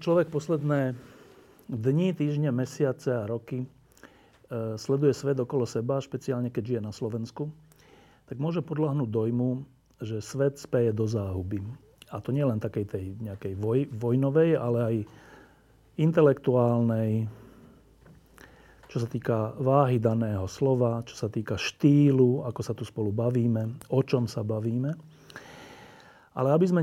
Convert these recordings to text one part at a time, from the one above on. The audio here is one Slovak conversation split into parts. Človek posledné dni, týždne, mesiace a roky sleduje svet okolo seba, špeciálne keď žije na Slovensku, tak môže podľahnúť dojmu, že svet speje do záhuby. A to nie len takej tej nejakej vojnovej, ale aj intelektuálnej, čo sa týka váhy daného slova, čo sa týka štýlu, ako sa tu spolu bavíme, o čom sa bavíme. Ale aby sme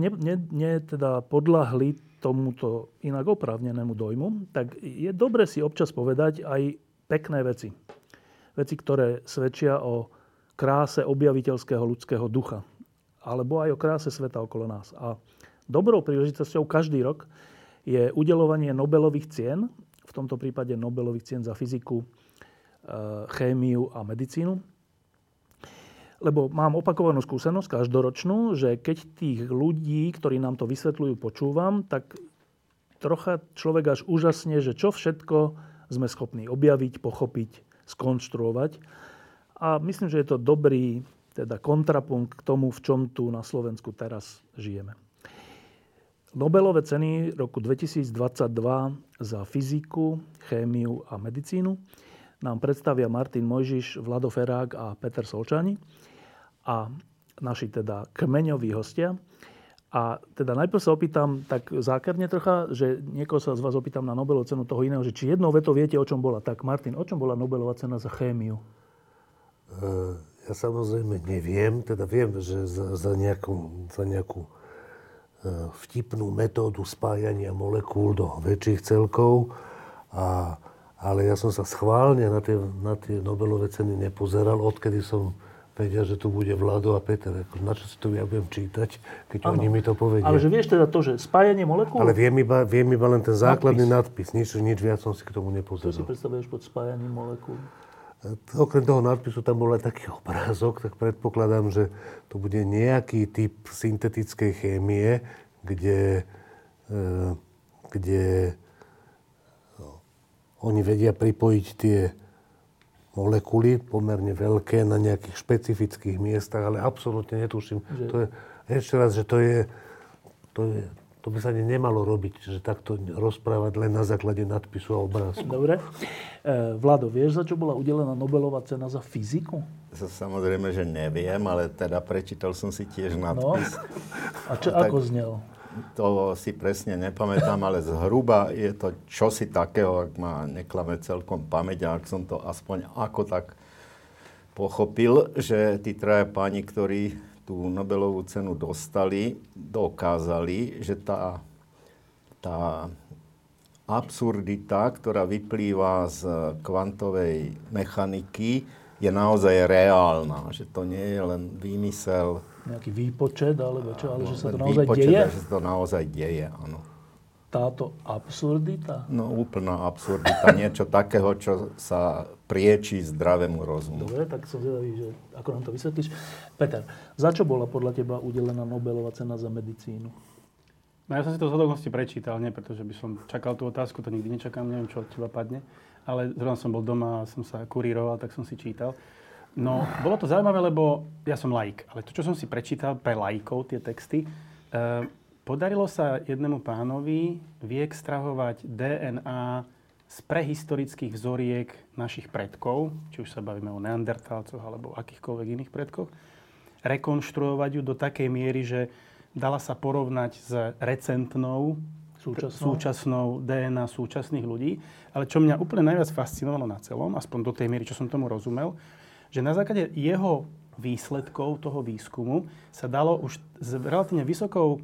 teda podľahli tomuto inak oprávnenému dojmu, tak je dobre si občas povedať aj pekné veci. Veci, ktoré svedčia o kráse objaviteľského ľudského ducha. Alebo aj o kráse sveta okolo nás. A dobrou príležitosťou každý rok je udeľovanie Nobelových cien, v tomto prípade Nobelových cien za fyziku, chémiu a medicínu. Lebo mám opakovanú skúsenosť, každoročnú, že keď tých ľudí, ktorí nám to vysvetľujú, počúvam, tak trocha človek až úžasne, že čo všetko sme schopní objaviť, pochopiť, skonštruovať. A myslím, že je to dobrý teda kontrapunkt k tomu, v čom tu na Slovensku teraz žijeme. Nobelové ceny roku 2022 za fyziku, chémiu a medicínu nám predstavia Martin Mojžiš, Vlado Ferák a Peter Szolcsányi a naši teda kmeňoví hostia. A teda najprv sa opýtam tak zákerne trocha, že niekoho sa z vás opýtam na Nobelovú cenu toho iného, že či jednou vetou viete, o čom bola. Tak Martin, o čom bola Nobelová cena za chémiu? Ja samozrejme neviem, teda viem, že za nejakú vtipnú metódu spájania molekúl do väčších celkov a ale ja som sa schválne na tie Nobelové ceny nepozeral, odkedy som vedel, že tu bude Vlado a Peter. Na čo si to ja budem čítať, keď oni mi to povedia. Ale že vieš teda to, že spájanie molekúl? Ale viem iba len ten základný nadpis. Nič viac som si k tomu nepozeral. Čo si predstavuješ pod spájaním molekúl? Okrem toho nadpisu tam bol aj taký obrázok, tak predpokladám, že to bude nejaký typ syntetickej chémie, kde oni vedia pripojiť tie molekuly, pomerne veľké, na nejakých špecifických miestach, ale absolútne netuším. Že... To je, ešte raz, že to je... To by sa nemalo robiť, že takto rozprávať len na základe nadpisu a obrázku. Dobre. Vlado, vieš, za čo bola udelená Nobelová cena za fyziku? Samozrejme, že neviem, ale teda prečítal som si tiež nadpis. No. A čo, tak... ako znel? To si presne nepamätám, ale zhruba je to čosi takého, ak ma neklame celkom pamäť, ak som to aspoň ako tak pochopil, že tí traja páni, ktorí tú Nobelovú cenu dostali, dokázali, že tá absurdita, ktorá vyplýva z kvantovej mechaniky, je naozaj reálna, že to nie je len výmysel, nejaký výpočet, alebo čo, ale že sa to naozaj výpočet, deje? Že sa to naozaj deje, áno. Táto absurdita? No úplná absurdita, niečo takého, čo sa priečí zdravému rozumu. Dobre, tak som zvedavý, že ako nám to vysvetlíš. Peter, za čo bola podľa teba udelená Nobelová cena za medicínu? No ja som si to z hodnosti prečítal, nie, pretože by som čakal tú otázku, to nikdy nečakám, neviem, čo od teba padne. Ale zrovna som bol doma a som sa kuríroval, tak som si čítal. No, bolo to zaujímavé, lebo ja som laik, ale to, čo som si prečítal pre laikov, tie texty, podarilo sa jednému pánovi vyextrahovať DNA z prehistorických vzoriek našich predkov, či už sa bavíme o neandertálcoch alebo akýchkoľvek iných predkoch, rekonštruovať ju do takej miery, že dala sa porovnať s recentnou, súčasnou DNA súčasných ľudí. Ale čo mňa úplne najviac fascinovalo na celom, aspoň do tej miery, čo som tomu rozumel, že na základe jeho výsledkov toho výskumu sa dalo už s relatívne vysokou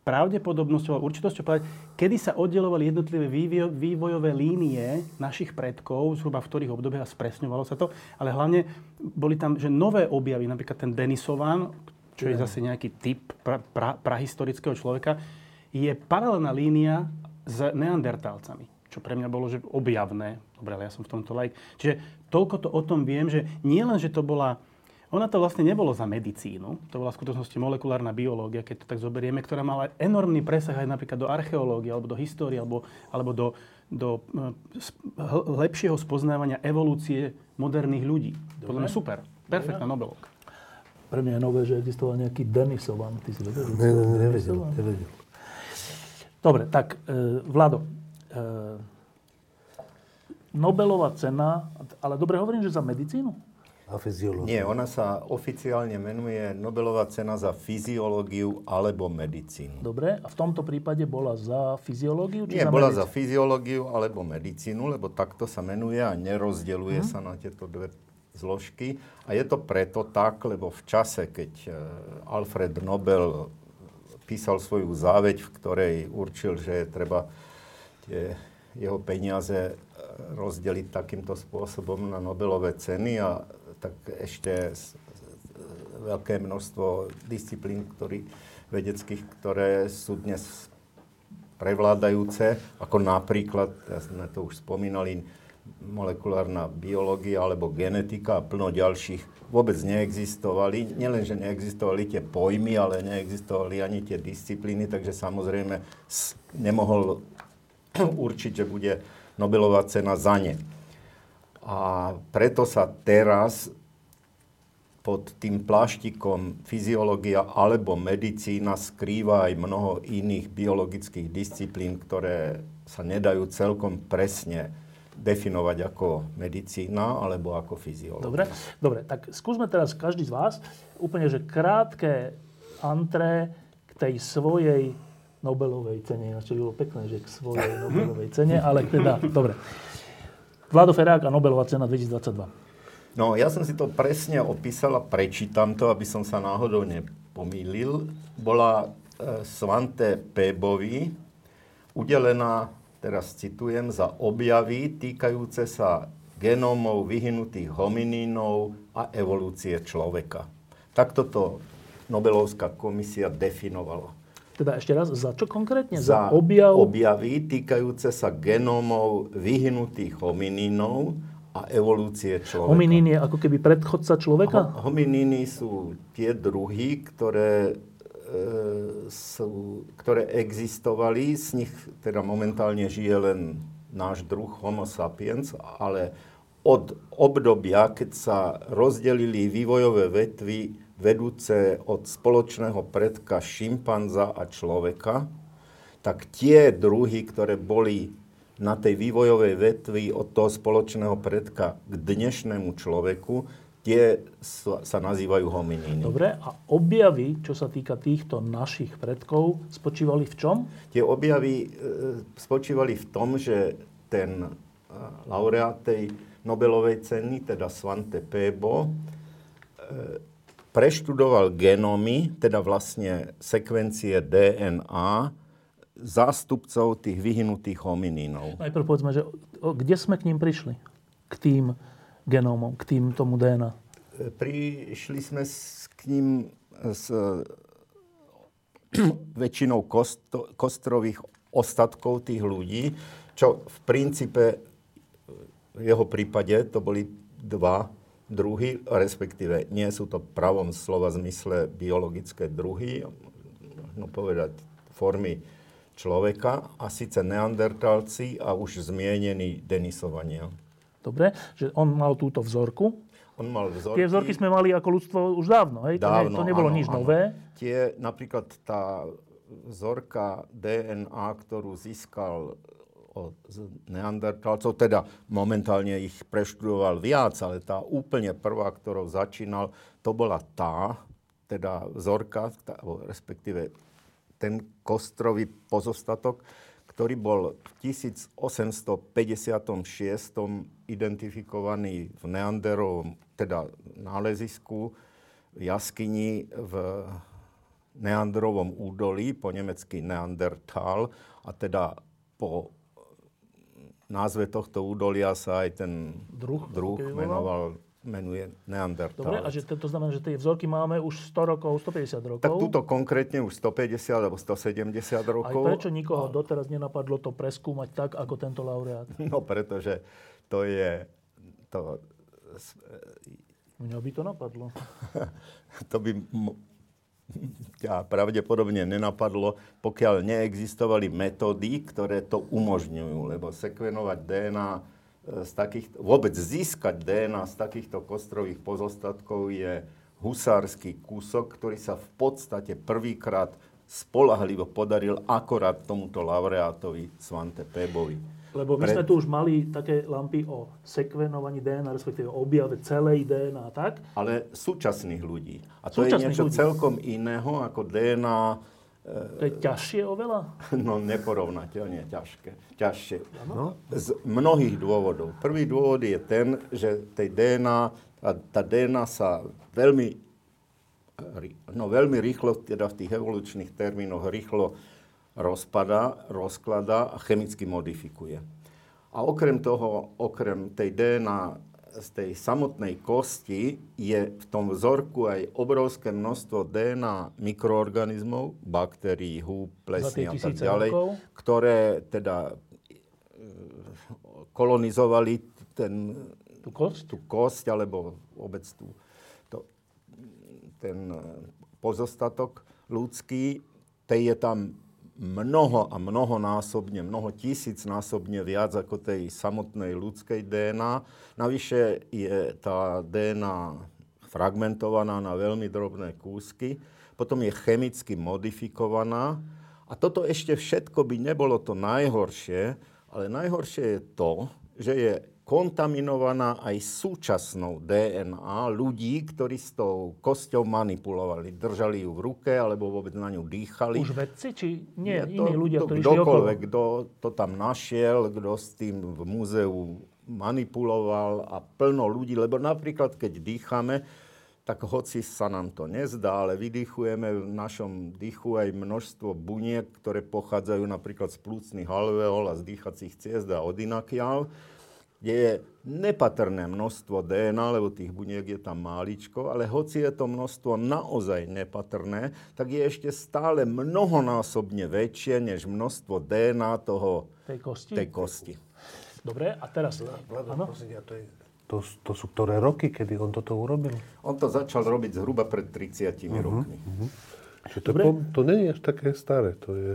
pravdepodobnosťou a určitosťou povedať, kedy sa oddelovali jednotlivé vývojové línie našich predkov, zhruba v ktorých obdobiach, a spresňovalo sa to, ale hlavne boli tam že nové objavy, napríklad ten Denisovan, čo je zase nejaký typ prahistorického človeka, je paralelná línia s neandertálcami. Čo pre mňa bolo, že objavné. Dobre, ale ja som v tomto laik. Čiže toľko to o tom viem, že nie len, že to bola... Ona to vlastne nebolo za medicínu. To bola v skutočnosti molekulárna biológia, keď to tak zoberieme, ktorá mala enormný presah aj napríklad do archeológie, alebo do histórie, alebo do lepšieho spoznávania evolúcie moderných ľudí. Podľa mňa super. Perfektná Nobelovka. Pre mňa je nové, že existoval nejaký Denisovan. Ty si vedel? Nevedel. Dobre, tak Vlado... Nobelová cena, ale dobre hovorím, že za medicínu? A fyziológiu. Nie, ona sa oficiálne menuje Nobelová cena za fyziológiu alebo medicínu. Dobre, a v tomto prípade bola za fyziológiu? Nie, bola za fyziológiu alebo medicínu, lebo takto sa menuje a nerozdeľuje sa na tieto dve zložky. A je to preto tak, lebo v čase, keď Alfred Nobel písal svoju záveď, v ktorej určil, že je treba jeho peniaze rozdeliť takýmto spôsobom na Nobelové ceny a tak ešte veľké množstvo disciplín, vedeckých, ktoré sú dnes prevládajúce, ako napríklad, ja sme to už spomínali, molekulárna biológia alebo genetika a plno ďalších vôbec neexistovali. Nielenže neexistovali tie pojmy, ale neexistovali ani tie disciplíny, takže samozrejme nemohol určiť, že bude Nobelová cena za ne. A preto sa teraz pod tým pláštikom fyziológia alebo medicína skrýva aj mnoho iných biologických disciplín, ktoré sa nedajú celkom presne definovať ako medicína alebo ako fyziológia. Dobre, tak skúsme teraz každý z vás úplne, že krátke antré k tej svojej Nobelovej cene, ináč bolo pekné, že k svojej Nobelovej cene, ale teda, dobre. Vlado Ferák a Nobelová cena 2022. No, ja som si to presne opísal a prečítam to, aby som sa náhodou nepomýlil. Bola Svante Pääbovi udelená, teraz citujem, za objavy týkajúce sa genómov vyhynutých hominínov a evolúcie človeka. Takto to Nobelovská komisia definovala. Teda ešte raz, za čo konkrétne? Za objavy týkajúce sa genómov vyhynutých hominínov a evolúcie človeka. Hominín je ako keby predchodca človeka? Hominíny sú tie druhy, ktoré existovali. Z nich teda momentálne žije len náš druh Homo sapiens, ale od obdobia, keď sa rozdelili vývojové vetvy vedúce od spoločného predka šimpanza a človeka, tak tie druhy, ktoré boli na tej vývojovej vetvi od toho spoločného predka k dnešnému človeku, tie sa nazývajú hominíny. Dobre, a objavy, čo sa týka týchto našich predkov, spočívali v čom? Tie objavy spočívali v tom, že ten laureát tej Nobelovej ceny, teda Svante Pääbo, preštudoval genómy, teda vlastne sekvencie DNA zástupcov tých vyhynutých hominínov. Najprv povedzme, že kde sme k ním prišli? K tým genómom, k tým tomu DNA? Prišli sme k ním s väčšinou kostrových ostatkov tých ľudí, čo v princípe v jeho prípade to boli dva druhy, respektíve nie sú to pravom slova zmysle biologické druhy, možno povedať formy človeka, a síce neandertálci a už zmienení Denisovania. Dobre, že on mal túto vzorku. On mal vzorky. Tie vzorky sme mali ako ľudstvo už dávno, hej? Dávno, to nebolo nič nové. Tie, napríklad tá vzorka DNA, ktorú získal od neandertálcov, teda momentálne ich preštudoval viac, ale tá úplne prvá, ktorou začínal, to bola tá, teda vzorka, respektíve ten kostrový pozostatok, ktorý bol v 1856. identifikovaný v neanderovom, teda nálezisku v jaskyni v neanderovom údolí, po nemecky Neandertal, a teda po názve tohto údolia sa aj ten druh menoval menuje neandertálec. Dobre, a že to znamená, že tie vzorky máme už 100 rokov, 150 rokov? Tak túto konkrétne už 150 alebo 170 rokov. Aj prečo nikoho doteraz nenapadlo to preskúmať tak, ako tento laureát? No, pretože to je... To... Mňa by to napadlo. To by... A pravdepodobne nenapadlo, pokiaľ neexistovali metódy, ktoré to umožňujú, lebo sekvenovať DNA z takých, vôbec získať DNA z takýchto kostrových pozostatkov je husársky kúsok, ktorý sa v podstate prvýkrát spolahlivo podaril akorát tomuto laureátovi Svante Pääbovi. Lebo my sme tu už mali také lampy o sekvenovaní DNA, respektíve objave celej DNA, tak? Ale súčasných ľudí. A to je niečo celkom iného ako DNA... To je ťažšie oveľa? No, neporovnateľne ťažšie. No? Z mnohých dôvodov. Prvý dôvod je ten, že tej DNA, tá DNA sa veľmi rýchlo, teda v tých evolučných termínoch rýchlo rozpadá, rozkladá a chemicky modifikuje. A okrem toho, okrem tej DNA z tej samotnej kosti je v tom vzorku aj obrovské množstvo DNA mikroorganizmov, baktérií, húb, plesní a tak ďalej, ktoré teda kolonizovali tú kosť alebo vôbec ten pozostatok ľudský. Tej je tam mnoho a mnohonásobne, mnoho tisícnásobne viac ako tej samotnej ľudskej DNA. Navyše je tá DNA fragmentovaná na veľmi drobné kúsky, potom je chemicky modifikovaná a toto ešte všetko by nebolo to najhoršie, ale najhoršie je to, že je kontaminovaná aj súčasnou DNA ľudí, ktorí s tou kosťou manipulovali. Držali ju v ruke, alebo vôbec na ňu dýchali. Už vedci, či nie? Iní ľudia, ktorí šli okolo? Kdokoľvek, kto to tam našiel, kto s tým v múzeu manipuloval a plno ľudí. Lebo napríklad, keď dýchame, tak hoci sa nám to nezdá, ale vydýchujeme v našom dýchu aj množstvo buniek, ktoré pochádzajú napríklad z plúcnych alveol a z dýchacích ciest a odinakiaľ, kde je nepatrné množstvo DNA, lebo tých buniek je tam máličko, ale hoci je to množstvo naozaj nepatrné, tak je ešte stále mnohonásobne väčšie než množstvo DNA toho, tej kosti. Dobre, a teraz... Vlado, prosím, to sú ktoré roky, kedy on toto urobil? On to začal robiť zhruba pred 30 rokmi. Čiže to nie je až také staré, to je...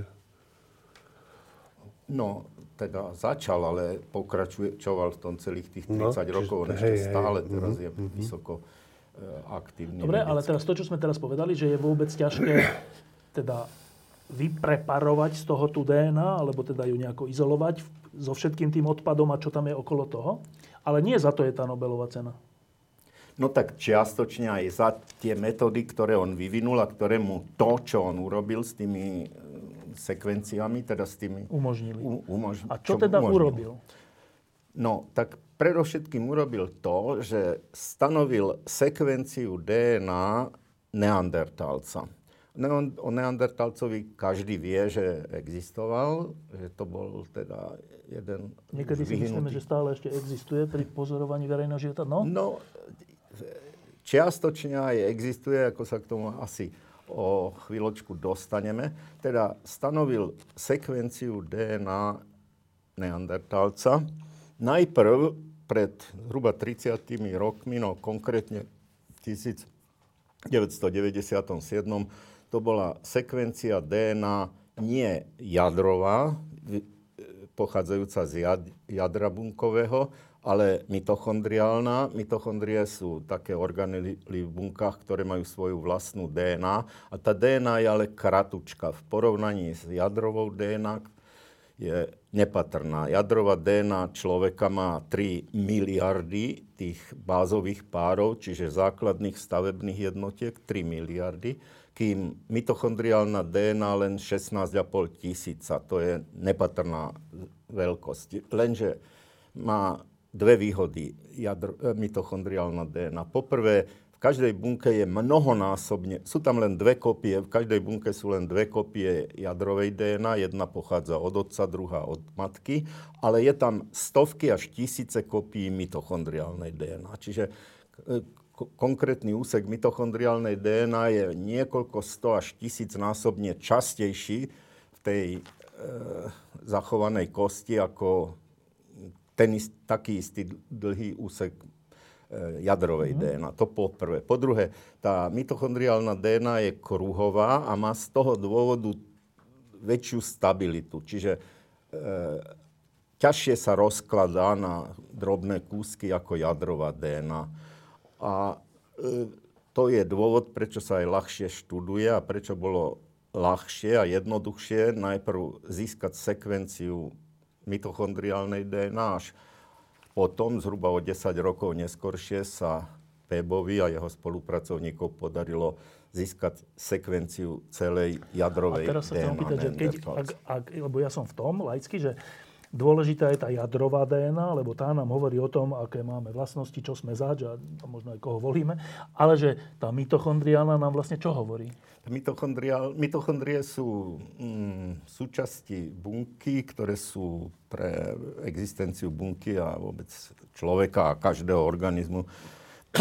No... Teda začal, ale pokračoval v tom celých tých 30 rokov. On ešte stále teraz je vysoko aktívny. Dobre, ale teraz to, čo sme teraz povedali, že je vôbec ťažké teda vypreparovať z toho tú DNA, alebo teda ju nejako izolovať so všetkým tým odpadom a čo tam je okolo toho. Ale nie za to je tá Nobelová cena. No tak čiastočne aj za tie metódy, ktoré on vyvinul a ktorému to, čo on urobil s tými... sekvenciami, teda s tými... Umožnili. A čo teda urobil? No, tak predovšetkým urobil to, že stanovil sekvenciu DNA neandertálca. O neandertálcovi každý vie, že existoval, že to bol teda jeden... Niekedy si myslíme, že stále ešte existuje pri pozorovaní verejného života, no? No, čiastočne aj existuje, ako sa k tomu asi... o chvíľočku dostaneme, teda stanovil sekvenciu DNA neandertálca. Najprv pred hruba 30 rokmi, no konkrétne 1997, to bola sekvencia DNA nie jadrová, pochádzajúca z jadra bunkového, ale mitochondriálna. Mitochondrie sú také organely v bunkách, ktoré majú svoju vlastnú DNA. A tá DNA je ale kratučka. V porovnaní s jadrovou DNA je nepatrná. Jadrová DNA človeka má 3 miliardy tých bázových párov, čiže základných stavebných jednotiek 3 miliardy, kým mitochondriálna DNA len 16,5 tisíca. To je nepatrná veľkosť. Lenže má dve výhody mitochondriálna DNA. Poprvé, v každej bunke je mnohonásobne, sú tam len dve kopie, v každej bunke sú len dve kopie jadrovej DNA, jedna pochádza od otca, druhá od matky, ale je tam stovky až tisíce kopií mitochondriálnej DNA. Čiže konkrétny úsek mitochondriálnej DNA je niekoľko 100 až 1000-násobne častejší v tej zachovanej kosti ako ten taký istý dlhý úsek jadrovej DNA. To po prvé. Po druhé, tá mitochondriálna DNA je kruhová a má z toho dôvodu väčšiu stabilitu. Čiže ťažšie sa rozkladá na drobné kúsky ako jadrová DNA. A to je dôvod, prečo sa aj ľahšie študuje a prečo bolo ľahšie a jednoduchšie najprv získať sekvenciu mitochondriálnej DNA až potom, zhruba o 10 rokov neskoršie, sa Pääbovi a jeho spolupracovníkov podarilo získať sekvenciu celej jadrovej DNA. A teraz sa chcem pýtať, že lebo ja som v tom laicky, že dôležitá je tá jadrová DNA, lebo tá nám hovorí o tom, aké máme vlastnosti, čo sme zač a možno aj koho volíme, ale že tá mitochondriálna nám vlastne čo hovorí? Mitochondrie sú súčasti bunky, ktoré sú pre existenciu bunky a vôbec človeka a každého organizmu,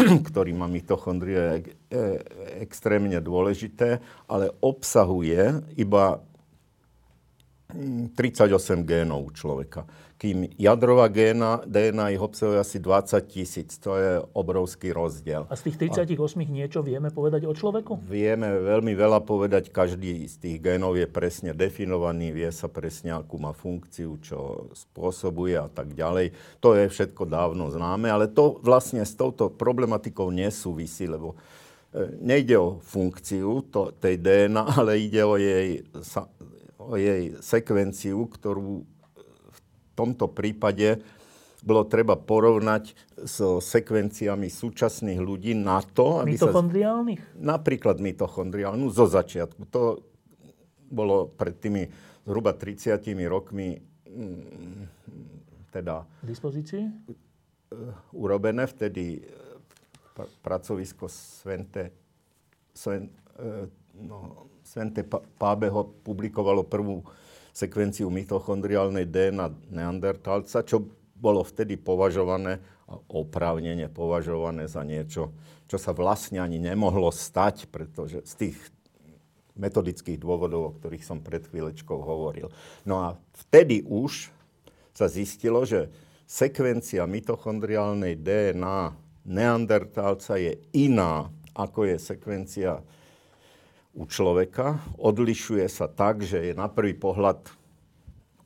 ktorý má mitochondrie, extrémne dôležité, ale obsahuje iba 38 génov človeka. Kým jadrová DNA ich obsahuje asi 20 000. To je obrovský rozdiel. A z tých 38 niečo vieme povedať o človeku? Vieme veľmi veľa povedať. Každý z tých génov je presne definovaný, vie sa presne, akú má funkciu, čo spôsobuje a tak ďalej. To je všetko dávno známe, ale to vlastne s touto problematikou nesúvisí, lebo nejde o funkciu tej DNA, ale ide o jej sekvenciu, ktorú v tomto prípade bolo treba porovnať so sekvenciami súčasných ľudí na to, aby mitochondriálnych? Napríklad mitochondriálnu zo začiatku. To bolo pred tými zhruba 30 rokmi teda dispozícii urobené, vtedy pracovisko Svante Pääbo publikovalo prvú sekvenciu mitochondriálnej DNA neandertálca, čo bolo vtedy považované, oprávnene považované za niečo, čo sa vlastne ani nemohlo stať, pretože z tých metodických dôvodov, o ktorých som pred chvíľečkou hovoril. No a vtedy už sa zistilo, že sekvencia mitochondriálnej DNA neandertálca je iná, ako je sekvencia u človeka. Odlišuje sa tak, že je na prvý pohľad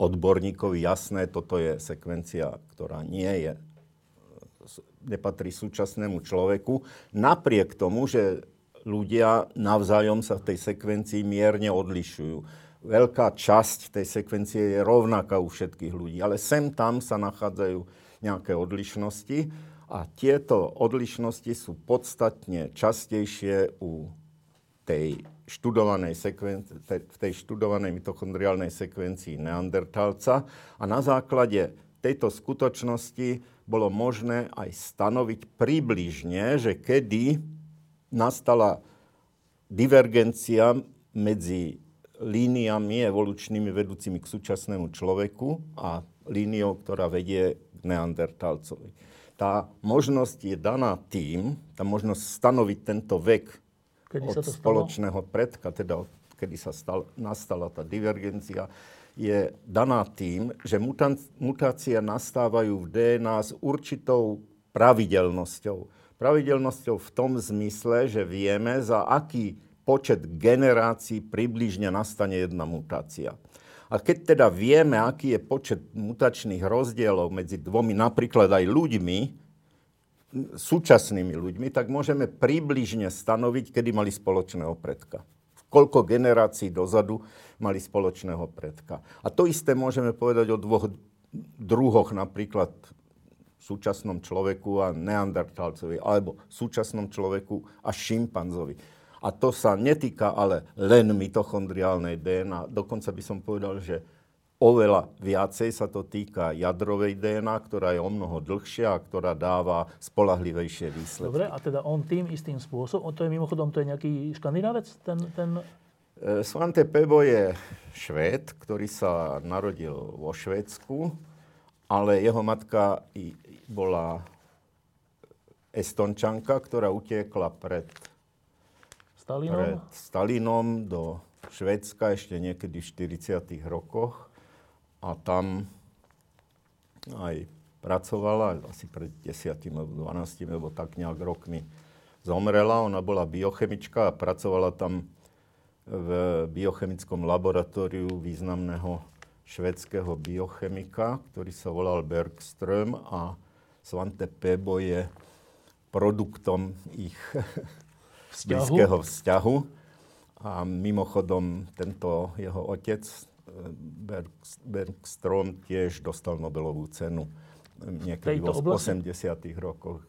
odborníkovi jasné, toto je sekvencia, ktorá nepatrí súčasnému človeku. Napriek tomu, že ľudia navzájom sa v tej sekvencii mierne odlišujú. Veľká časť tej sekvencie je rovnaká u všetkých ľudí, ale sem tam sa nachádzajú nejaké odlišnosti a tieto odlišnosti sú podstatne častejšie u v tej študovanej mitochondriálnej sekvencii neandertálca a na základe tejto skutočnosti bolo možné aj stanoviť približne, že kedy nastala divergencia medzi líniami evolučnými vedúcimi k súčasnému človeku a líniou, ktorá vedie k neandertálcovi. Tá možnosť je daná tým, tá možnosť stanoviť tento vek od spoločného predka, teda kedy sa nastala tá divergencia, je daná tým, že mutácie nastávajú v DNA s určitou pravidelnosťou. Pravidelnosťou v tom zmysle, že vieme, za aký počet generácií približne nastane jedna mutácia. A keď teda vieme, aký je počet mutačných rozdielov medzi dvomi, napríklad aj ľuďmi, súčasnými ľuďmi, tak môžeme približne stanoviť, kedy mali spoločného predka. Koľko generácií dozadu mali spoločného predka. A to isté môžeme povedať o dvoch druhoch, napríklad súčasnom človeku a neandertálcovi, alebo súčasnom človeku a šimpanzovi. A to sa netýka ale len mitochondriálnej DNA. Dokonca by som povedal, že oveľa viacej sa to týka jadrovej DNA, ktorá je omnoho dlhšia a ktorá dáva spoľahlivejšie výsledky. Dobre, a teda on tým istým spôsobom, to je mimochodom, to je nejaký Škandinávec? Svante Pääbo je Švéd, ktorý sa narodil vo Švédsku, ale jeho matka bola Estončanka, ktorá utiekla pred Stalinom do Švédska ešte niekedy v 40. rokoch a tam aj pracovala, asi pred 10. alebo 12. alebo tak nejak rokmi zomrela. Ona bola biochemička a pracovala tam v biochemickom laboratóriu významného švédskeho biochemika, ktorý sa volal Bergström, a Svante Pääbo je produktom ich blízkeho vzťahu. A mimochodom tento jeho otec Bergström tiež dostal Nobelovú cenu niekedy v 80. rokoch.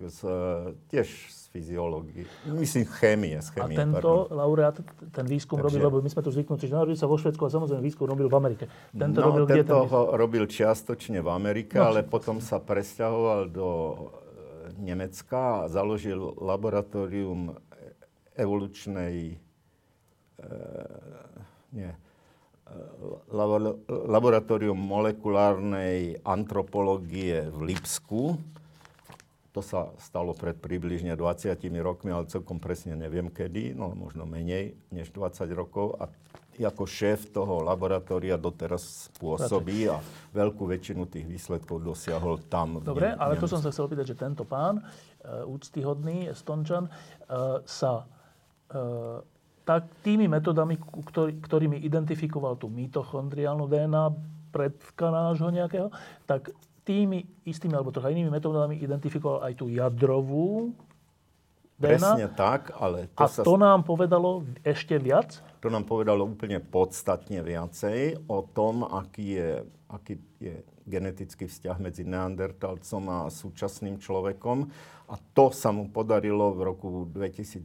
Tiež z fyziológie. Myslím, z chémie. A tento laureát ten výskum robil, lebo my sme tu zvyknutí, že narodil sa vo Švédsku a samozrejme výskum robil v Amerike. Robil čiastočne v Amerike, ale potom sa presťahoval do Nemecka a založil laboratórium evolučnej laboratórium molekulárnej antropológie v Lipsku. To sa stalo pred približne 20 rokmi, ale celkom presne neviem kedy, no možno menej než 20 rokov. A ako šéf toho laboratória doteraz pôsobí a veľkú väčšinu tých výsledkov dosiahol tam. Dobre, ale to som sa chcel opýtať, že tento pán, úctyhodný Estončan, sa tak tými metodami, ktorými identifikoval tú mitochondriálnu DNA predka nášho nejakého, tak tými istými, alebo trocha inými metodami identifikoval aj tú jadrovú DNA. Presne tak, ale... To nám povedalo ešte viac? To nám povedalo úplne podstatne viacej o tom, aký je genetický vzťah medzi neandertálcom a súčasným človekom. A to sa mu podarilo v roku 2010.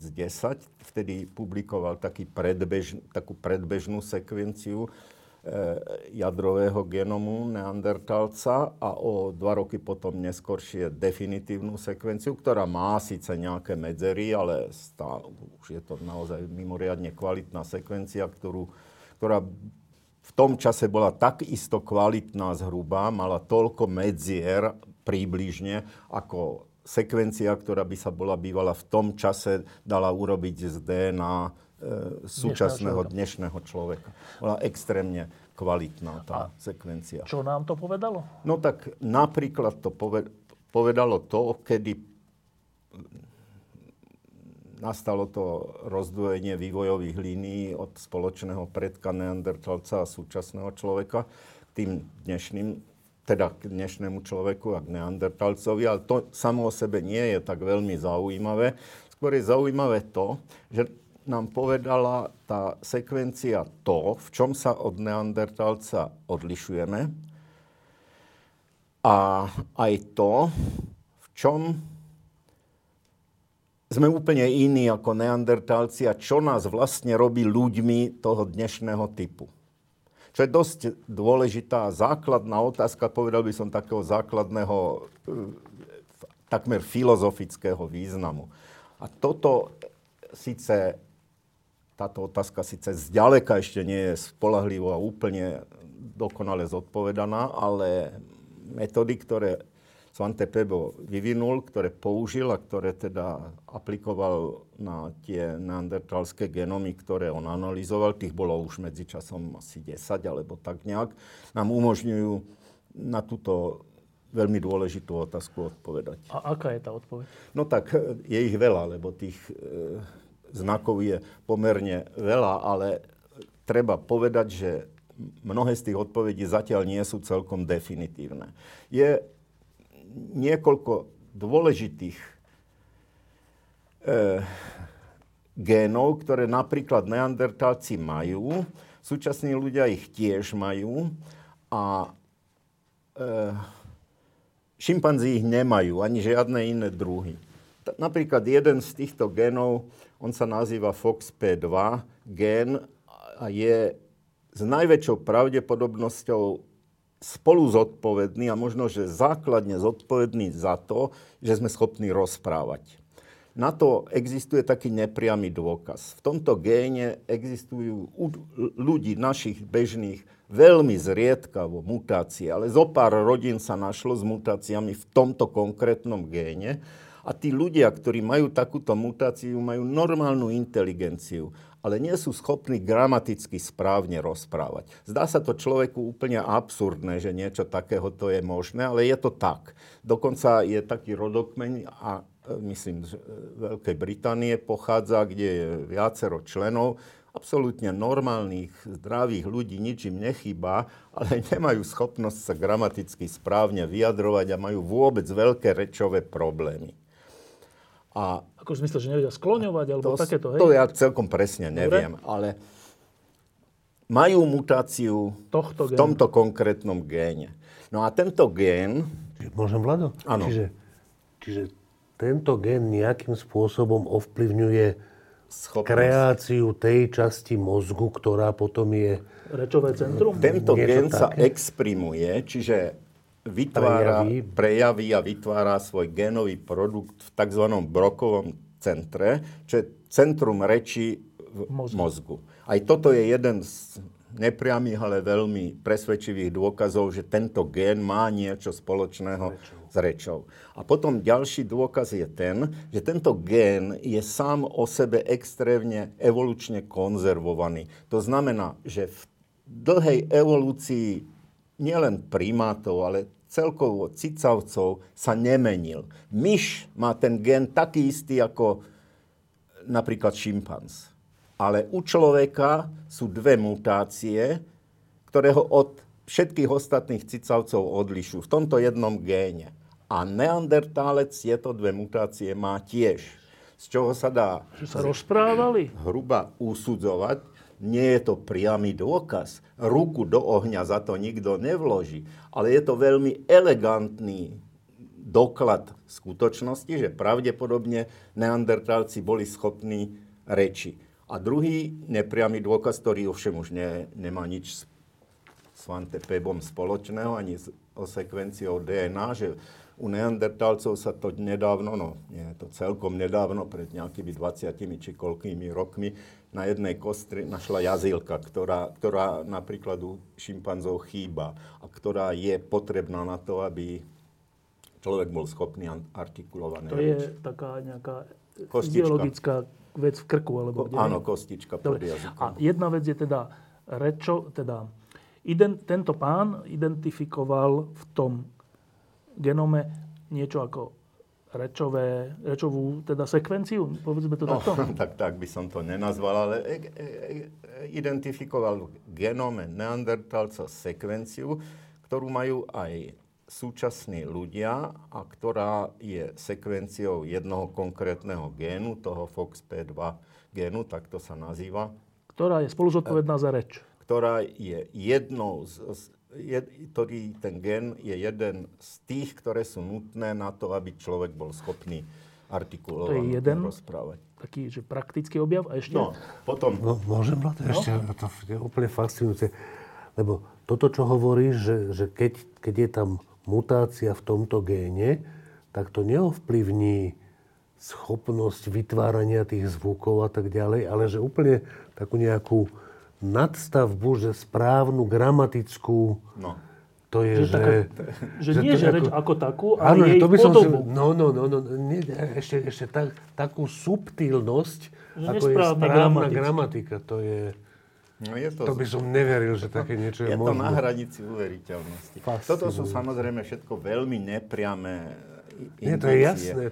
Vtedy publikoval takú predbežnú sekvenciu jadrového genomu neandertálca a o 2 roky potom neskoršie definitívnu sekvenciu, ktorá má síce nejaké medzery, ale už je to naozaj mimoriadne kvalitná sekvencia, ktorá v tom čase bola takisto kvalitná zhruba, mala toľko medzier približne ako sekvencia, ktorá by sa bola bývala v tom čase dala urobiť z DNA súčasného dnešného človeka. Bola extrémne kvalitná tá sekvencia. Čo nám to povedalo? No tak napríklad to povedalo to, kedy nastalo to rozdvojenie vývojových línií od spoločného predka neandertálca a súčasného človeka k tým dnešným, teda k dnešnému človeku a k neandertálcovi, ale to samo o sebe nie je tak veľmi zaujímavé. Skôr je zaujímavé to, že nám povedala tá sekvencia to, v čom sa od neandertálca odlišujeme, a aj to, v čom sme úplne iní ako neandertálci a čo nás vlastne robí ľuďmi toho dnešného typu. Čo je dosť dôležitá základná otázka, povedal by som takého základného, takmer filozofického významu. A toto táto otázka síce zďaleka ešte nie je spoľahlivo a úplne dokonale zodpovedaná, ale metódy, ktoré Svante Pääbo vyvinul, ktoré použil a ktoré teda aplikoval na tie neandertalské genomy, ktoré on analyzoval, tých bolo už medzičasom asi 10 alebo tak nejak, nám umožňujú na túto veľmi dôležitú otázku odpovedať. A aká je tá odpoveď? No tak je ich veľa, lebo tých znakov je pomerne veľa, ale treba povedať, že mnohé z tých odpovedí zatiaľ nie sú celkom definitívne. Je niekoľko dôležitých génov, ktoré napríklad neandertálci majú, súčasní ľudia ich tiež majú a šimpanzi ich nemajú, ani žiadne iné druhy. Napríklad jeden z týchto génov, on sa nazýva FOXP2 gén a je s najväčšou pravdepodobnosťou spolu zodpovedný a možno, že základne zodpovedný za to, že sme schopní rozprávať. Na to existuje taký nepriamy dôkaz. V tomto géne existujú u ľudí našich bežných veľmi zriedkavo mutácie, ale zo pár rodín sa našlo s mutáciami v tomto konkrétnom géne. A tí ľudia, ktorí majú takúto mutáciu, majú normálnu inteligenciu, ale nie sú schopní gramaticky správne rozprávať. Zdá sa to človeku úplne absurdné, že niečo takéhoto je možné, ale je to tak. Dokonca je taký rodokmeň a myslím, že Veľkej Británie pochádza, kde je viacero členov, absolútne normálnych, zdravých ľudí, nič im nechýba, ale nemajú schopnosť sa gramaticky správne vyjadrovať a majú vôbec veľké rečové problémy. A ako v zmysle, že nevedia skloňovať alebo to, takéto, hej? To ja celkom presne neviem, ale majú mutáciu v tomto konkrétnom géne. No a tento gén... Môžem, Vlado? Áno. Čiže tento gén nejakým spôsobom ovplyvňuje kreáciu tej časti mozgu, ktorá potom je... Rečové centrum? Tento gen sa exprimuje, čiže vytvára, prejaví a vytvára svoj génový produkt v tzv. Brokovom centre, čo je centrum reči v mozgu. Aj toto je jeden z nepriamých, ale veľmi presvedčivých dôkazov, že tento gén má niečo spoločného s rečou. A potom ďalší dôkaz je ten, že tento gén je sám o sebe extrémne evolučne konzervovaný. To znamená, že v dlhej evolúcii nielen primátov, ale celkovo cicavcov sa nemenil. Myš má ten gén taký istý ako napríklad šimpanz. Ale u človeka sú dve mutácie, ktoré ho od všetkých ostatných cicavcov odlišujú. V tomto jednom géne. A neandertálec tieto dve mutácie má tiež. Z čoho sa dá hruba usudzovať. Nie je to priamy dôkaz. Ruku do ohňa za to nikto nevloží. Ale je to veľmi elegantný doklad skutočnosti, že pravdepodobne neandertálci boli schopní reči. A druhý nepriamy dôkaz, ktorý ovšem už nemá nič s Svante Pääbom spoločného, ani o sekvenciou DNA, že u neandertálcov sa to nedávno, no nie je to celkom nedávno, pred nejakými 20 či koľkými rokmi, na jednej kostri našla jazylka, ktorá napríklad u šimpanzov chýba a ktorá je potrebná na to, aby človek bol schopný artikulované. To je taká nejaká ideologická vec v krku, alebo kde? Áno, kostička pod jazykom. A jedna vec je teda tento pán identifikoval v tom genome niečo ako rečovú teda sekvenciu, povedzme to takto. Tak by som to nenazval, ale identifikoval v genome neandertálca sekvenciu, ktorú majú aj súčasní ľudia a ktorá je sekvenciou jednoho konkrétneho génu, toho FOXP2 génu, tak to sa nazýva. Ktorá je spoluzodpovedná za reč. Ktorá je jednou ten gén je jeden z tých, ktoré sú nutné na to, aby človek bol schopný artikulovať. To je jeden rozprávať. Taký, že praktický objav a ešte... No, potom... Môžem, Vlado, ešte to je úplne fascinujúce, lebo toto, čo hovoríš, že keď je tam mutácia v tomto géne, tak to neovplyvní schopnosť vytvárania tých zvukov a tak ďalej, ale že úplne takú nejakú nadstavbu, že správnu gramatickú, to je, že... nie, že reč ako takú, ale áno, jej podobu. Ešte takú subtilnosť, ako je správna gramatika. To je... No to by som neveril, že také niečo je možné. Je to na hranici uveriteľnosti. Fascinujúce. Toto sú samozrejme všetko veľmi nepriame indície. Nie,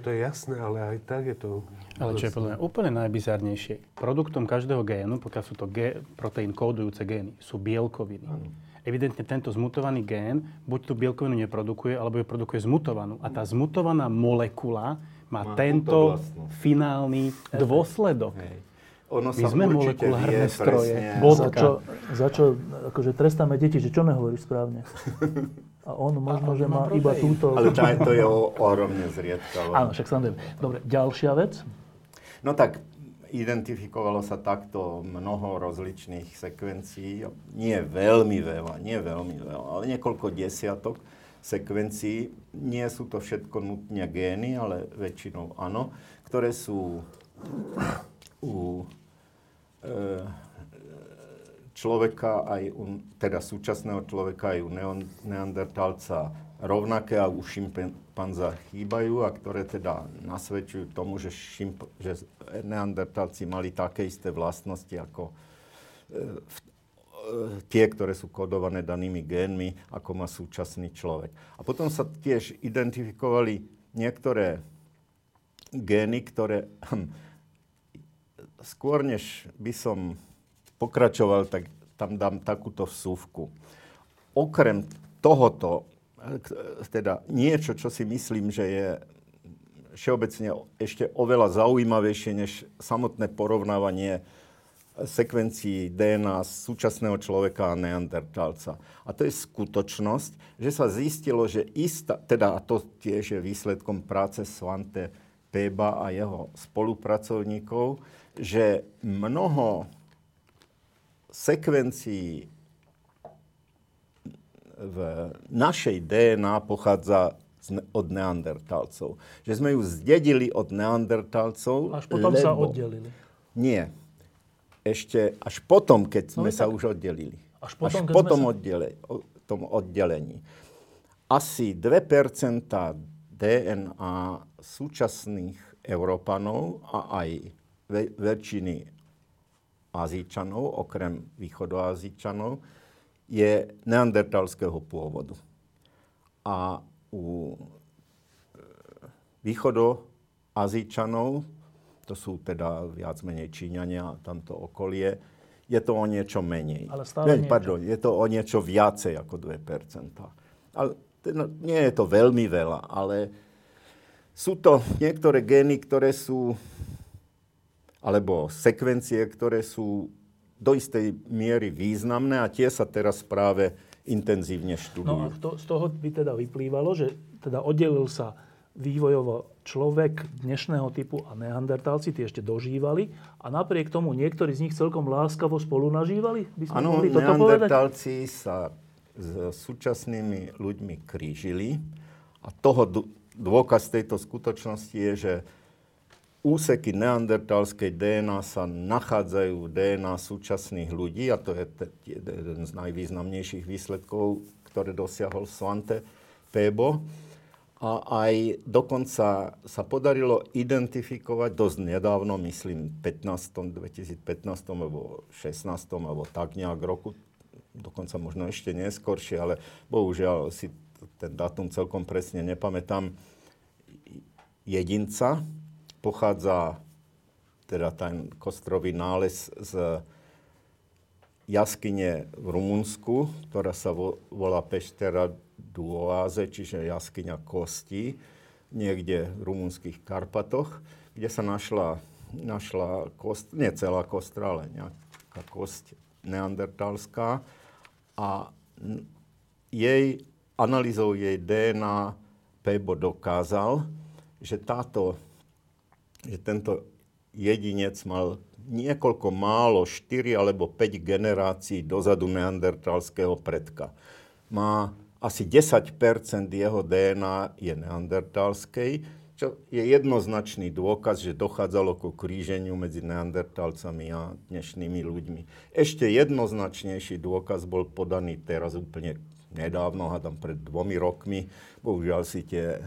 to je jasné, ale aj tak je to... Ale čo je podľa mňa úplne najbizarnejšie, produktom každého génu, pokiaľ sú to proteín kódujúce gény, sú bielkoviny. Ano. Evidentne tento zmutovaný gén buď tú bielkovinu neprodukuje, alebo ju produkuje zmutovanú. A tá zmutovaná molekula má tento finálny dôsledok. Hej. Ono my sme molekulárne stroje. Za čo akože trestáme deti, že čo nehovorí správne. A on možno, že má iba túto... Ale to je ohromne zriedkavo. Áno, však samozrejme. Dobre, ďalšia vec? No tak, identifikovalo sa takto mnoho rozličných sekvencií. Nie veľmi veľa, ale niekoľko desiatok sekvencií. Nie sú to všetko nutne gény, ale väčšinou áno, ktoré sú u človeka, teda súčasného človeka aj u neandertálca rovnaké a u šimpanza chýbajú a ktoré teda nasvedčujú tomu, že neandertálci mali také isté vlastnosti ako tie, ktoré sú kodované danými génmi, ako má súčasný človek. A potom sa tiež identifikovali niektoré gény, ktoré skôr než by som pokračoval, tak tam dám takúto vsuvku. Okrem tohoto, teda niečo, čo si myslím, že je všeobecne ešte oveľa zaujímavejšie než samotné porovnávanie sekvencií DNA súčasného človeka a neandertálca. A to je skutočnosť, že sa zistilo, že a to tiež je výsledkom práce Svante Pääba a jeho spolupracovníkov, že mnoho sekvencií v našej DNA pochádza od neandertálcov. Že sme ju zdedili od neandertálcov. Až potom sa oddelili. Nie. Ešte až potom, keď sme sa už oddelili. Tom oddelení. Asi 2% DNA súčasných Európanov a aj väčšiny Ázíčanov, okrem východoázíčanov, je neandertalského pôvodu. A u východoázíčanov, to sú teda viac menej Číňania a tamto okolie, je to o niečo menej. Je to o niečo viacej ako 2%. Ale nie je to veľmi veľa, ale sú to niektoré gény, ktoré sú, alebo sekvencie, ktoré sú do istej miery významné a tie sa teraz práve intenzívne študujú. No a z toho by teda vyplývalo, že teda oddelil sa vývojovo človek dnešného typu a neandertálci, tie ešte dožívali a napriek tomu niektorí z nich celkom láskavo spolu nažívali? Áno, neandertálci sa s súčasnými ľuďmi krížili a toho dôkaz tejto skutočnosti je, že úseky neandertálskej DNA sa nachádzajú v DNA súčasných ľudí a to je jeden z najvýznamnejších výsledkov, ktoré dosiahol Svante Pääbo. A aj dokonca sa podarilo identifikovať dosť nedávno, myslím 2015, alebo 16, alebo tak nejak roku, dokonca možno ešte neskôršie, ale bohužiaľ si ten dátum celkom presne nepamätám, jedinca. Pochádza teda ten kostrový nález z jaskyne v Rumunsku, ktorá sa volá Peștera cu Oase, čiže jaskyňa kostí, niekde v rumunských Karpatoch, kde sa našla kost, nie celá kostra, ale nejaká kosť neandertalská a jej analýzou jej DNA Pääbo dokázal, že tento jedinec mal niekoľko málo, 4 alebo 5 generácií dozadu neandertalského predka. Má asi 10% jeho DNA je neandertalskej, čo je jednoznačný dôkaz, že dochádzalo ku kríženiu medzi neandertalcami a dnešnými ľuďmi. Ešte jednoznačnejší dôkaz bol podaný teraz úplne nedávno, hádam pred 2 rokmi. Bohužiaľ si tie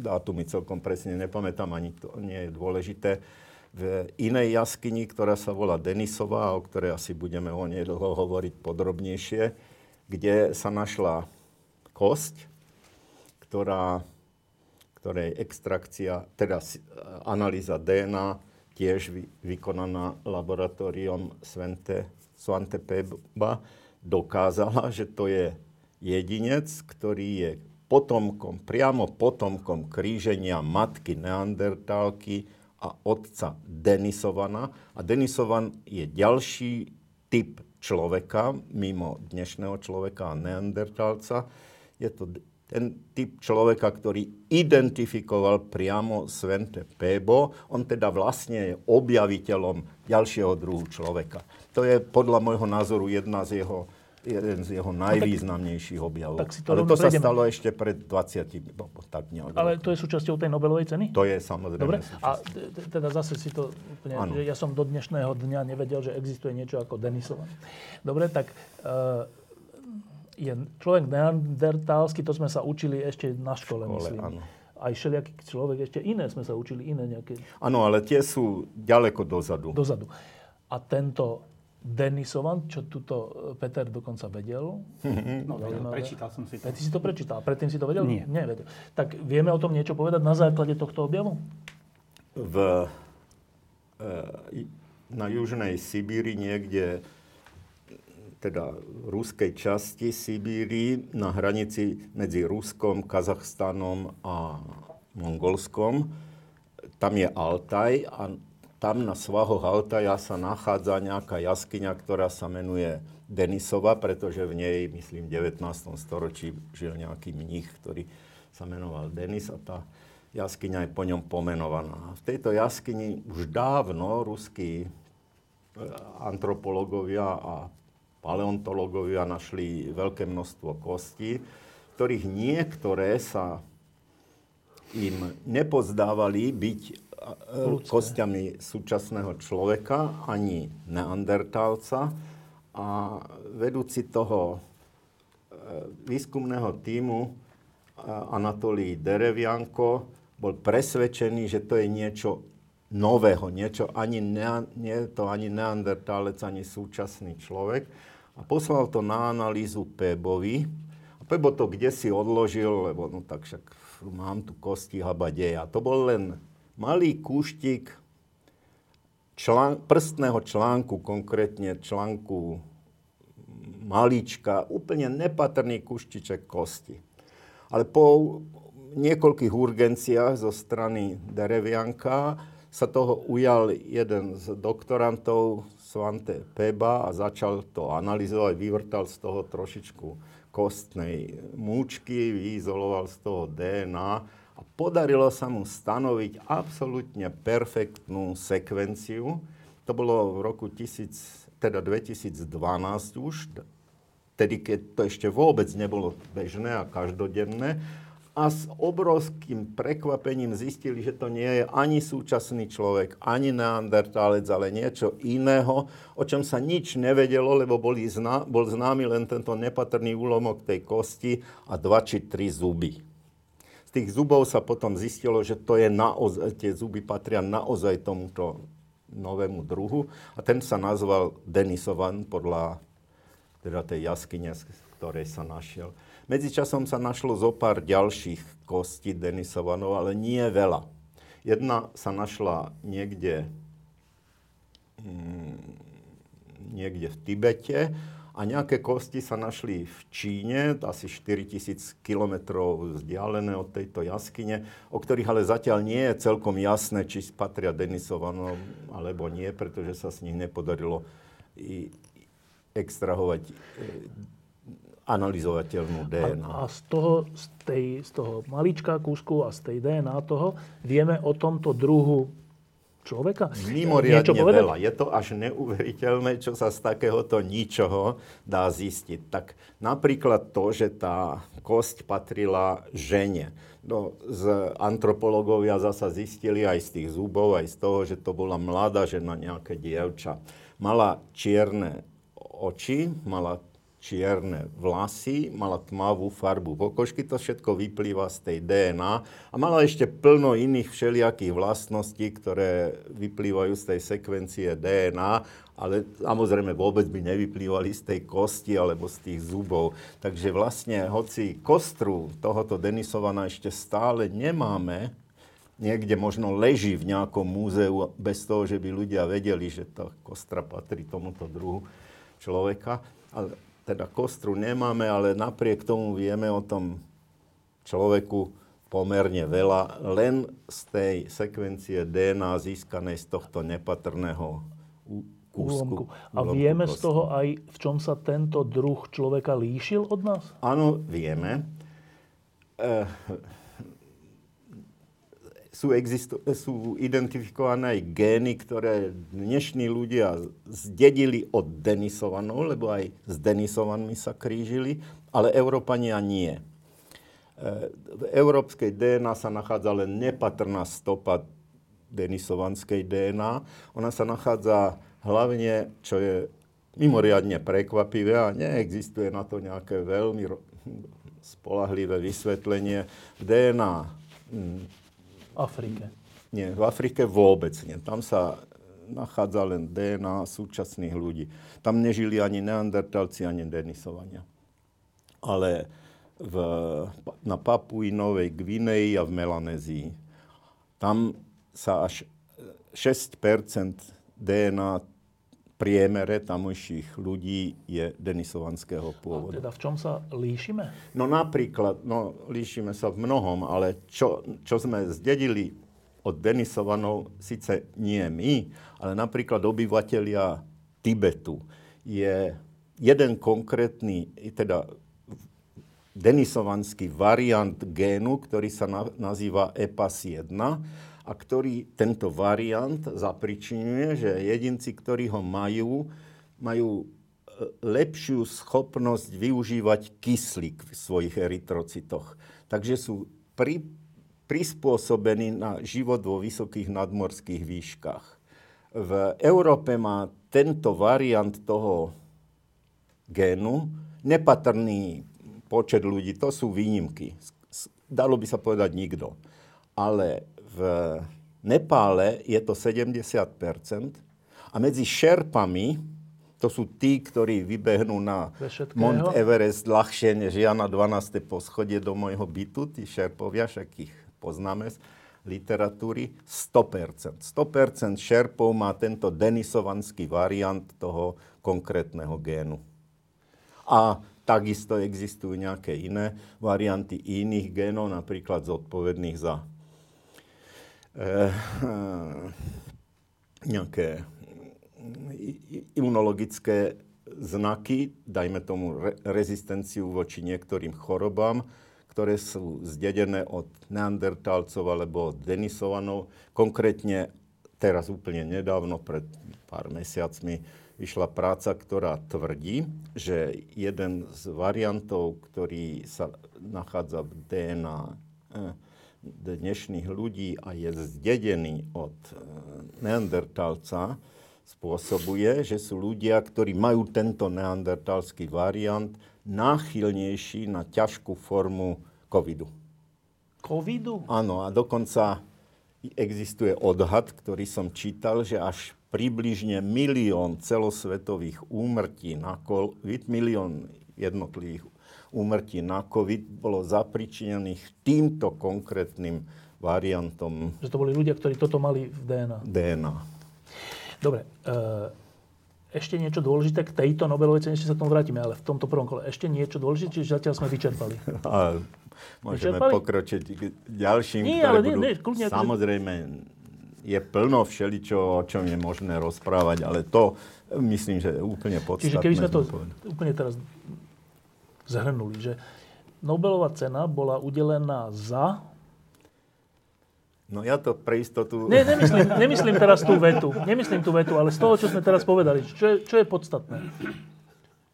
dátumy celkom presne nepamätám, ani to nie je dôležité, v inej jaskyni, ktorá sa volá Denisova, o ktorej asi budeme o nej dlho hovoriť podrobnejšie, kde sa našla kosť, ktorej extrakcia, teda analýza DNA, tiež vykonaná laboratóriom Svante Pääba, dokázala, že to je jedinec, ktorý je priamo potomkom kríženia matky neandertálky a otca Denisovana. A Denisovan je ďalší typ človeka, mimo dnešného človeka a neandertálca. Je to ten typ človeka, ktorý identifikoval priamo Svante Pääbo. On teda vlastne je objaviteľom ďalšieho druhu človeka. To je podľa môjho názoru jedna z jeho jeden z jeho najvýznamnejších objavov. Ale to sa stalo ešte pred 20. tak nejak. Ale to je súčasťou tej Nobelovej ceny? To je samozrejme. Dobre. A teda zase si to úplne, že ja som do dnešného dňa nevedel, že existuje niečo ako Denisova. Dobre, tak je človek neandertalský, to sme sa učili ešte na škole myslím. Áno. Aj všelijaký človek ešte iné sme sa učili, iné nejaké. Áno, ale tie sú ďaleko dozadu. Dozadu. A tento Denisovan, čo tuto Peter dokonca vedel. No, prečítal som si to. Ty si to prečítal. Predtým si to vedel? Nie. Nevedel. Tak vieme o tom niečo povedať na základe tohto objavu? Na južnej Sibíri niekde, teda ruskej časti Sibíri, na hranici medzi Ruskom, Kazachstanom a Mongolskom. Tam je Altaj a tam na svahoch Altaja sa nachádza nejaká jaskyňa, ktorá sa menuje Denisova, pretože v nej, myslím, v 19. storočí žil nejaký mních, ktorý sa menoval Denis a tá jaskyňa je po ňom pomenovaná. V tejto jaskyni už dávno ruskí antropológovia a paleontológovia našli veľké množstvo kostí, ktorých niektoré sa im nepozdávali byť kostiami súčasného človeka, ani neandertálca. A vedúci toho výskumného tímu Anatolij Derevianko bol presvedčený, že to je niečo nového, niečo nie je to ani neandertálec, ani súčasný človek. A poslal to na analýzu Pébovi. A Pébo to kdesi odložil, lebo no tak však mám tu kosti habadeja. To bol len malý kúštik prstného článku, konkrétne článku malíčka, úplne nepatrný kúštiček kosti. Ale po niekoľkých urgenciách zo strany Derevianka sa toho ujal jeden z doktorantov, Svante Pääba, a začal to analyzovať, vyvrtal z toho trošičku kostnej múčky, vyizoloval z toho DNA. A podarilo sa mu stanoviť absolútne perfektnú sekvenciu. To bolo v roku 2012 už, tedy keď to ešte vôbec nebolo bežné a každodenné. A s obrovským prekvapením zistili, že to nie je ani súčasný človek, ani neandertálec, ale niečo iného, o čom sa nič nevedelo, lebo bol známy len tento nepatrný úlomok tej kosti a 2 či 3 zuby. Z tých zubov sa potom zistilo, že to je naozaj, tie zuby patria naozaj tomuto novému druhu. A ten sa nazval Denisovan podľa teda tej jaskyne, z ktorej sa našiel. Medzičasom sa našlo zo pár ďalších kostí Denisovanov, ale nie veľa. Jedna sa našla niekde v Tibete. A nejaké kosti sa našli v Číne, asi 4000 kilometrov vzdialené od tejto jaskyne, o ktorých ale zatiaľ nie je celkom jasné, či patria Denisovanom alebo nie, pretože sa z nich nepodarilo extrahovať analyzovateľnú DNA. A z toho malička kúsku a z tej DNA toho vieme o tomto druhu človeka? Mimoriadne veľa. Je to až neuveriteľné, čo sa z takéhoto ničoho dá zistiť. Tak napríklad to, že tá kosť patrila žene. No, z antropológovia zasa zistili aj z tých zubov, aj z toho, že to bola mladá žena, nejaká dievča. Mala čierne oči, mala čierne vlasy, mala tmavú farbu pokožky, to všetko vyplýva z tej DNA a mala ešte plno iných všelijakých vlastností, ktoré vyplývajú z tej sekvencie DNA, ale samozrejme vôbec by nevyplývali z tej kosti alebo z tých zubov. Takže vlastne, hoci kostru tohoto Denisovana ešte stále nemáme, niekde možno leží v nejakom múzeu bez toho, že by ľudia vedeli, že tá kostra patrí tomuto druhu človeka, ale teda kostru nemáme, ale napriek tomu vieme o tom človeku pomerne veľa, len z tej sekvencie DNA získanej z tohto nepatrného kúsku. A vieme z toho aj, v čom sa tento druh človeka líšil od nás? Áno, vieme. sú identifikované aj gény, ktoré dnešní ľudia zdedili od Denisovanov, lebo aj s Denisovanmi sa krížili, ale Európania nie. V európskej DNA sa nachádza len nepatrná stopa denisovanskej DNA. Ona sa nachádza hlavne, čo je mimoriadne prekvapivé a neexistuje na to nejaké veľmi spolahlivé vysvetlenie, v DNA. Afrike. Nie, v Afrike vôbec nie. Tam sa nachádza len DNA súčasných ľudí. Tam nežili ani neandertalci, ani denisovania. Ale na Papui Novej Gvineji a v Melanézii. Tam sa až 6% DNA priemere tamojších ľudí je denisovanského pôvodu. A teda v čom sa líšime? No napríklad, líšime sa v mnohom, ale čo sme zdedili od denisovanov, síce nie my, ale napríklad obyvatelia Tibetu je jeden konkrétny, teda denisovanský variant génu, ktorý sa nazýva EPAS-1, a ktorý tento variant zapričiňuje, že jedinci, ktorí ho majú, majú lepšiu schopnosť využívať kyslík v svojich erytrocitoch. Takže sú prispôsobení na život vo vysokých nadmorských výškach. V Európe má tento variant toho génu nepatrný počet ľudí. To sú výnimky. Dalo by sa povedať nikto. Ale v Nepále je to 70% a medzi Šerpami, to sú tí, ktorí vybehnú na Mount Everest ľahšie než ja na 12. poschodie do môjho bytu, tí Šerpovia, však ich poznáme z literatúry, 100%. 100% Šerpov má tento denisovanský variant toho konkrétneho génu. A takisto existujú nejaké iné varianty iných génov, napríklad zodpovedných za nejaké imunologické znaky, dajme tomu rezistenciu voči niektorým chorobám, ktoré sú zdedené od neandertálcov alebo od denisovanov. Konkrétne teraz úplne nedávno, pred pár mesiacmi, vyšla práca, ktorá tvrdí, že jeden z variantov, ktorý sa nachádza v DNA dnešných ľudí a je zdedený od neandertálca, spôsobuje, že sú ľudia, ktorí majú tento neandertalský variant, náchylnejší na ťažkú formu covidu. Covidu? Áno, a dokonca existuje odhad, ktorý som čítal, že až približne 1 milión celosvetových úmrtí na covid, 1 milión jednotlivých úmrtí na covid bolo zapričinených týmto konkrétnym variantom. Že to boli ľudia, ktorí toto mali v DNA. Dobre. Ešte niečo dôležité k tejto Nobelovej cene, ešte sa k tomu vrátime, ale v tomto prvom kole. Ešte niečo dôležité, čiže zatiaľ sme vyčerpali. A môžeme pokročiť k ďalším, ktoré budú samozrejme. Je plno všeličo, o čom je možné rozprávať, ale to myslím, že je úplne podstatné. Čiže keby sme to úplne teraz zhrnuli, že Nobelová cena bola udelená za... No ja to pre istotu... Nie, nemyslím teraz tú vetu. Nemyslím tú vetu, ale z toho, čo sme teraz povedali, čo je podstatné?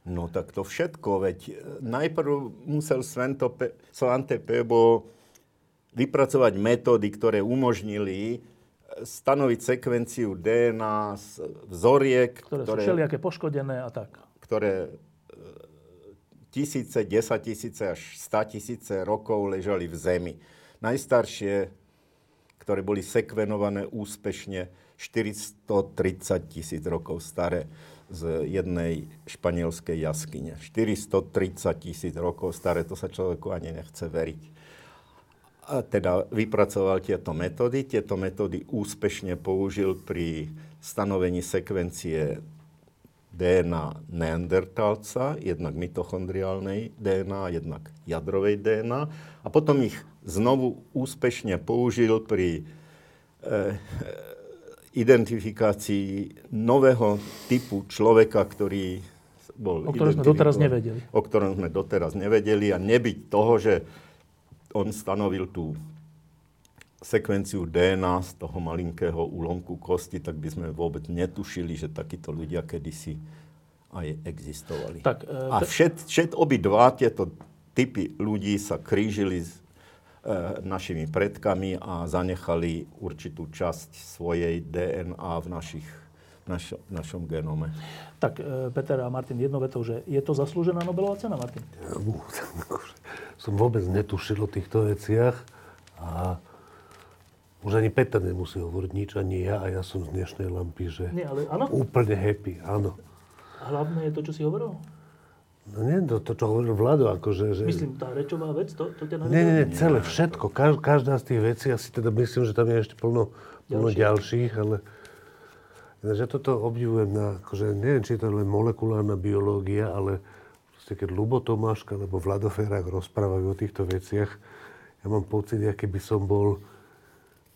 No tak to všetko, veď najprv musel Svante Pääbo vypracovať metódy, ktoré umožnili stanoviť sekvenciu DNA z vzoriek, ktoré sú všelijaké poškodené a tak. Ktoré tisíce, 10 000 až 100 000 rokov ležali v zemi. Najstaršie, ktoré boli sekvenované úspešne, 430 000 rokov staré z jednej španielskej jaskyne. 430 000 rokov staré, to sa človeku ani nechce veriť. A teda vypracoval tieto metódy. Tieto metódy úspešne použil pri stanovení sekvencie DNA neandertálca, jednak mitochondriálnej DNA, jednak jadrovej DNA. A potom ich znovu úspešne použil pri identifikácii nového typu človeka, ktorý bol identifikovaný. O ktorom sme doteraz nevedeli. A nebyť toho, že on stanovil tú sekvenciu DNA z toho malinkého úlomku kosti, tak by sme vôbec netušili, že takíto ľudia kedysi aj existovali. Tak, a obidva tieto typy ľudí sa krížili s našimi predkami a zanechali určitú časť svojej DNA v našom genome. Tak, Peter a Martin, jednou vetou, že je to zaslúžená Nobelová cena, Martin? Som vôbec netušil o týchto veciach a už ani Peter nemusí hovoriť nič, ani ja, a ja som z dnešnej lampy, že úplne happy, áno. Hlavné je to, čo si hovoril? No nie, to čo hovoril Vlado, akože... Myslím, tá rečová vec, to ťa... Nie, celé, všetko, každá z tých vecí, asi teda myslím, že tam je ešte plno ďalších, ale... Ja toto obdivujem na, akože neviem, či to je len molekulárna biológia, ale proste keď Ľubo Tomáška alebo Vlado Ferák rozprávajú o týchto veciach, ja mám pocit, aké by som bol...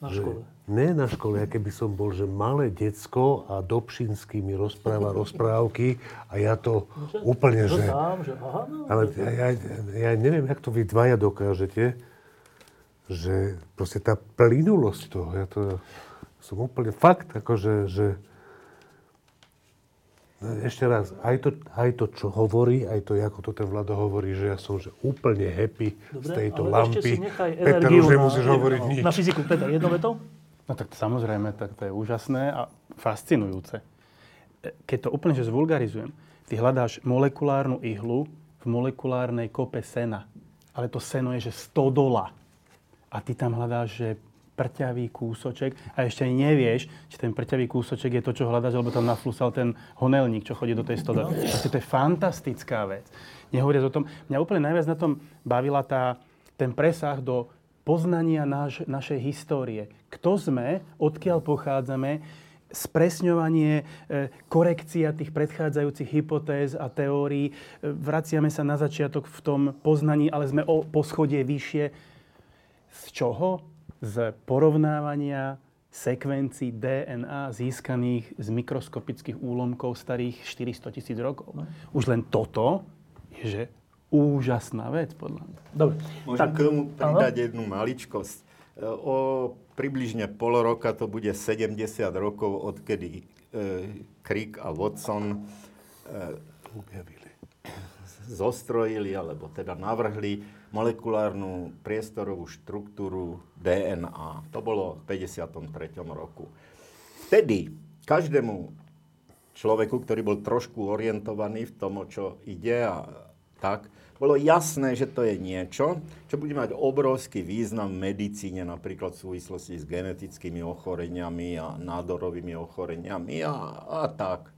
Na škole. Ne na škole, aké by som bol, že malé decko a Dobšinský mi rozpráva rozprávky a ja to úplne, že... Ale ja neviem, jak to vy dvaja dokážete, že proste tá plynulosť toho, ja to... Som úplne fakt, akože... Že ešte raz, aj to, čo hovorí, aj to, ako to ten Vlado hovorí, že ja som že úplne happy. Dobre, z tejto lampy. Peter, už nemusíš hovoriť nič. Na fyziku, Peter, jedno vetou? No tak samozrejme, tak to je úžasné a fascinujúce. Keď to úplne že zvulgarizujem, ty hľadáš molekulárnu ihlu v molekulárnej kope sena. Ale to seno je, že $100. A ty tam hľadáš, že prťavý kúsoček a ešte nevieš, či ten prťavý kúsoček je to, čo hľadaš, alebo tam naflusal ten honelník, čo chodí do tej stodoly. To je fantastická vec. Nehovoriac o tom, mňa úplne najviac na tom bavila ten presah do poznania našej histórie. Kto sme, odkiaľ pochádzame, spresňovanie, korekcia tých predchádzajúcich hypotéz a teórií. Vraciame sa na začiatok v tom poznaní, ale sme o poschodie vyššie. Z čoho? Z porovnávania sekvencií DNA získaných z mikroskopických úlomkov starých 400,000 rokov. Už len toto je, že úžasná vec, podľa mňa. Dobre. Môžem k tomu pridať jednu maličkosť. O približne pol roka to bude 70 rokov, odkedy Crick a Watson zostrojili, alebo teda navrhli molekulárnu priestorovú štruktúru DNA. To bolo v 53. roku. Vtedy každému človeku, ktorý bol trošku orientovaný v tom, o čo ide a tak, bolo jasné, že to je niečo, čo bude mať obrovský význam v medicíne, napríklad v súvislosti s genetickými ochoreniami a nádorovými ochoreniami a tak.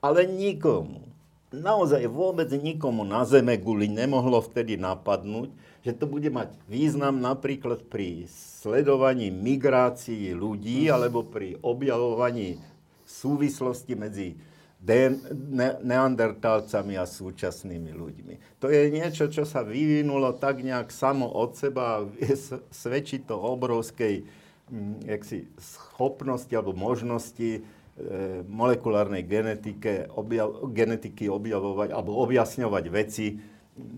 Ale nikomu, naozaj vôbec nikomu na Zemeguli nemohlo vtedy napadnúť, že to bude mať význam napríklad pri sledovaní migrácií ľudí alebo pri objavovaní súvislosti medzi neandertálcami a súčasnými ľuďmi. To je niečo, čo sa vyvinulo tak nejak samo od seba a svedčí to obrovskej schopnosti alebo možnosti molekulárnej genetiky objavovať alebo objasňovať veci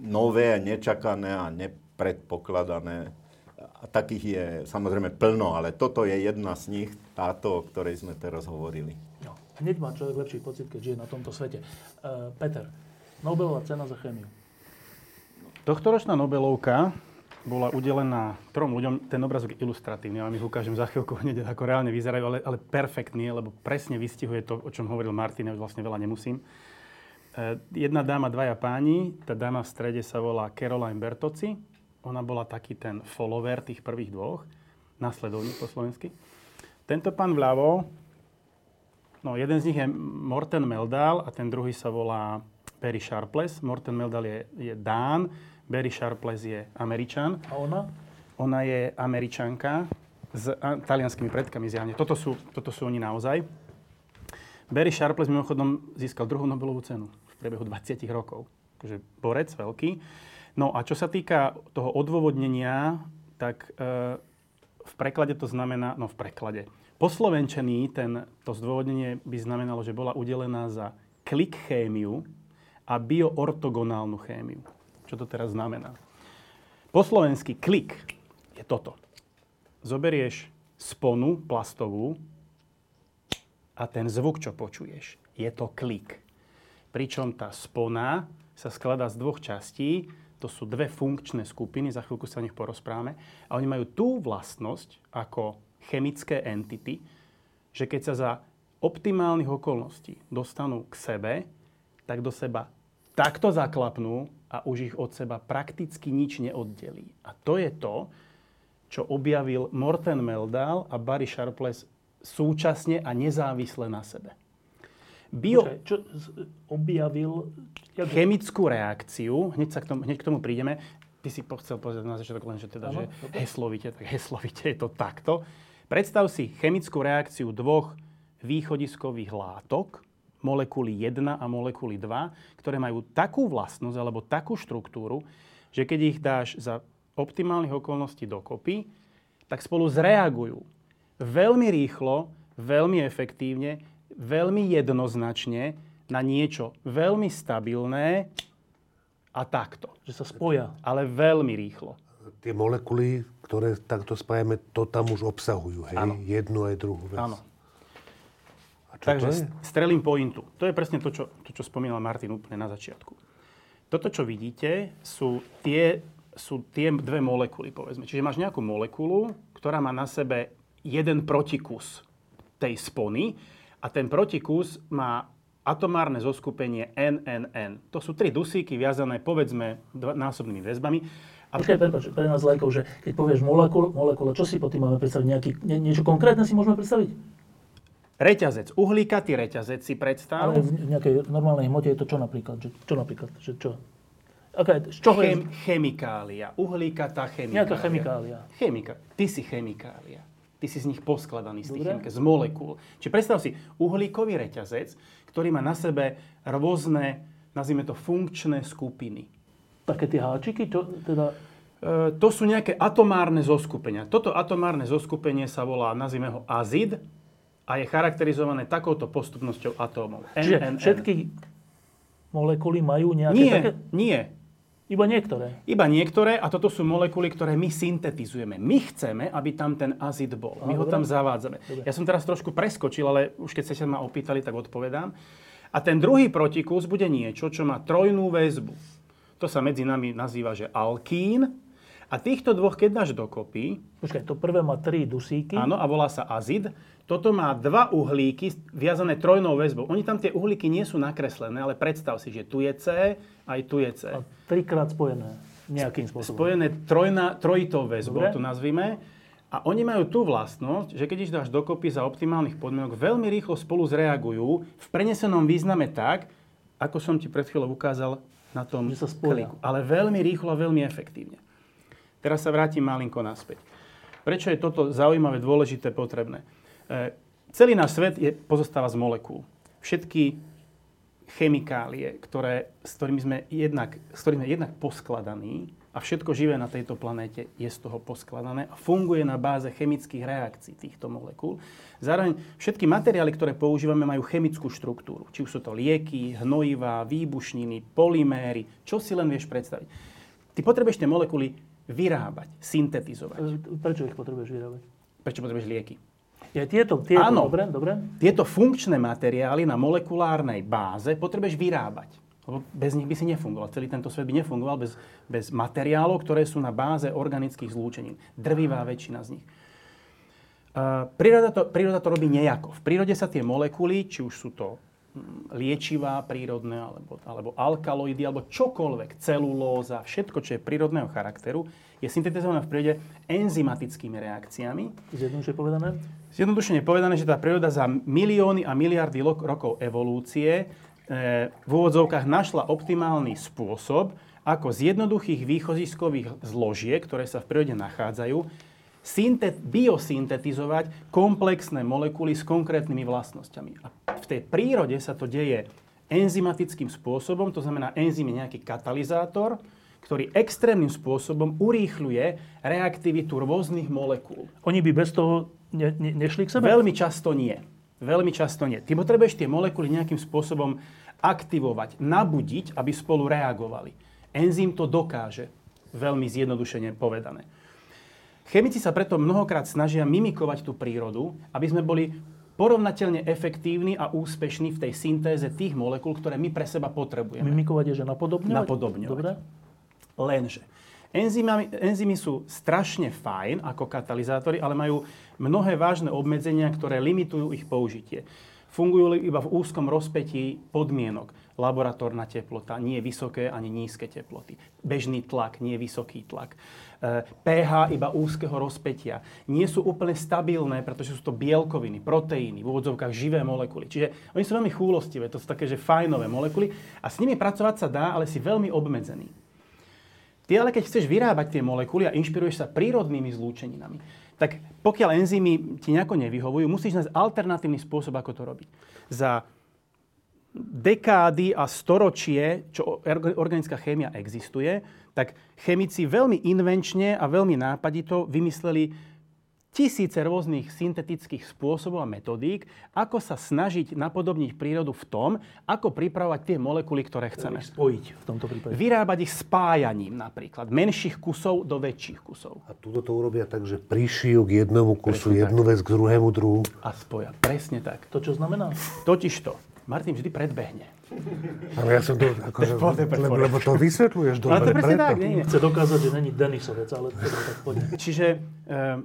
nové, nečakané a nepredpokladané. A takých je samozrejme plno, ale toto je jedna z nich, táto, o ktorej sme teraz hovorili. No, hneď má človek lepší pocit, keď žije na tomto svete. Peter, Nobelová cena za chémiu. Tohtoročná Nobelovka bola udelená 3 ľuďom. Ten obrázok je ilustratívny, ale my ho ukážem za chvíľku hneď, ako reálne vyzerajú, ale perfektný, lebo presne vystihuje to, o čom hovoril Martin, ja už vlastne veľa nemusím. Jedna dáma, dvaja páni, tá dáma v strede sa volá Carolyn Bertozzi, ona bola taký ten follower tých prvých dvoch, nasledovník po slovensky. Tento pán vľavo, no jeden z nich je Morten Meldal a ten druhý sa volá Barry Sharpless. Morten Meldal je Dán, Barry Sharpless je Američan. A ona? Ona je Američanka s talianskými predkami zjavne. Toto sú oni naozaj. Barry Sharpless mimochodom získal 2. Nobelovú cenu v priebehu 20 rokov. Takže borec veľký. No a čo sa týka toho odôvodnenia, tak v preklade to znamená... No v preklade. Po slovenčení to zdôvodnenie by znamenalo, že bola udelená za klik chémiu a bioortogonálnu chémiu. Čo to teraz znamená? Po slovensky klik je toto. zoberieš sponu plastovú a ten zvuk, čo počuješ, je to klik. Pričom tá spona sa skladá z dvoch častí. To sú dve funkčné skupiny, za chvíľku sa o nich porozprávame. A oni majú tú vlastnosť ako chemické entity, že keď sa za optimálnych okolností dostanú k sebe, tak do seba takto zaklapnú a už ich od seba prakticky nič neoddelí. A to je to, čo objavil Morten Meldal a Barry Sharpless súčasne a nezávisle na sebe. Čo objavil? Chemickú reakciu, hneď k tomu prídeme. Ty si chcel povedať na začiatok len, že teda, že heslovite je to takto. Predstav si chemickú reakciu dvoch východiskových látok, molekuly 1 a molekuly 2, ktoré majú takú vlastnosť alebo takú štruktúru, že keď ich dáš za optimálnych okolností dokopy, tak spolu zreagujú veľmi rýchlo, veľmi efektívne, veľmi jednoznačne na niečo veľmi stabilné a takto. Že sa spoja. Ale veľmi rýchlo. Tie molekuly, ktoré takto spájame, to tam už obsahujú, hej? Áno. Jednu aj druhú vec. Áno. A čo takže to je? Strelím pointu. To je presne to, čo spomínal Martin úplne na začiatku. Toto, čo vidíte, sú tie dve molekuly, povedzme. Čiže máš nejakú molekulu, ktorá má na sebe jeden protikus tej spony, a ten protikus má atomárne zoskupenie NNN. To sú tri dusíky viazané, povedzme, násobnými väzbami. A pre nás lajkov, že keď povieš molekula, čo si po tým máme predstaviť? Niečo konkrétne si môžeme predstaviť? Reťazec uhlíka, ty reťazec si predstav. Ale v nejakej normálnej hmote je to čo napríklad? Chemikália. Uhlíka, tá chemikália. Nejaká chemikália. Ty si chemikália. Ty si z nich poskladaný, z tých chemikál, z molekúl. Čiže predstav si uhlíkový reťazec, ktorý má na sebe rôzne, nazvime to, funkčné skupiny. Také tie háčiky? To sú nejaké atomárne zoskupenia. Toto atomárne zoskupenie sa volá, nazvime ho, azid a je charakterizované takouto postupnosťou atómov. Čiže všetky molekuly majú nejaké také? Nie. Iba niektoré a toto sú molekuly, ktoré my syntetizujeme. My chceme, aby tam ten azid bol. My ho tam zavádzame. Dobre. Ja som teraz trošku preskočil, ale už keď ste sa ma opýtali, tak odpovedám. A ten druhý protikus bude niečo, čo má trojnú väzbu. To sa medzi nami nazýva, že alkín. A týchto dvoch, keď dáš dokopy... to prvé má tri dusíky. Áno, a volá sa azid. Toto má dva uhlíky viazané trojnou väzbou. Oni tam tie uhlíky nie sú nakreslené, ale predstav si, že tu je C, aj tu je C. A trikrát spojené nejakým spôsobom. Spojené trojitou väzbou, to nazvime. A oni majú tú vlastnosť, že keď ich dáš dokopy za optimálnych podmienok, veľmi rýchlo spolu zreagujú v prenesenom význame tak, ako som ti pred chvíľou ukázal na tom kliku. Ale veľmi rýchlo a veľmi efektívne. Teraz sa vrátim malinko naspäť. Prečo je toto zaujímavé, dôležité, potrebné? Celý náš svet pozostáva z molekúl. Všetky chemikálie, s ktorými sme jednak poskladaní a všetko živé na tejto planéte je z toho poskladané a funguje na báze chemických reakcií týchto molekúl. Zároveň všetky materiály, ktoré používame, majú chemickú štruktúru. Či už sú to lieky, hnojivá, výbušniny, polyméry, čo si len vieš predstaviť. Ty potrebuješ tie molekuly vyrábať, syntetizovať. Prečo ich potrebuješ vyrábať? Prečo potrebuješ lieky? Áno, dobre. Tieto funkčné materiály na molekulárnej báze potrebuješ vyrábať. Lebo bez nich by si nefungoval. Celý tento svet by nefungoval bez materiálov, ktoré sú na báze organických zlúčenín. Drvivá väčšina z nich. Príroda to robí nejako. V prírode sa tie molekuly, či už sú to liečivá, prírodné, alebo alkaloidy, alebo čokoľvek, celulóza, všetko, čo je prírodného charakteru, je syntetizované v prírode enzymatickými reakciami. Zjednodušene povedané, že tá príroda za milióny a miliardy rokov evolúcie v úvodzovkách našla optimálny spôsob, ako z jednoduchých východiskových zložiek, ktoré sa v prírode nachádzajú, biosyntetizovať komplexné molekuly s konkrétnymi vlastnosťami. A v tej prírode sa to deje enzymatickým spôsobom, to znamená enzym je nejaký katalizátor, ktorý extrémnym spôsobom urýchľuje reaktivitu rôznych molekúl. Oni by bez toho nešli k sebe? Veľmi často nie. Ty potrebuješ tie molekuly nejakým spôsobom aktivovať, nabudiť, aby spolu reagovali. Enzym to dokáže, veľmi zjednodušene povedané. Chemici sa preto mnohokrát snažia mimikovať tú prírodu, aby sme boli porovnateľne efektívni a úspešní v tej syntéze tých molekúl, ktoré my pre seba potrebujeme. Mimikovať je, že napodobňovať? Napodobňovať. Dobre. Lenže enzymy sú strašne fajn ako katalizátory, ale majú mnohé vážne obmedzenia, ktoré limitujú ich použitie. Fungujú iba v úzkom rozpätí podmienok. Laboratórna teplota, nie vysoké ani nízke teploty. Bežný tlak, nie vysoký tlak. pH iba úzkeho rozpätia. Nie sú úplne stabilné, pretože sú to bielkoviny, proteíny, v úvodzovkách živé molekuly. Čiže oni sú veľmi chúlostivé, to sú také, že fajnové molekuly. A s nimi pracovať sa dá, ale si veľmi obmedzený. Ty ale keď chceš vyrábať tie molekuly a inšpiruješ sa prírodnými zlúčeninami, tak pokiaľ enzymy ti nejako nevyhovujú, musíš nájsť alternatívny spôsob, ako to robiť. Za dekády a storočie, čo organická chémia existuje, tak chemici veľmi invenčne a veľmi nápadito vymysleli tisíce rôznych syntetických spôsobov a metodík, ako sa snažiť napodobniť prírodu v tom, ako pripravovať tie molekuly, ktoré chceme spojiť v tomto prípade. Vyrábať ich spájaním napríklad menších kusov do väčších kusov. A tuto to urobia tak, že prišijú k jednomu kusu jednu vec k druhému druhu. A spoja. Presne tak. To čo znamená? Totižto. Martin vždy predbehne. Ale ja som to akože... lebo to vysvetľuješ dobre. Ale to presne tak, nie. Chce dokázať, že není Denisovec, ale to tak poďme. Čiže,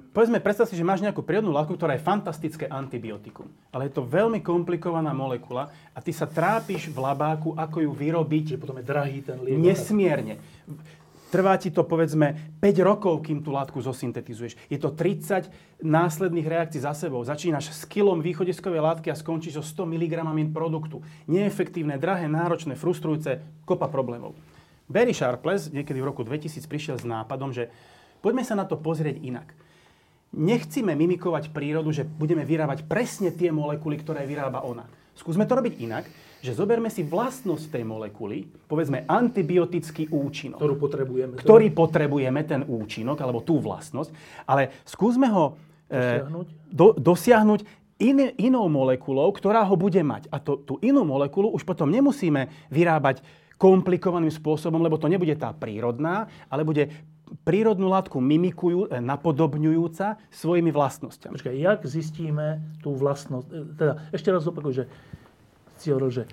povedzme, predstav si, že máš nejakú prírodnú látku, ktorá je fantastické antibiotikum. Ale je to veľmi komplikovaná molekula a ty sa trápiš v labáku, ako ju vyrobiť. Že potom je drahý ten liek. Nesmierne. Trvá ti to, povedzme, 5 rokov, kým tú látku zosyntetizuješ. Je to 30 následných reakcií za sebou. Začínaš s kilom východiskovej látky a skončíš so 100 mg produktu. Neefektívne, drahé, náročné, frustrujúce, kopa problémov. Barry Sharpless niekedy v roku 2000 prišiel s nápadom, že poďme sa na to pozrieť inak. Nechcíme mimikovať prírodu, že budeme vyrábať presne tie molekuly, ktoré vyrába ona. Skúsme to robiť inak, že zoberme si vlastnosť tej molekuly, povedzme antibiotický účinok, ktorý potrebujeme ten účinok, alebo tú vlastnosť, ale skúsme ho dosiahnuť inou molekulou, ktorá ho bude mať. A tú inú molekulu už potom nemusíme vyrábať komplikovaným spôsobom, lebo to nebude tá prírodná, ale bude prírodnú látku mimikujú, napodobňujúca svojimi vlastnosťami. Počkaj, jak zistíme tú vlastnosť? Teda, ešte raz opakuj, že Cioro, že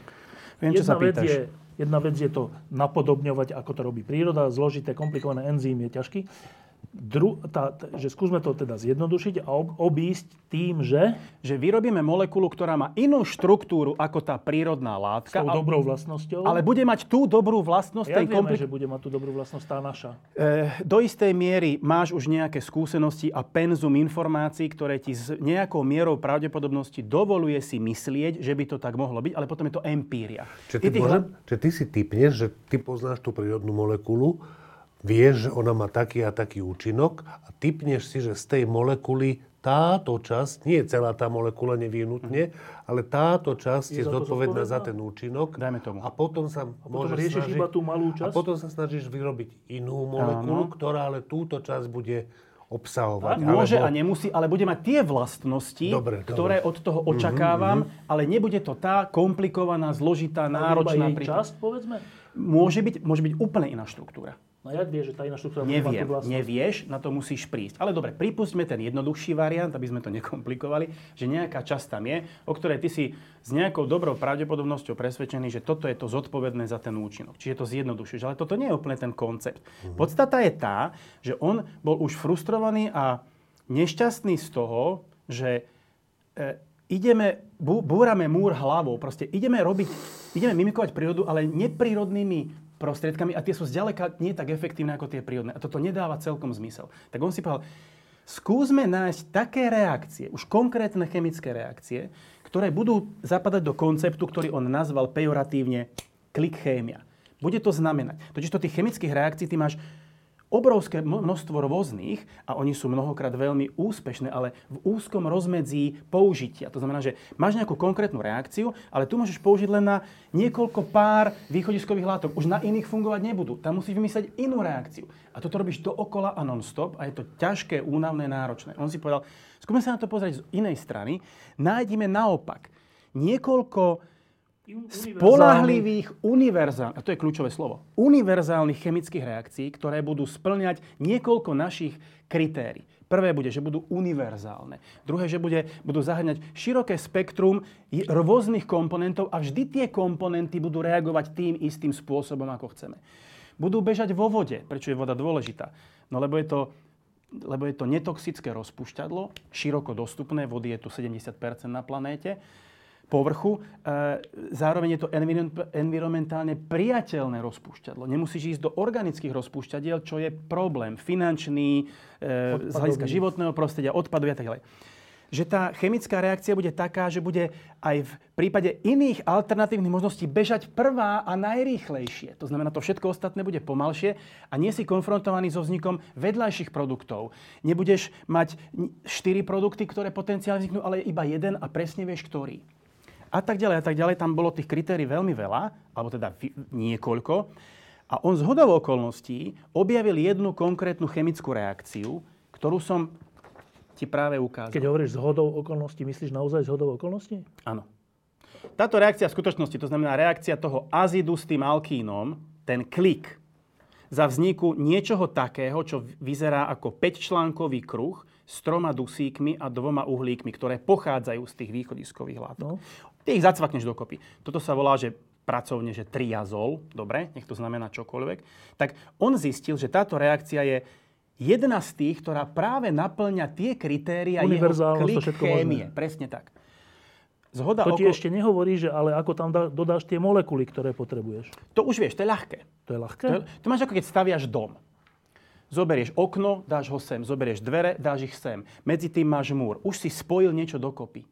viem, čo sa pýtaš. Jedna vec je to napodobňovať, ako to robí príroda, zložité, komplikované enzym je ťažký. Že skúsme to teda zjednodušiť a obísť tým, že vyrobíme molekulu, ktorá má inú štruktúru ako tá prírodná látka. S tou dobrou vlastnosťou. Ale bude mať tú dobrú vlastnosť. Ja vieme, že bude mať tú dobrú vlastnosť tá naša. Do istej miery máš už nejaké skúsenosti a penzum informácií, ktoré ti s nejakou mierou pravdepodobnosti dovoluje si myslieť, že by to tak mohlo byť, ale potom je to empíria. Čiže ty si typneš, že ty poznáš tú prírodnú molekulu, vieš, že ona má taký a taký účinok a typneš si, že z tej molekuly táto časť, nie je celá tá molekula nevyhnutne, ale táto časť je zodpovedná za ten účinok. Dajme tomu. A potom sa riešiš iba tú malú časť. A potom sa snažíš vyrobiť inú molekulu, ktorá ale túto časť bude obsahovať. Tak, môže a nemusí, ale bude mať tie vlastnosti, ktoré od toho očakávam, ale nebude to tá komplikovaná, zložitá, náročná časť, povedzme. Môže byť úplne iná štruktúra. No jak vieš, že tá iná štruktúra má tú vlastnosť? Nevieš, na to musíš prísť. Ale dobre, pripustme ten jednoduchší variant, aby sme to nekomplikovali, že nejaká časť tam je, o ktorej ty si s nejakou dobrou pravdepodobnosťou presvedčený, že toto je to zodpovedné za ten účinok. Čiže to zjednodušuješ, ale toto nie je úplne ten koncept. Podstata je tá, že on bol už frustrovaný a nešťastný z toho, že búrame múr hlavou, proste ideme mimikovať prírodu, ale neprírodnými prostriedkami a tie sú zďaleka nie tak efektívne ako tie prírodné. A toto nedáva celkom zmysel. Tak on si povedal, skúsme nájsť také reakcie, už konkrétne chemické reakcie, ktoré budú zapadať do konceptu, ktorý on nazval pejoratívne klikchémia. Bude to znamenať. Totiž to tých chemických reakcií ty máš obrovské množstvo rôznych a oni sú mnohokrát veľmi úspešné, ale v úzkom rozmedzí použitia. To znamená, že máš nejakú konkrétnu reakciu, ale tu môžeš použiť len na niekoľko pár východiskových látok. Už na iných fungovať nebudú. Tam musíš vymyslieť inú reakciu. A toto robíš dookola a non-stop a je to ťažké, únavné, náročné. On si povedal, skúme sa na to pozrieť z inej strany. Nájdime naopak niekoľko spoľahlivých univerzálnych, a to je kľúčové slovo, univerzálnych chemických reakcií, ktoré budú spĺňať niekoľko našich kritérií. Prvé bude, že budú univerzálne. Druhé, že budú zahrňať široké spektrum rôznych komponentov a vždy tie komponenty budú reagovať tým istým spôsobom, ako chceme. Budú bežať vo vode. Prečo je voda dôležitá? No lebo je to netoxické rozpúšťadlo, široko dostupné. Vody je tu 70% na planéte, povrchu. Zároveň je to environmentálne priateľné rozpúšťadlo. Nemusíš ísť do organických rozpúšťadiel, čo je problém finančný, z hľadiska životného prostredia, odpadu a tak ďalej. Že tá chemická reakcia bude taká, že bude aj v prípade iných alternatívnych možností bežať prvá a najrýchlejšie. To znamená, to všetko ostatné bude pomalšie a nie si konfrontovaný so vznikom vedľajších produktov. Nebudeš mať 4 produkty, ktoré potenciálne vzniknú, ale iba jeden a presne vieš, ktorý. A tak ďalej. Tam bolo tých kritérií veľmi veľa, alebo teda niekoľko. A on zhodou okolností objavil jednu konkrétnu chemickú reakciu, ktorú som ti práve ukázal. Keď hovoríš zhodou okolností, myslíš naozaj zhodou okolností? Áno. Táto reakcia v skutočnosti, to znamená reakcia toho azidu s tým alkínom, ten klik, za vzniku niečoho takého, čo vyzerá ako 5-článkový kruh, s 3 dusíkmi a 2 uhlíkmi, ktoré pochádzajú z tých východiskových látok. No. Ty ich zacvakneš dokopy. Toto sa volá, že pracovne, že triazol. Dobre, nech to znamená čokoľvek. Tak on zistil, že táto reakcia je jedna z tých, ktorá práve naplňa tie kritéria jeho klik chémie. Presne tak. To ti ešte nehovorí, že ale ako tam dodáš tie molekuly, ktoré potrebuješ. To už vieš, to je ľahké. To je ľahké? To máš ako keď staviaš dom. Zoberieš okno, dáš ho sem. Zoberieš dvere, dáš ich sem. Medzi tým máš múr. Už si spojil niečo dokopy.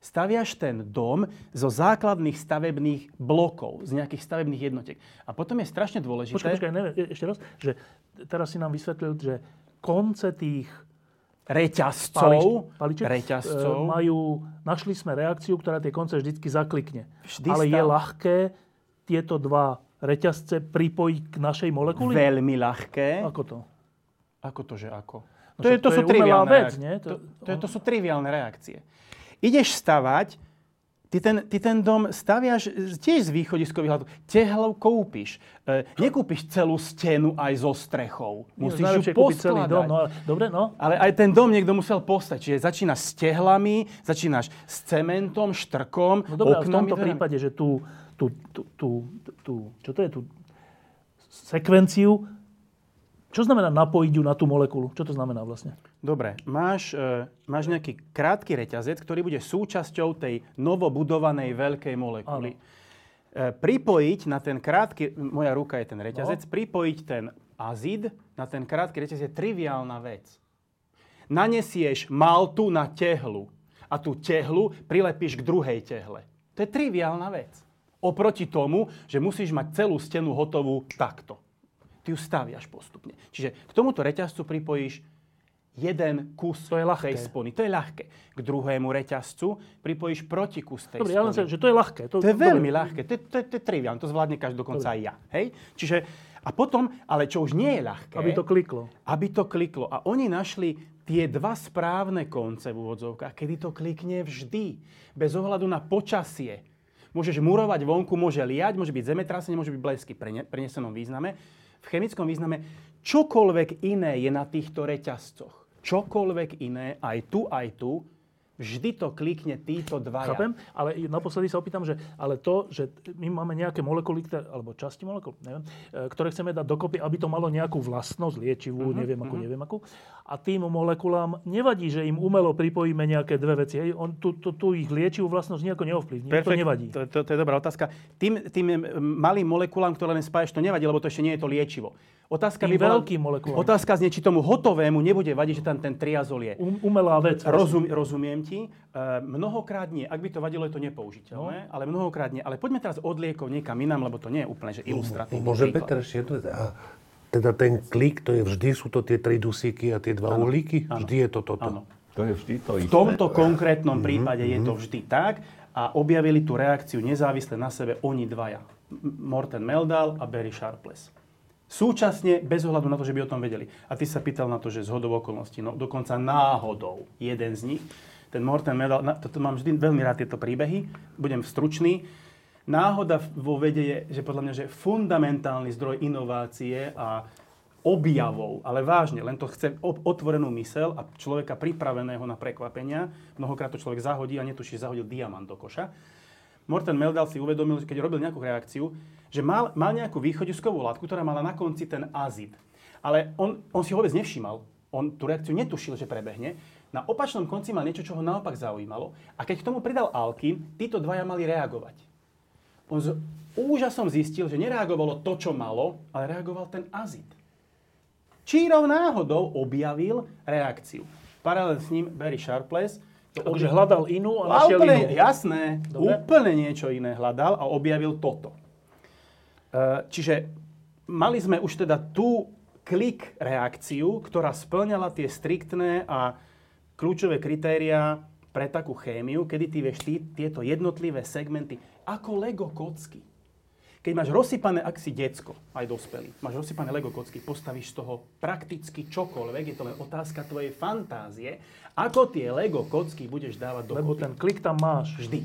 Staviaš ten dom zo základných stavebných blokov, z nejakých stavebných jednotiek. A potom je strašne dôležité... Počkaj, neviem, ešte raz. Že teraz si nám vysvetlil, že konce tých reťazcov majú... Našli sme reakciu, ktorá tie konce vždycky zaklikne. Je ľahké tieto dva reťazce pripojiť k našej molekule? Veľmi ľahké. Ako to? Ako to, že ako? No, to sú triviálne reakcie. To sú triviálne reakcie. Ideš stavať, ty ten dom staviaš tiež z východiskových hľadov. Tehľov kúpiš. Nekúpiš celú stenu aj zo strechou. Musíš ju poskladať. Ale aj ten dom niekto musel postať. Čiže začínaš s tehlami, začínaš s cementom, štrkom, oknami. No dobre, v tomto prípade, že tú sekvenciu, čo znamená napojiť ju na tú molekulu? Čo to znamená vlastne? Dobre, máš nejaký krátky reťazec, ktorý bude súčasťou tej novobudovanej veľkej molekuly. Pripojiť na ten krátky, moja ruka je ten reťazec, pripojiť ten azid na ten krátky reťazec je triviálna vec. Nanesieš maltu na tehlu a tú tehlu prilepíš k druhej tehle. To je triviálna vec. Oproti tomu, že musíš mať celú stenu hotovú takto. Ty ju staviaš postupne. Čiže k tomuto reťazcu pripojíš jeden kus tej spony. To je ľahké. K druhému reťazcu pripojíš protikus tej spony. Dobre, ja len sa, že to je ľahké. To je veľmi ľahké. To je triviálne. To zvládne každý, dokonca aj ja. Hej? Čiže, a potom, ale čo už nie je ľahké... Aby to kliklo. A oni našli tie dva správne konce v úvodzovkách, kedy to klikne vždy. Bez ohľadu na počasie. Môžeš murovať vonku, môže liať, môže byť zemetrasenie, môže byť blesky v prenesenom význame. V chemickom význame čokoľvek iné je na týchto reťazcoch. Čokoľvek iné, aj tu, vždy to klikne títo dvaja. Chápem, ale naposledy sa opýtam, že my máme nejaké molekuly, alebo časti molekul, neviem, ktoré chceme dať dokopy, aby to malo nejakú vlastnosť, liečivú, neviem akú. A tým molekulám nevadí, že im umelo pripojíme nejaké dve veci. Hej? Tu ich liečivú vlastnosť nejako neovplyvní. Perfect. To nevadí. To je dobrá otázka. Tým malým molekulám, ktoré len spájaš, to nevadí, lebo to ešte nie je to liečivo. Otázka znie, či tomu hotovému nebude vadiť, že tam ten triazol je. Umelá vec. Rozumiem ti. Mnohokrát nie. Ak by to vadilo, je to nepoužiteľné, ale mnohokrát nie. Ale poďme teraz od liekov niekam inám, lebo to nie je úplne že ilustratívne. Bože Petr, ešte jedno. Teda ten klik, to je vždy, sú to tie 3 dusíky a tie 2 uhlíky? Vždy je to toto. Áno. To je vždy to isté. V tomto konkrétnom prípade je to vždy tak. A objavili tú reakciu nezávisle na sebe oni dvaja. Morten Meldal a Barry Sharpless. Súčasne, bez ohľadu na to, že by o tom vedeli. A ty sa pýtal na to, že zhodou okolností, no dokonca náhodou, jeden z nich, ten Morten Meldal, toto mám vždy veľmi rád tieto príbehy, budem stručný, náhoda vo vede je, že podľa mňa, že fundamentálny zdroj inovácie a objavov, ale vážne, len to chce otvorenú myseľ a človeka pripraveného na prekvapenia. Mnohokrát to človek zahodí a netuší, že zahodil diamant do koša. Morten Meldal si uvedomil, že keď robil nejakú reakciu, že mal nejakú východiskovú látku, ktorá mala na konci ten azid. Ale on si ho vôbec nevšímal. On tú reakciu netušil, že prebehne. Na opačnom konci mal niečo, čo ho naopak zaujímalo. A keď k tomu pridal alkým, títo dvaja mali reagovať. On s úžasom zistil, že nereagovalo to, čo malo, ale reagoval ten azid. Čírou náhodou objavil reakciu. Paralelne s ním Barry Sharpless. Takže hľadal inú a našiel inú. Jasné, dobre. Úplne niečo iné hľadal a objavil toto. Čiže mali sme už teda tú klik reakciu, ktorá spĺňala tie striktné a kľúčové kritériá pre takú chémiu, kedy ty vieš tieto jednotlivé segmenty ako Lego kocky. Keď máš rozsypané, ak si decko, aj dospelý, máš rozsypané Lego kocky, postavíš z toho prakticky čokoľvek, je to len otázka tvojej fantázie, ako tie Lego kocky budeš dávať do kopy. Ten klik tam máš. Vždy.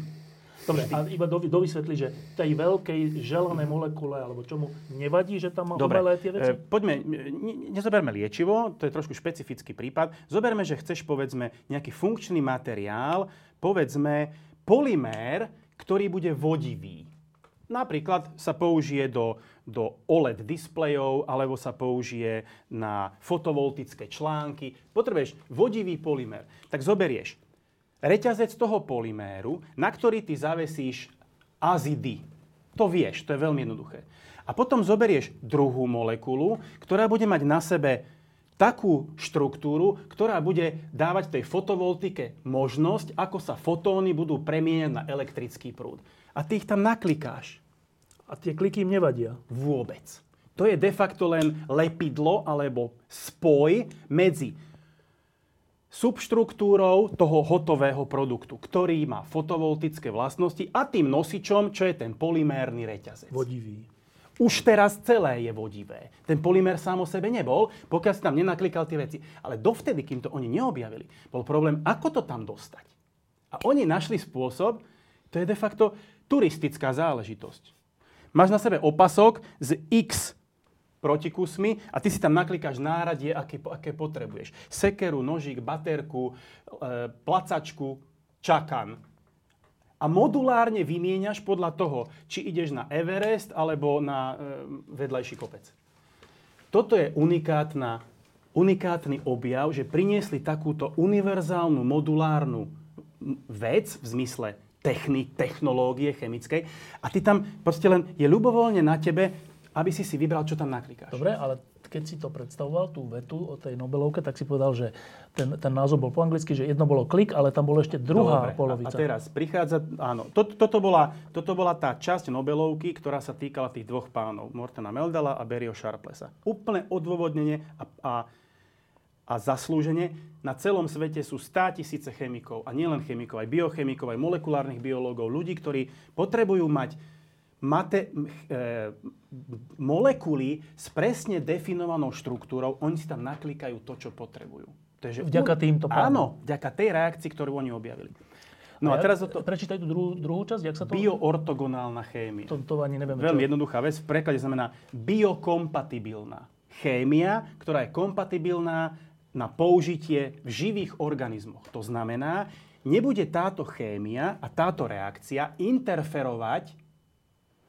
Dobre, a iba dovysvetli, že tej veľkej želanej molekule, alebo čomu nevadí, že tam má obelé tie veci? Poďme, nezoberme liečivo, to je trošku špecifický prípad. Zoberme, že chceš, povedzme, nejaký funkčný materiál, povedzme, polymér, ktorý bude vodivý. Napríklad sa použije do OLED displejov, alebo sa použije na fotovoltické články. Potrebuješ vodivý polymér. Tak zoberieš reťazec toho polyméru, na ktorý ty zavesíš azidy. To vieš, to je veľmi jednoduché. A potom zoberieš druhú molekulu, ktorá bude mať na sebe takú štruktúru, ktorá bude dávať tej fotovoltike možnosť, ako sa fotóny budú premieňať na elektrický prúd. A ty ich tam naklikáš. A tie kliky im nevadia? Vôbec. To je de facto len lepidlo alebo spoj medzi subštruktúrou toho hotového produktu, ktorý má fotovoltické vlastnosti a tým nosičom, čo je ten polymérny reťazec. Vodivý. Už teraz celé je vodivé. Ten polymér sám o sebe nebol, pokiaľ si tam nenaklikal tie veci. Ale dovtedy, kým to oni neobjavili, bol problém, ako to tam dostať. A oni našli spôsob, to je de facto turistická záležitosť. Máš na sebe opasok z X protikusmi a ty si tam naklikáš náradie, aké potrebuješ. Sekeru, nožík, baterku, placačku, čakan. A modulárne vymieňaš podľa toho, či ideš na Everest alebo na vedľajší kopec. Toto je unikátny objav, že priniesli takúto univerzálnu modulárnu vec v zmysle technológie chemickej a ty tam proste len je ľubovoľne na tebe, aby si si vybral, čo tam naklikáš. Dobre, ale keď si to predstavoval, tú vetu o tej Nobelovke, tak si povedal, že ten názov bol po anglicky, že jedno bolo klik, ale tam bola ešte druhá polovica. A teraz prichádza, áno, toto bola tá časť Nobelovky, ktorá sa týkala tých dvoch pánov, Mortena Meldala a Barryho Sharplessa. Úplne odôvodnenie a zaslúženie. Na celom svete sú 100 000 chemikov, a nielen chemikov, aj biochemikov, aj molekulárnych biológov, ľudí, ktorí potrebujú mať molekuly s presne definovanou štruktúrou. Oni si tam naklikajú to, čo potrebujú. Takže vďaka týmto pánom. Áno, vďaka tej reakcii, ktorú oni objavili. No a teraz prečítaj tú druhú časť, jak sa to... Bioortogonálna chémia. To ani neviem. Veľmi jednoduchá vec. V preklade znamená biokompatibilná. Chémia, ktorá je kompatibilná na použitie v živých organizmoch. To znamená, nebude táto chémia a táto reakcia interferovať,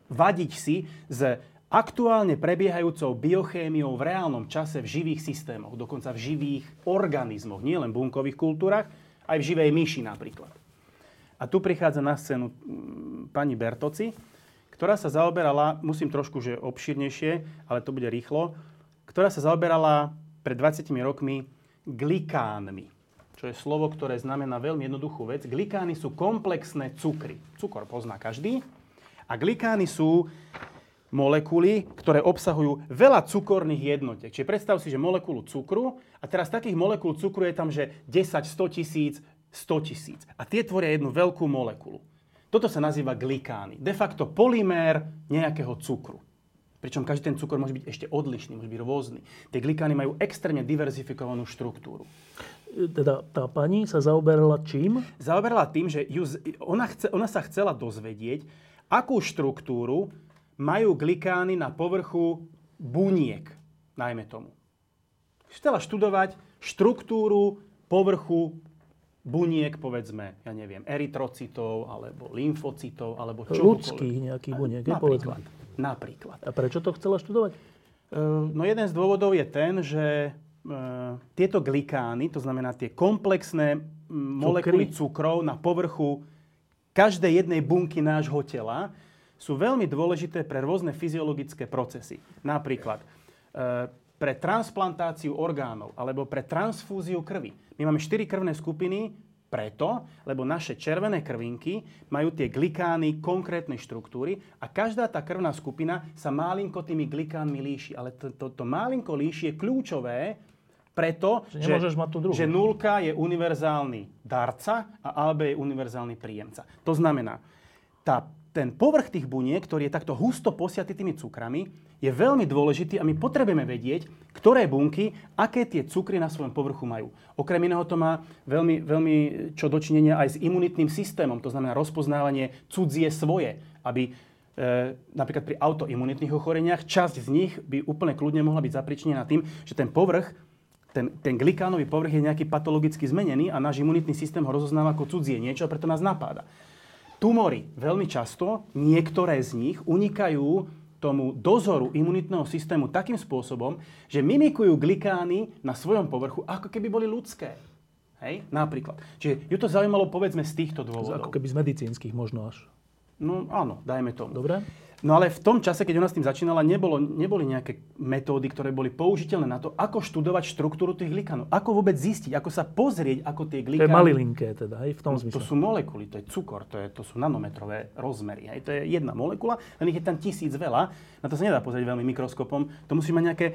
vadiť si s aktuálne prebiehajúcou biochémiou v reálnom čase v živých systémoch, dokonca v živých organizmoch, nie len bunkových kultúrach, aj v živej myši napríklad. A tu prichádza na scénu pani Bertozzi, ktorá sa zaoberala, musím trošku že obširnejšie, ale to bude rýchlo, ktorá sa zaoberala pred 20 rokmi glykánmi, čo je slovo, ktoré znamená veľmi jednoduchú vec. Glykány sú komplexné cukry. Cukor pozná každý. A glykány sú molekuly, ktoré obsahujú veľa cukorných jednotiek. Čiže predstav si, že molekulu cukru, a teraz takých molekúl cukru je tam, že 10, 100 000, 100 000. A tie tvoria jednu veľkú molekulu. Toto sa nazýva glykány. De facto polymér nejakého cukru. Pričom každý ten cukor môže byť ešte odlišný, môže byť rôzny. Tie glykány majú extrémne diverzifikovanú štruktúru. Teda tá pani sa zaoberala čím? Zaoberala tým, že ona sa chcela dozvedieť, akú štruktúru majú glykány na povrchu buniek, najmä tomu. Chcela študovať štruktúru povrchu buniek, povedzme, ja neviem, erytrocitov, alebo lymfocitov, alebo čohokoľvek. Ľudských nejakých buniek, nepovedzme. Napríklad. A prečo to chcela študovať? No jeden z dôvodov je ten, že tieto glykány, to znamená tie komplexné molekuly cukrov na povrchu každej jednej bunky nášho tela, sú veľmi dôležité pre rôzne fyziologické procesy. Napríklad pre transplantáciu orgánov alebo pre transfúziu krvi. My máme 4 krvné skupiny preto, lebo naše červené krvinky majú tie glykány konkrétnej štruktúry a každá tá krvná skupina sa málinko tými glykánmi líši. Ale to málinko líši je kľúčové preto, že nulka je univerzálny darca a albe je univerzálny príjemca. To znamená, ten povrch tých buniek, ktorý je takto husto posiatý tými cukrami, je veľmi dôležitý a my potrebujeme vedieť, ktoré bunky, aké tie cukry na svojom povrchu majú. Okrem iného to má veľmi, veľmi čo dočinenia aj s imunitným systémom, to znamená rozpoznávanie cudzie svoje, aby napríklad pri autoimunitných ochoreniach časť z nich by úplne kľudne mohla byť zapričinená tým, že ten povrch, ten glykánový povrch je nejaký patologicky zmenený a náš imunitný systém ho rozoznáva ako cudzie niečo a preto nás napáda. Tumory veľmi často, niektoré z nich, unikajú tomu dozoru imunitného systému takým spôsobom, že mimikujú glykány na svojom povrchu, ako keby boli ľudské. Hej? Napríklad. Čiže ju to zaujímalo, povedzme, z týchto dôvodov. Ako keby z medicínskych možno až. No áno, dajme tomu. Dobre. No ale v tom čase, keď ona s tým začínala, neboli nejaké metódy, ktoré boli použiteľné na to, ako študovať štruktúru tých glykánov. Ako vôbec zistiť, ako sa pozrieť, ako tie glykány... To je malilinké teda, hej, v tom zmysle. To sú molekuly, to je cukor, to sú nanometrové rozmery, hej. To je jedna molekula, len ich je tam 1000 veľa. Na to sa nedá pozrieť veľmi mikroskopom. To musí mať nejaké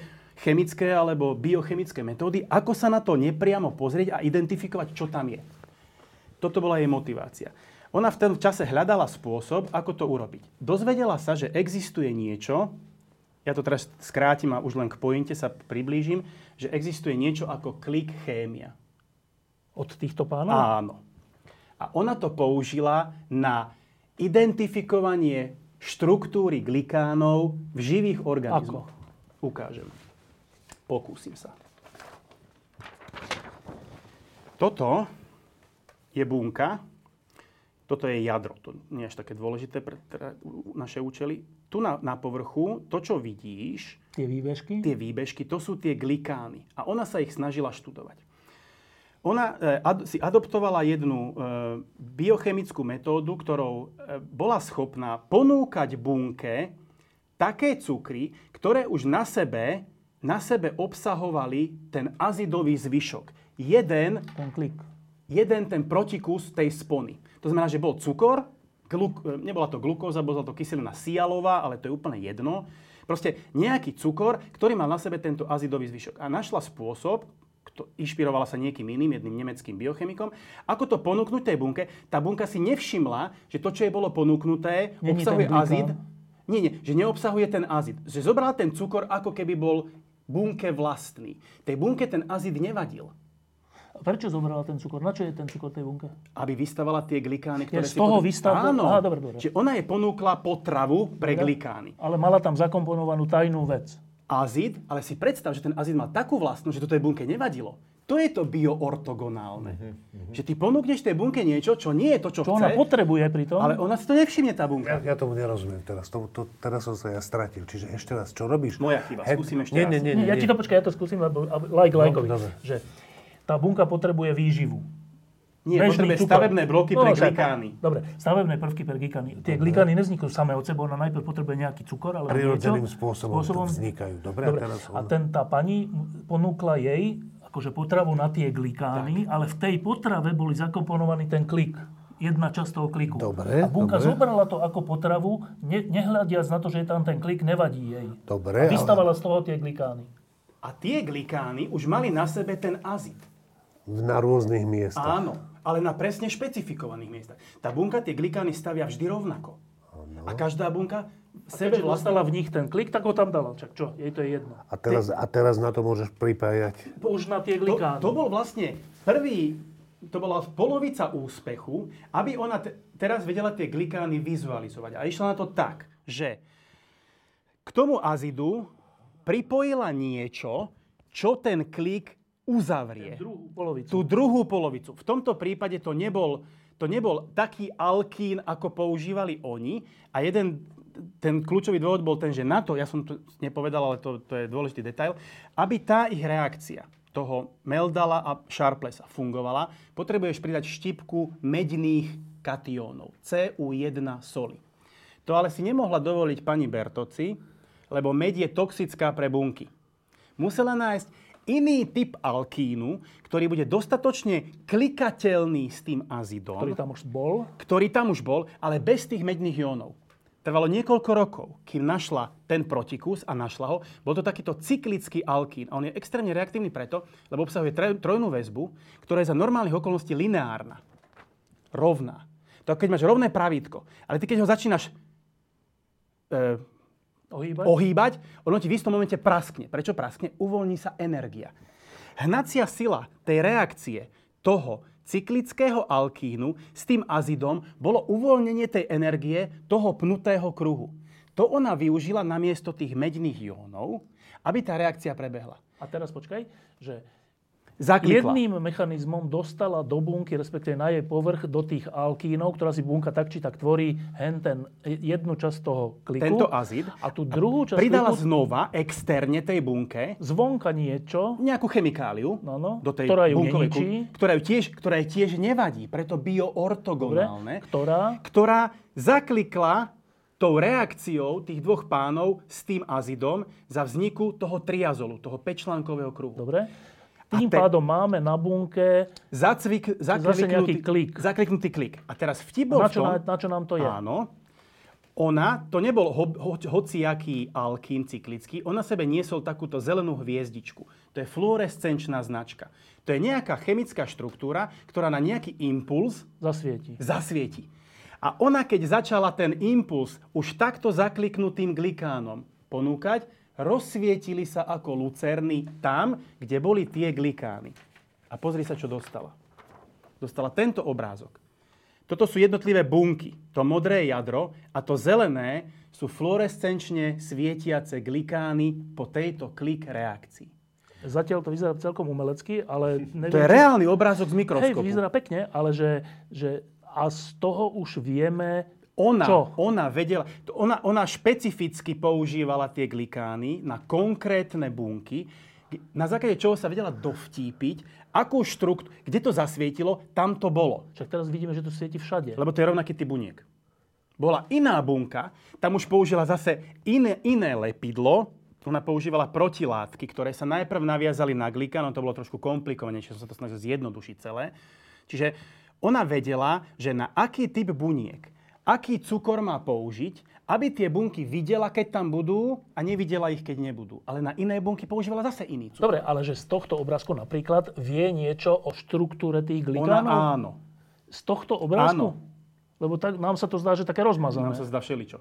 chemické alebo biochemické metódy, ako sa na to nepriamo pozrieť a identifikovať, čo tam je. Toto bola jej motivácia. Ona v tom čase hľadala spôsob, ako to urobiť. Dozvedela sa, že existuje niečo, ja to teraz skrátim a už len k pointe sa priblížim, že existuje niečo ako click chémia. Od týchto pánov? Áno. A ona to použila na identifikovanie štruktúry glykánov v živých organizmoch. Ako? Ukážem. Pokúsim sa. Toto je bunka. Toto je jadro, to nie je až také dôležité pre naše účely. Tu na povrchu, to čo vidíš, tie výbežky, to sú tie glykány. A ona sa ich snažila študovať. Ona si adoptovala jednu biochemickú metódu, ktorou bola schopná ponúkať bunke také cukry, ktoré už na sebe obsahovali ten azidový zvyšok. Jeden ten protikus tej spony. To znamená, že bol cukor, nebola to glukóza, bola to kyselina sialová, ale to je úplne jedno. Proste nejaký cukor, ktorý mal na sebe tento azidový zvyšok. A našla spôsob, inšpirovala sa niekým iným, jedným nemeckým biochemikom, ako to ponúknuť tej bunke. Tá bunka si nevšimla, že to, čo jej bolo ponúknuté, obsahuje azid. Nie, že neobsahuje ten azid. Že zobrala ten cukor, ako keby bol bunke vlastný. Tej bunke ten azid nevadil. Prečo zobrala ten cukor? Na čo je ten cukor tej bunke? Aby vystavala tie glykány, ktoré si... Z toho vystavila? Áno. Aha, dobre. Čiže ona je ponúkla potravu pre glykány. Ale mala tam zakomponovanú tajnú vec. Azid, ale si predstav, že ten azid mal takú vlastnosť, že to tej bunke nevadilo. To je to bioortogonálne. Že ty ponúkneš tej bunke niečo, čo nie je to, čo chce. Čo ona potrebuje pri tom. Ale ona si to nevšimne, tá bunka. Ja tomu nerozumiem teraz. Teraz som sa ja stratil. Čiže ešte raz, čo robíš? Moja chyba. Skúsim ešte raz. Nie. Ja ti to počkaj, ja to skúsim lajkovi. Tá bunka potrebuje výživu. Nie, potrebuje stavebné bloky pre glykány. Dobre, stavebné prvky pre glykány. Tie glykány nevznikajú samé od seba, ona najprv potrebuje nejaký cukor, ale prirodzeným spôsobom vznikajú. Dobre. A tá pani ponúkla jej akože potravu na tie glykány, ale v tej potrave boli zakomponovaný ten klik. Jedna časť toho kliku. Dobre, a bunka zobrala to ako potravu, nehľadiac na to, že je tam ten klik, nevadí jej. Dobre, a vystavala z toho tie glykány. A tie glykány už mali na sebe ten azid. Na rôznych miestach. Áno, ale na presne špecifikovaných miestach. Tá bunka tie glykány stavia vždy rovnako. Ano. A každá bunka sebe vlastala v nich ten klik, tak ho tam dala. Čak čo, jej to je jedno. A teraz na to môžeš pripájať. Už na tie glykány. To bol vlastne prvý to bola polovica úspechu, aby ona teraz vedela tie glikány vizualizovať. A išla na to tak, že k tomu azidu pripojila niečo, čo ten klik uzavrie. Tú druhú polovicu. V tomto prípade to nebol taký alkín, ako používali oni. A jeden, ten kľúčový dôvod bol ten, že na to, ja som to nepovedal, ale to je dôležitý detail, aby tá ich reakcia toho Meldala a Sharplessa fungovala, potrebuješ pridať štipku medných kationov, Cu1 soli. To ale si nemohla dovoliť pani Bertozzi, lebo med je toxická pre bunky. Musela nájsť iný typ alkínu, ktorý bude dostatočne klikateľný s tým azidom, ktorý tam už bol, ale bez tých medných jónov. Trvalo niekoľko rokov, kým našla ten protikus a našla ho. Bol to takýto cyklický alkín. A on je extrémne reaktívny preto, lebo obsahuje trojnú väzbu, ktorá je za normálnych okolností lineárna. Rovná. To keď máš rovné pravítko. Ale ty keď ho začínaš ohýbať, ono ti v istom momente praskne. Prečo praskne? Uvoľní sa energia. Hnacia sila tej reakcie toho cyklického alkínu s tým azidom bolo uvoľnenie tej energie toho pnutého kruhu. To ona využila namiesto tých medných jónov, aby tá reakcia prebehla. A teraz počkaj, že zaklikla. Jedným mechanizmom dostala do bunky, respektíve na jej povrch, do tých alkínov, ktorá si bunka tak či tak tvorí henten jednu časť toho kliku. Tento azid. A tú druhú časť pridala kliku, znova externe tej bunke. Zvonka niečo. Nejakú chemikáliu. No, do tej bunkovej kúry. Ktorá ju tiež nevadí. Preto bioortogonálne. Ktorá zaklikla tou reakciou tých dvoch pánov s tým azidom za vzniku toho triazolu, toho päťčlánkového kruhu. Dobre. Tým pádom máme na bunke zakliknutý klik. A teraz vtip bol v tom, na čo nám to je? Áno. Ona, to nebol hociaký alkín cyklický, ona sebe niesol takúto zelenú hviezdičku. To je fluorescenčná značka. To je nejaká chemická štruktúra, ktorá na nejaký impuls zasvieti. A ona, keď začala ten impuls už takto zakliknutým glikánom ponúkať, rozsvietili sa ako lucerny tam, kde boli tie glikány. A pozri sa, čo dostala. Dostala tento obrázok. Toto sú jednotlivé bunky. To modré jadro a to zelené sú fluorescenčne svietiace glikány po tejto klik reakcii. Zatiaľ to vyzerá celkom umelecky, ale neviem, to je reálny obrázok z mikroskopu. Hej, vyzerá pekne, ale že a z toho už vieme. Ona vedela, ona špecificky používala tie glikány na konkrétne bunky, na základe čoho sa vedela dovtípiť, akú štruktúru, kde to zasvietilo, tam to bolo. Však teraz vidíme, že to svieti všade. Lebo to je rovnaký typ buniek. Bola iná bunka, tam už použila zase iné lepidlo, ona používala protilátky, ktoré sa najprv naviazali na glikán, to bolo trošku komplikovanejšie, som sa to snažil zjednodušiť celé. Čiže ona vedela, že na aký typ buniek aký cukor má použiť, aby tie bunky videla, keď tam budú a nevidela ich, keď nebudú. Ale na iné bunky používala zase iný cukor. Dobre, ale že z tohto obrázku napríklad vie niečo o štruktúre tých glikánov? Ona áno. Z tohto obrázku? Áno. Lebo tak, nám sa to zdá, že také rozmazané. Nám sa zdá všeličo.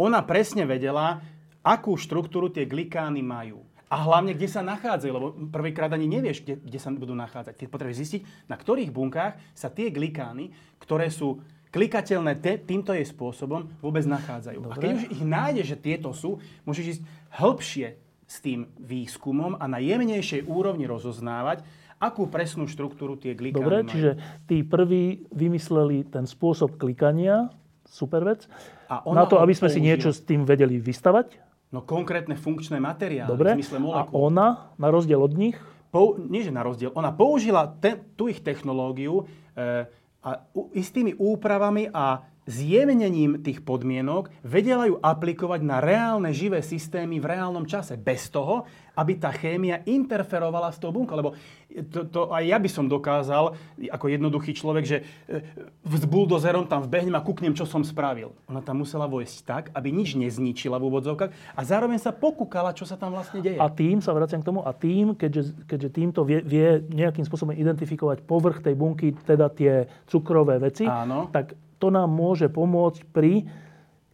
Ona presne vedela, akú štruktúru tie glikány majú. A hlavne, kde sa nachádzajú, lebo prvýkrát ani nevieš, kde sa budú nachádzať. Ty potrebuješ zistiť, na ktorých bunkách sa tie glikány, ktoré sú klikateľné týmto jej spôsobom vôbec nachádzajú. Dobre. A keď už ich nájdeš, že tieto sú, môžeš ísť hĺbšie s tým výskumom a na jemnejšej úrovni rozoznávať, akú presnú štruktúru tie glikány majú. Dobre, čiže tí prví vymysleli ten spôsob klikania, super vec, na to, aby sme si niečo s tým vedeli vystavať. No konkrétne funkčné materiály. Dobre, v zmysle molekúl. A ona, na rozdiel od nich? Ona použila tú ich technológiu, a istými úpravami a zjemnením tých podmienok vedela ju aplikovať na reálne živé systémy v reálnom čase. Bez toho, aby tá chémia interferovala s tou bunkou. Lebo to aj ja by som dokázal, ako jednoduchý človek, že s buldozerom tam vbehnem a kúknem, čo som spravil. Ona tam musela vojsť tak, aby nič nezničila v úvodzovkách a zároveň sa pokúkala, čo sa tam vlastne deje. A tým, sa vraciam k tomu, keďže týmto vie nejakým spôsobom identifikovať povrch tej bunky, teda tie cukrové veci, áno. Tak to nám môže pomôcť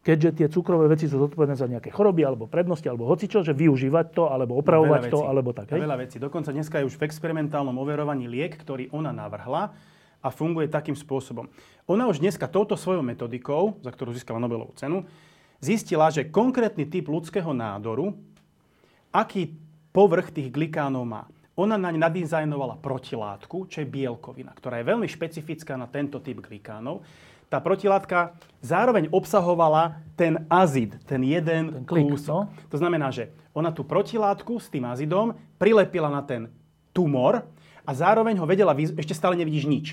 keďže tie cukrové veci sú zodpovedné za nejaké choroby, alebo prednosti, alebo hocičo, že využívať to, alebo opravovať to, alebo tak. Veľa vecí. Dokonca dneska je už v experimentálnom overovaní liek, ktorý ona navrhla, a funguje takým spôsobom. Ona už dneska touto svojou metodikou, za ktorú získala Nobelovú cenu, zistila, že konkrétny typ ľudského nádoru, aký povrch tých glikánov má. Ona naň nadizajnovala protilátku, čo je bielkovina, ktorá je veľmi špecifická na tento typ glikánov. Tá protilátka zároveň obsahovala ten azid, ten jeden kúsok. To znamená, že ona tú protilátku s tým azidom prilepila na ten tumor a zároveň ho vedela, ešte stále nevidíš nič,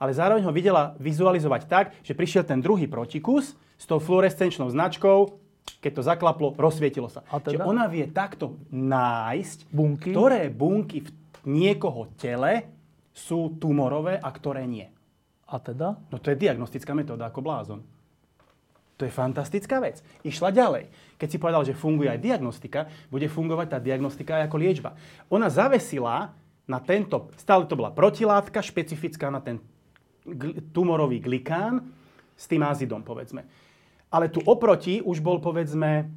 ale zároveň ho vedela vizualizovať tak, že prišiel ten druhý protikus s tou fluorescenčnou značkou. Keď to zaklaplo, rozsvietilo sa. A teda? Čiže ona vie takto nájsť, bunky? Ktoré bunky v niekoho tele sú tumorové a ktoré nie. A teda? No to je diagnostická metóda ako blázon. To je fantastická vec. Išla ďalej. Keď si povedal, že funguje aj diagnostika, bude fungovať tá diagnostika aj ako liečba. Ona zavesila na tento, stále to bola protilátka, špecifická na ten tumorový glikán s tým azidom, povedzme. Ale tu oproti už bol, povedzme,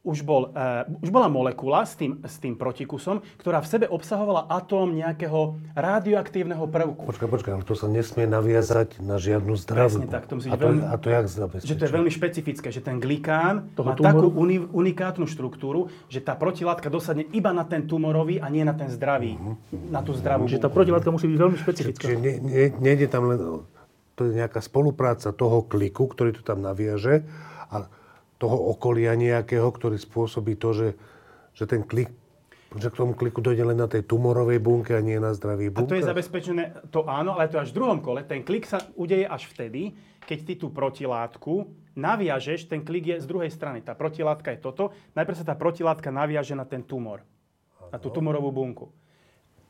už bola molekula s tým protikusom, ktorá v sebe obsahovala atóm nejakého radioaktívneho prvku. Počkaj, ale to sa nesmie naviazať na žiadnu zdravú. Presne tak, to musíš veľmi... A to jak zabezpečiť? Že to je veľmi špecifické, že ten glikán má takú unikátnu štruktúru, že tá protilátka dosadne iba na ten tumorový a nie na ten zdravý, na tú zdravú. Čiže tá protilátka musí byť veľmi špecifická. Čiže nejde tam len... To je nejaká spolupráca toho kliku, ktorý to tam naviaže a toho okolia nejakého, ktorý spôsobí to, že ten klik, že k tomu kliku dojde len na tej tumorovej bunke a nie na zdravý bunke. A to je zabezpečené, to áno, ale to až v druhom kole. Ten klik sa udeje až vtedy, keď ty tú protilátku naviažeš, ten klik je z druhej strany. Tá protilátka je toto. Najprv sa tá protilátka naviaže na ten tumor, na tú tumorovú bunku.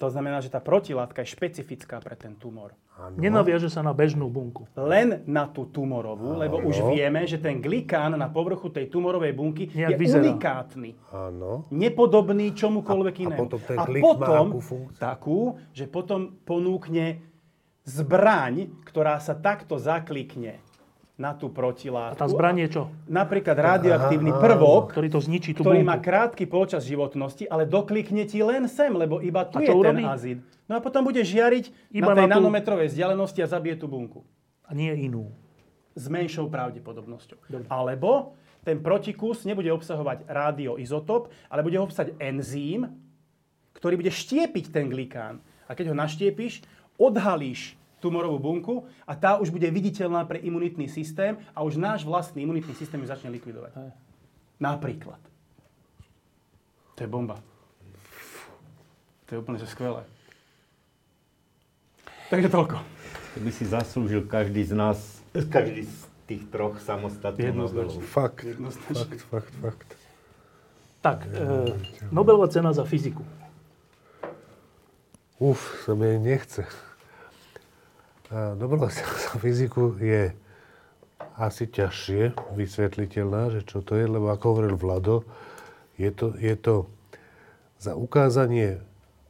To znamená, že tá protilátka je špecifická pre ten tumor. Ano. Nenaviaže sa na bežnú bunku. Len na tú tumorovú, ano. Lebo už vieme, že ten glikán na povrchu tej tumorovej bunky nejak je vyzerá. Unikátny. Áno. Nepodobný čomukoľvek inému. A potom takú, že potom ponúkne zbraň, ktorá sa takto zaklikne na tú protilátku. A tá zbraň je čo? Napríklad radioaktívny prvok, ktorý to zničí tú bunku, ktorý má krátky polčas životnosti, ale doklikne ti len sem, lebo iba tu je ten azid. No a potom bude žiariť iba na tej nanometrovej vzdialenosti a zabije tú bunku. A nie inú. S menšou pravdepodobnosťou. Dobre. Alebo ten protikus nebude obsahovať radioizotop, ale bude obsahovať enzym, ktorý bude štiepiť ten glikán. A keď ho naštiepiš, odhalíš tumorovú bunku a tá už bude viditeľná pre imunitný systém a už náš vlastný imunitný systém ju začne likvidovať. Aj. Napríklad. To je bomba. To je úplne skvelé. Takže toľko. To by si zaslúžil každý z nás, každý z tých troch samostatných Nobelov. Fakt. Tak, Nobelová cena za fyziku. Sa mi nechce. Nobelová cena za fyziku je asi ťažšie vysvetliteľná, že čo to je, lebo ako hovoril Vlado, je to za ukázanie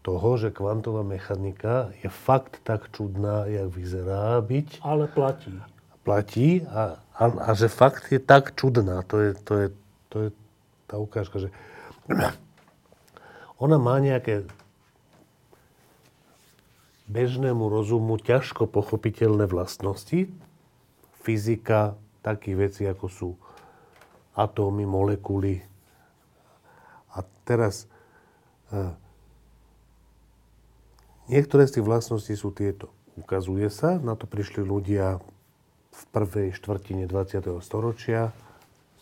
toho, že kvantová mechanika je fakt tak čudná, jak vyzerá byť. Ale platí. Platí a že fakt je tak čudná. To je tá ukážka, že ona má nejaké bežnému rozumu ťažko pochopiteľné vlastnosti. Fyzika, také veci ako sú atómy, molekuly. A teraz niektoré z tých vlastností sú tieto. Ukazuje sa, na to prišli ľudia v prvej štvrtine 20. storočia,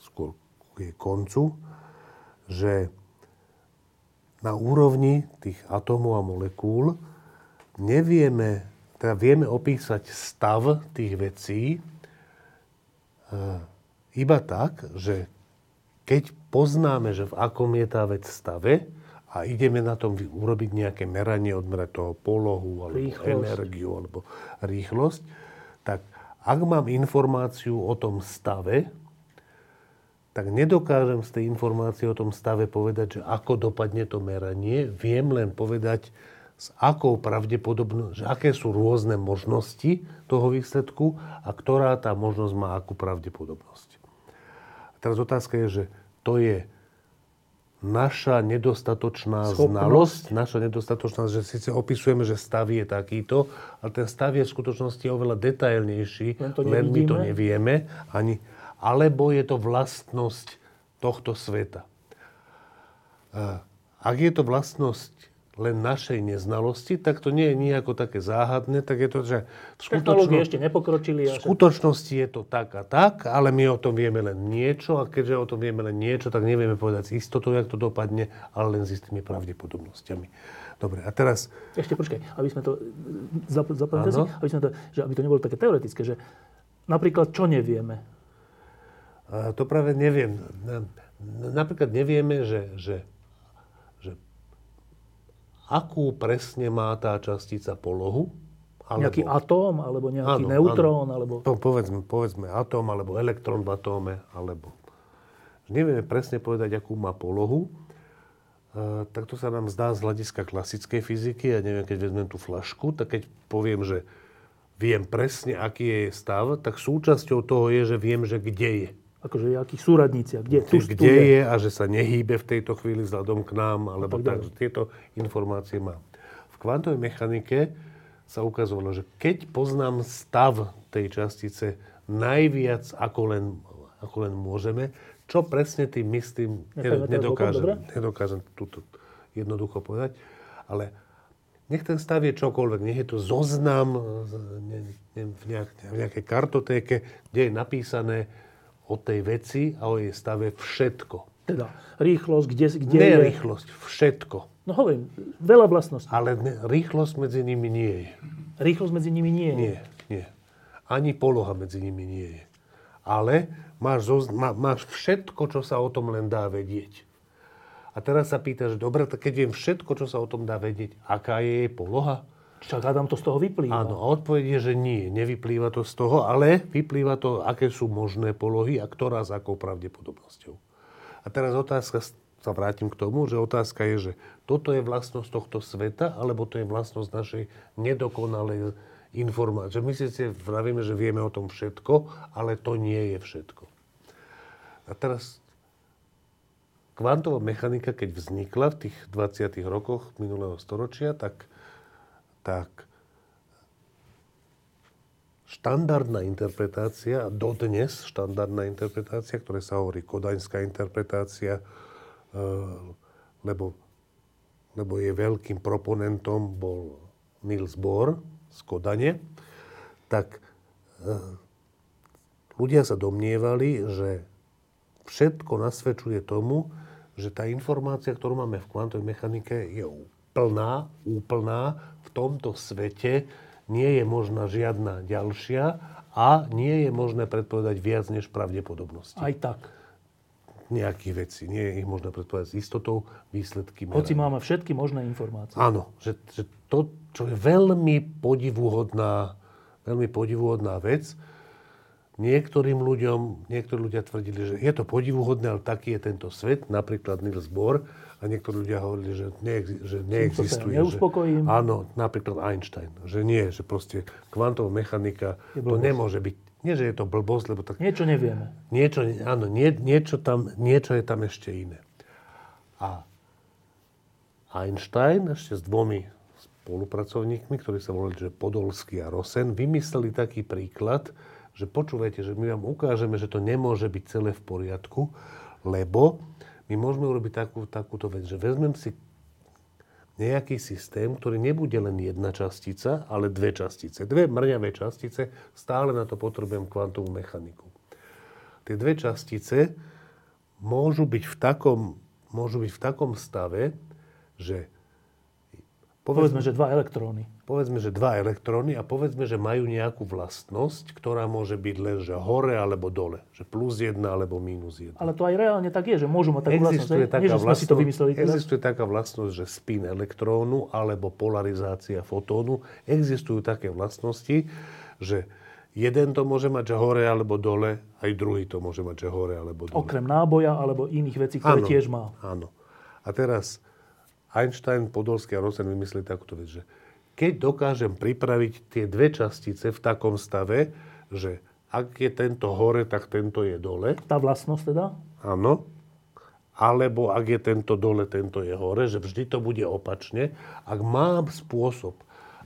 skôr k jej koncu, že na úrovni tých atómov a molekúl vieme opísať stav tých vecí iba tak, že keď poznáme, že v akom je tá vec stave a ideme na tom urobiť nejaké meranie, odmerať toho polohu, alebo rýchlosť, energiu, alebo rýchlosť, tak ak mám informáciu o tom stave, tak nedokážem z tej informácie o tom stave povedať, že ako dopadne to meranie. Viem len povedať, s akou pravdepodobnosť, aké sú rôzne možnosti toho výsledku a ktorá tá možnosť má akú pravdepodobnosť. A teraz otázka je, že to je naša nedostatočná znalosť, naša nedostatočná, že síce opisujeme, že stav je takýto, ale ten stav je v skutočnosti oveľa detailnejší, len my to nevieme, ani, alebo je to vlastnosť tohto sveta. Ak je to vlastnosť len našej neznalosti, tak to nie je nejako také záhadné, tak je to, že technológie ešte nepokročili. V skutočnosti je to tak a tak, ale my o tom vieme len niečo a keďže o tom vieme len niečo, tak nevieme povedať s istotou, jak to dopadne, ale len s istými pravdepodobnosťami. Dobre, a teraz... Ešte počkaj, aby sme to... aby to nebolo také teoretické, že napríklad čo nevieme? To práve neviem. Napríklad nevieme, že akú presne má tá častica polohu. Alebo, nejaký atóm, alebo nejaký neutrón, alebo... Povedzme atóm, alebo elektrón v atóme, alebo... Nevieme presne povedať, akú má polohu. Tak to sa nám zdá z hľadiska klasickej fyziky. Ja neviem, keď vezmem tú flašku, tak keď poviem, že viem presne, aký je jej stav, tak súčasťou toho je, že viem, že kde je. Akože akí súradníci, kde je a že sa nehýbe v tejto chvíli vzhľadom k nám, alebo tak, tieto informácie mám. V kvantovej mechanike sa ukazovalo, že keď poznám stav tej častice najviac, ako len môžeme, čo presne tým myslím, nedokážem túto jednoducho povedať, ale nech ten stav je čokoľvek, nech je to zoznam v nejakej kartotéke, kde je napísané o tej veci a o jej stave všetko. Teda rýchlosť, kde je... Nie rýchlosť, všetko. No hovorím, veľa vlastností. Ale rýchlosť medzi nimi nie je. Rýchlosť medzi nimi nie je? Nie. Ani poloha medzi nimi nie je. Ale máš všetko, čo sa o tom len dá vedieť. A teraz sa pýtaš, dobre, keď viem všetko, čo sa o tom dá vedieť, aká je jej poloha? Čakám, to z toho vyplýva. Áno, a odpoveď je, že nie. Nevyplýva to z toho, ale vyplýva to, aké sú možné polohy a ktorá s akou pravdepodobnosťou. A teraz otázka, sa vrátim k tomu, že otázka je, že toto je vlastnosť tohto sveta, alebo to je vlastnosť našej nedokonalej informácie. My si vravíme, že vieme o tom všetko, ale to nie je všetko. A teraz kvantová mechanika, keď vznikla v tých 20. rokoch minulého storočia, tak štandardná interpretácia, dodnes štandardná interpretácia, ktoré sa hovorí kodaňská interpretácia, lebo jej veľkým proponentom bol Niels Bohr z Kodane, tak ľudia sa domnievali, že všetko nasvedčuje tomu, že tá informácia, ktorú máme v kvantovej mechanike, je úplná, v tomto svete nie je možná žiadna ďalšia a nie je možné predpovedať viac než pravdepodobnosti. Aj tak. Nejakých vecí. Nie je ich možné predpovedať s istotou, výsledky. Hoci máme všetky možné informácie. Áno, že to, čo je veľmi podivuhodná vec, niektorí ľudia tvrdili, že je to podivuhodné, ale taký je tento svet, napríklad Niels Bohr, a niektorí ľudia hovorili, že neexistuje. Neuspokojím. Áno, napríklad Einstein, že nie, že proste kvantová mechanika to nemôže byť. Nie, že je to blbosť, lebo tak... Niečo nevieme. Niečo je tam ešte iné. A Einstein ešte s dvomi spolupracovníkmi, ktorí sa volali, že Podolský a Rosen, vymysleli taký príklad, že počúvajte, že my vám ukážeme, že to nemôže byť celé v poriadku, lebo my môžeme urobiť takúto vec, že vezmem si nejaký systém, ktorý nebude len jedna častica, ale dve častice. Dve mrňavé častice, stále na to potrebujem kvantovú mechaniku. Tie dve častice môžu byť v takom stave, že... Povedzme, že dva elektróny a povedzme, že majú nejakú vlastnosť, ktorá môže byť len, že hore alebo dole. Že +1 alebo -1. Ale to aj reálne tak je, že môžu mať takú vlastnosť. Existuje taká vlastnosť, že spin elektrónu alebo polarizácia fotónu. Existujú také vlastnosti, že jeden to môže mať, že hore alebo dole, aj druhý to môže mať, že hore alebo dole. Okrem náboja alebo iných vecí, ktoré tiež má. Áno. A teraz Einstein, Podolský a Rosen vymysleli takúto vec, že keď dokážem pripraviť tie dve častice v takom stave, že ak je tento hore, tak tento je dole. Tá vlastnosť teda? Áno. A alebo ak je tento dole, tento je hore, že vždy to bude opačne. Ak mám spôsob,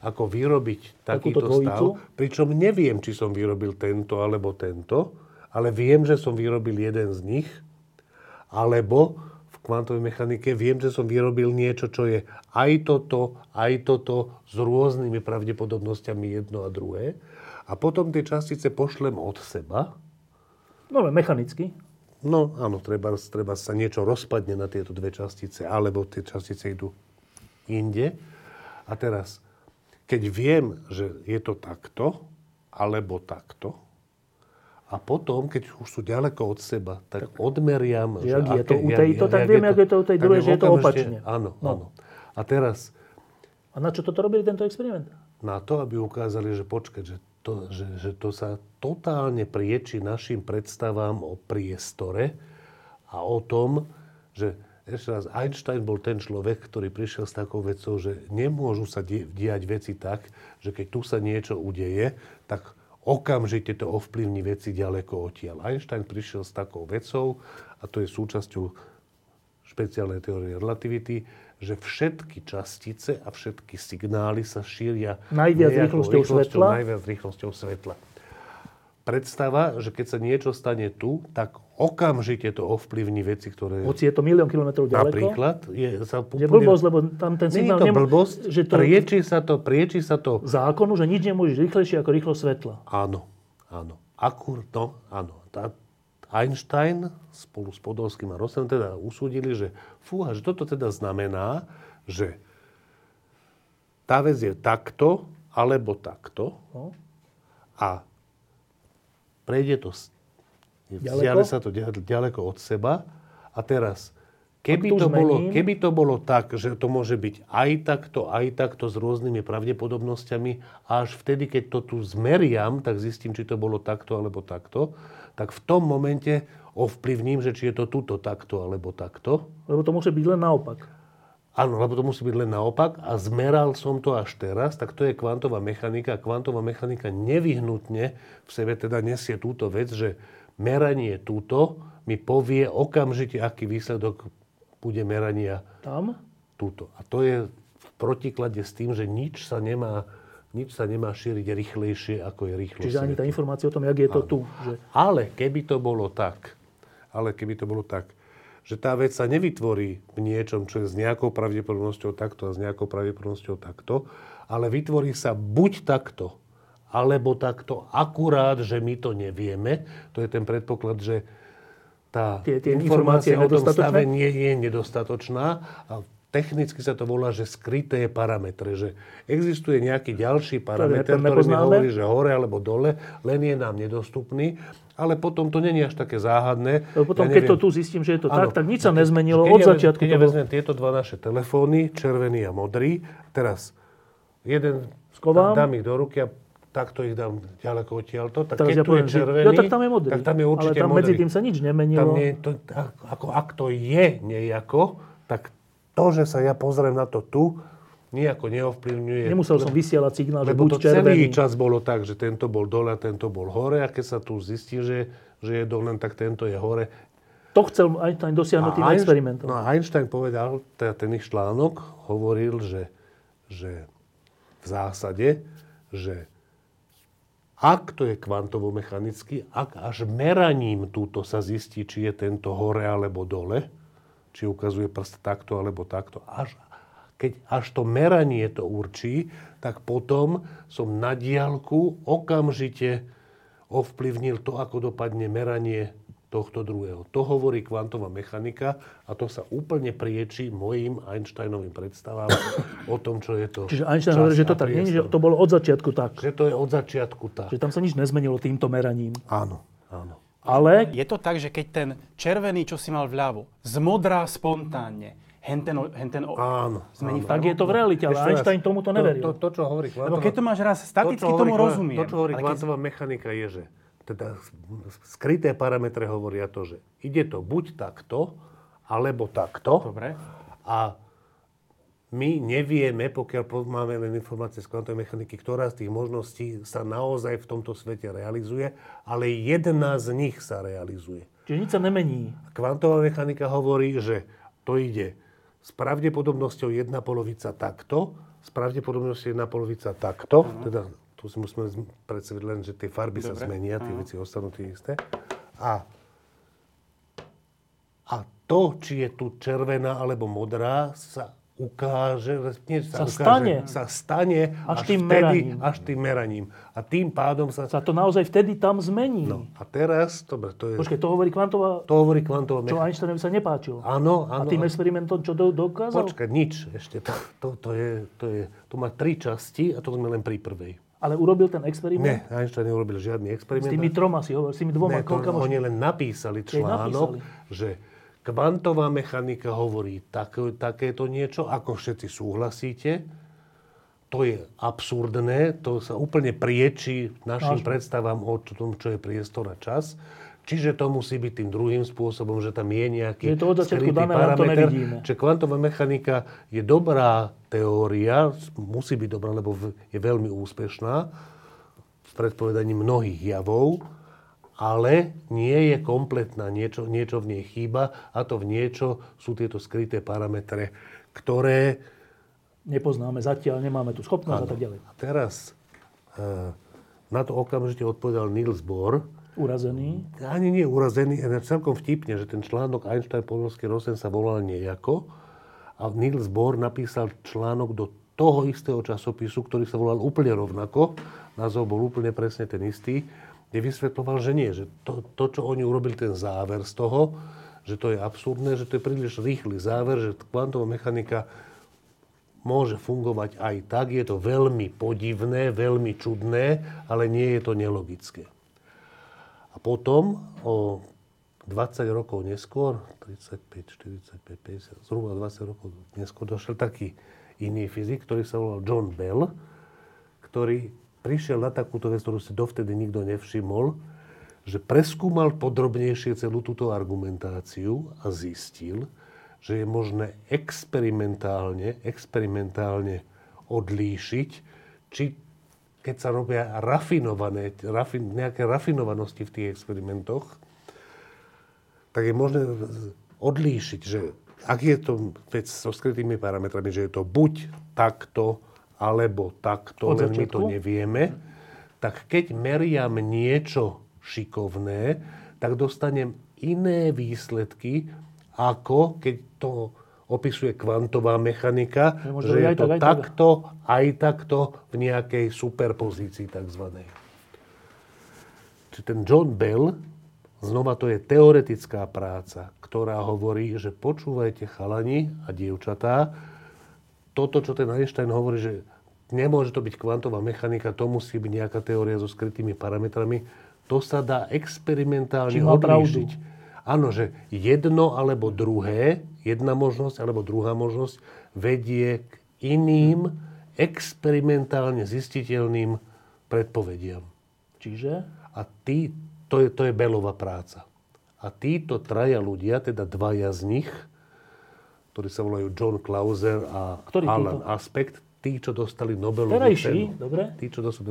ako vyrobiť takýto stav, pričom neviem, či som vyrobil tento alebo tento, ale viem, že som vyrobil jeden z nich, alebo v kvantovej mechanike viem, že som vyrobil niečo, čo je aj toto s rôznymi pravdepodobnosťami jedno a druhé. A potom tie častice pošlem od seba. No, ale mechanicky. No, áno, treba sa niečo rozpadne na tieto dve častice, alebo tie častice idú inde. A teraz, keď viem, že je to takto, alebo takto, a potom, keď už sú ďaleko od seba, tak odmeriam, že ak je to u tejto, tak vieme, ako je to u tej druhej, že je to opačne. Áno, áno. A teraz... A na čo toto robili, tento experiment? Na to, aby ukázali, že počkať, že to sa totálne prieči našim predstavám o priestore a o tom, že ešte raz, Einstein bol ten človek, ktorý prišiel s takou vecou, že nemôžu sa diať veci tak, že keď tu sa niečo udeje, tak okamžite to ovplyvní veci ďaleko odtiaľ. Einstein prišiel s takou vecou, a to je súčasťou špeciálnej teórie relativity, že všetky častice a všetky signály sa šíria najviac rýchlosťou svetla. Predstava, že keď sa niečo stane tu, tak okamžite to ovplyvní veci, ktoré... Hoci je to milión kilometrov ďaleko? Napríklad. Je blbosť, lebo tam ten signál... Nie je to blbosť, prieči sa to... Zákonu, že nič nemôžeš rýchlejšie ako rýchlosť svetla. Áno, áno. Akurátno, áno. Einstein spolu s Podolským a Rosenom teda usúdili, že fúha, že toto teda znamená, že tá vec je takto, alebo takto. No. A prejde to, vzdiale sa to ďaleko od seba. A teraz, keby to bolo tak, že to môže byť aj takto s rôznymi pravdepodobnosťami, a až vtedy, keď to tu zmeriam, tak zistím, či to bolo takto alebo takto, tak v tom momente ovplyvním, že či je to tuto takto alebo takto. Lebo to musí byť len naopak. Áno, lebo to musí byť len naopak a zmeral som to až teraz, tak to je kvantová mechanika. Kvantová mechanika nevyhnutne v sebe teda nesie túto vec, že meranie túto mi povie okamžite, aký výsledok bude merania tam túto. A to je v protiklade s tým, že nič sa nemá šíriť rýchlejšie, ako je rýchlosť. Čiže ani tá informácia o tom, jak je to tu. Že... Ale keby to bolo tak, že tá vec sa nevytvorí v niečom, čo je s nejakou pravdepodobnosťou takto a s nejakou pravdepodobnosťou takto, ale vytvorí sa buď takto, alebo takto, akurát, že my to nevieme. To je ten predpoklad, že tá informácia o tom stave nie je nedostatočná a technicky sa to volá, že skryté parametre, že existuje nejaký ďalší parameter, ktorý mi hovorí, že hore alebo dole, len je nám nedostupný, ale potom to nie je až také záhadné. Potom, keď to tu zistím, že je to áno, tak nič sa nezmenilo od začiatku. Keď vezmem tieto dva naše telefóny, červený a modrý, teraz jeden dám ich do ruky a takto ich dám ďaleko odtiaľto, tak teraz keď ja tu je červený, tak tam je modrý. Tak tam je určite modrý. Ale tam medzi tým sa nič nemenilo. Ak to je nejako, tak to, že sa ja pozriem na to tu, nejako neovplyvňuje. Nemusel som vysielať signál, že buď červený. Lebo to celý čas bolo tak, že tento bol dole a tento bol hore. A keď sa tu zistí, že je dole, tak tento je hore. To chcel Einstein dosiahnuť tým experimentom. No a Einstein povedal, teda ten ich článok hovoril, že v zásade, že ak to je kvantovo-mechanicky, ak až meraním túto sa zistí, či je tento hore alebo dole, či ukazuje prst takto alebo takto. Keď to meranie to určí, tak potom som na diaľku okamžite ovplyvnil to, ako dopadne meranie tohto druhého. To hovorí kvantová mechanika a to sa úplne prieči mojim Einsteinovým predstavám o tom, čo je to. Čiže Einstein hovorí, že to tak nie, že to bolo od začiatku tak. Že to je od začiatku tak. Že tam sa nič nezmenilo týmto meraním. Áno, áno. Ale je to tak, že keď ten červený, čo si mal vľavo, zmodrá spontánne, áno, tak je to v realite, ale Einstein tomu to neveril. To, čo hovorí kvantová... Lebo keď to máš raz staticky, tomu rozumiem. To, čo hovorí kvantová mechanika je, že teda skryté parametre hovoria to, že ide to buď takto, alebo takto. Dobre. A my nevieme, pokiaľ máme len informácie z kvantovej mechaniky, ktorá z tých možností sa naozaj v tomto svete realizuje, ale jedna z nich sa realizuje. Čiže nič sa nemení. Kvantová mechanika hovorí, že to ide s pravdepodobnosťou jedna polovica takto, s pravdepodobnosťou jedna polovica takto, teda tu si musíme predstaviť len, že tie farby sa zmenia, tie veci ostanú tie isté. A to, či je tu červená alebo modrá, sa ukáže, sa stane až tým meraním. A tým pádom sa to naozaj vtedy tam zmení. No, a teraz, dobre, to je... Počkej, to hovorí kvantová... To hovorí kvantová... Čo Einsteinovi sa nepáčilo. Áno. A tým experimentom, čo dokázal? Počkaj, nič ešte. To je... Tu má tri časti a to sme len pri prvej. Ale urobil ten experiment? Ne, Einstein neurobil žiadny experiment. S tými troma si hovoril, s tými dvoma. Oni len napísali článok, že... Kvantová mechanika hovorí takéto niečo, ako všetci súhlasíte. To je absurdné, to sa úplne priečí našim predstavám o tom, čo je priestor a čas. Čiže to musí byť tým druhým spôsobom, že tam je nejaký skrytý parameter. Čiže kvantová mechanika je dobrá teória, musí byť dobrá, lebo je veľmi úspešná v predpovedaní mnohých javov, ale nie je kompletná, niečo v nej chýba a to v niečo sú tieto skryté parametre, ktoré... Nepoznáme zatiaľ, nemáme tú schopnosť a tak ďalej. A teraz na to okamžite odpovedal Niels Bohr. Urazený? Ani nie urazený, ale celkom vtipne, že ten článok Einstein, Podolský, Rosen sa volal nejako a Niels Bohr napísal článok do toho istého časopisu, ktorý sa volal úplne rovnako, názov bol úplne presne ten istý, vysvetľoval, že nie, že to, čo oni urobili, ten záver z toho, že to je absurdné, že to je príliš rýchly záver, že kvantová mechanika môže fungovať aj tak. Je to veľmi podivné, veľmi čudné, ale nie je to nelogické. A potom, o 20 rokov neskôr, 35, 45, 50, zhruba 20 rokov neskôr došiel taký iný fyzik, ktorý sa volal John Bell, ktorý prišiel na takúto vec, ktorú si dovtedy nikto nevšimol, že preskúmal podrobnejšie celú túto argumentáciu a zistil, že je možné experimentálne odlíšiť, či keď sa robia nejaké rafinovanosti v tých experimentoch, tak je možné odlíšiť, že ak je to vec so skrytými parametrami, že je to buď takto, alebo takto, len my to nevieme, tak keď meriam niečo šikovné, tak dostanem iné výsledky, ako keď to opisuje kvantová mechanika, že je to takto, aj takto v nejakej superpozícii takzvanej. Čiže ten John Bell, znova to je teoretická práca, ktorá hovorí, že počúvajte chalani a dievčatá, toto, čo ten Einstein hovorí, že nemôže to byť kvantová mechanika, to musí byť nejaká teória so skrytými parametrami, to sa dá experimentálne odlíšiť. Áno, že jedno alebo druhé, jedna možnosť alebo druhá možnosť vedie k iným experimentálne zistiteľným predpovediam. Čiže? A to je Bellova práca. A títo traja ľudia, teda dvaja z nich, ktorí sa volajú John Clauser a Alan Aspect, tí, čo dostali Nobelovú cenu. Tí, čo dostali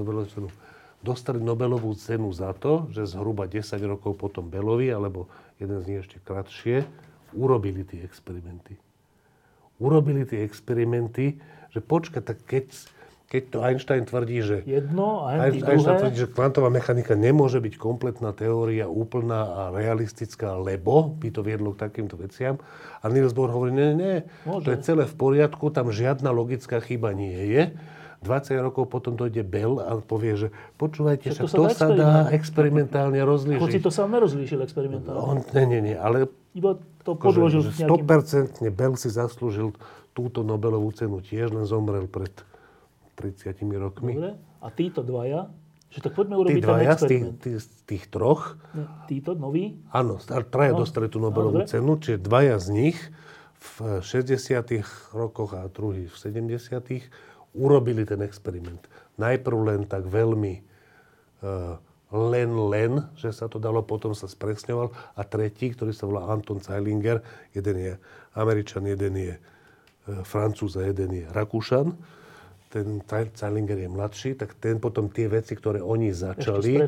Nobelovú cenu za to, že zhruba 10 rokov potom Bellovi, alebo jeden z nich ešte kratšie, urobili tie experimenty. Že počkaj, tak keď to Einstein tvrdí, že... Jedno a Einstein tvrdí, že kvantová mechanika nemôže byť kompletná teória, úplná a realistická, lebo by to viedlo k takýmto veciam. A Niels Bohr hovorí, nie, môže. To je celé v poriadku, tam žiadna logická chyba nie je. 20 rokov potom dojde Bell a povie, že počúvajte, však to sa dá experimentálne rozlíšiť. Hoci to sa nerozlíšil experimentálne. Nie, ale... Iba to podložil s nejakým... 100% Bell si zaslúžil túto Nobelovú cenu tiež, len zomrel pred 30 rokmi. Dobre. A títo dvaja, že tak poďme urobiť ten experiment. Z tých troch. Ne, títo, noví? Áno, traja dostali tú Nobelovú cenu, čiže dvaja z nich v 60 rokoch a druhý v 70 urobili ten experiment. Najprv len tak veľmi že sa to dalo, potom sa spresňoval a tretí, ktorý sa volá Anton Zeilinger, jeden je Američan, jeden je Francúz a jeden je Rakúšan, ten Zeilinger je mladší, tak ten potom tie veci, ktoré oni začali,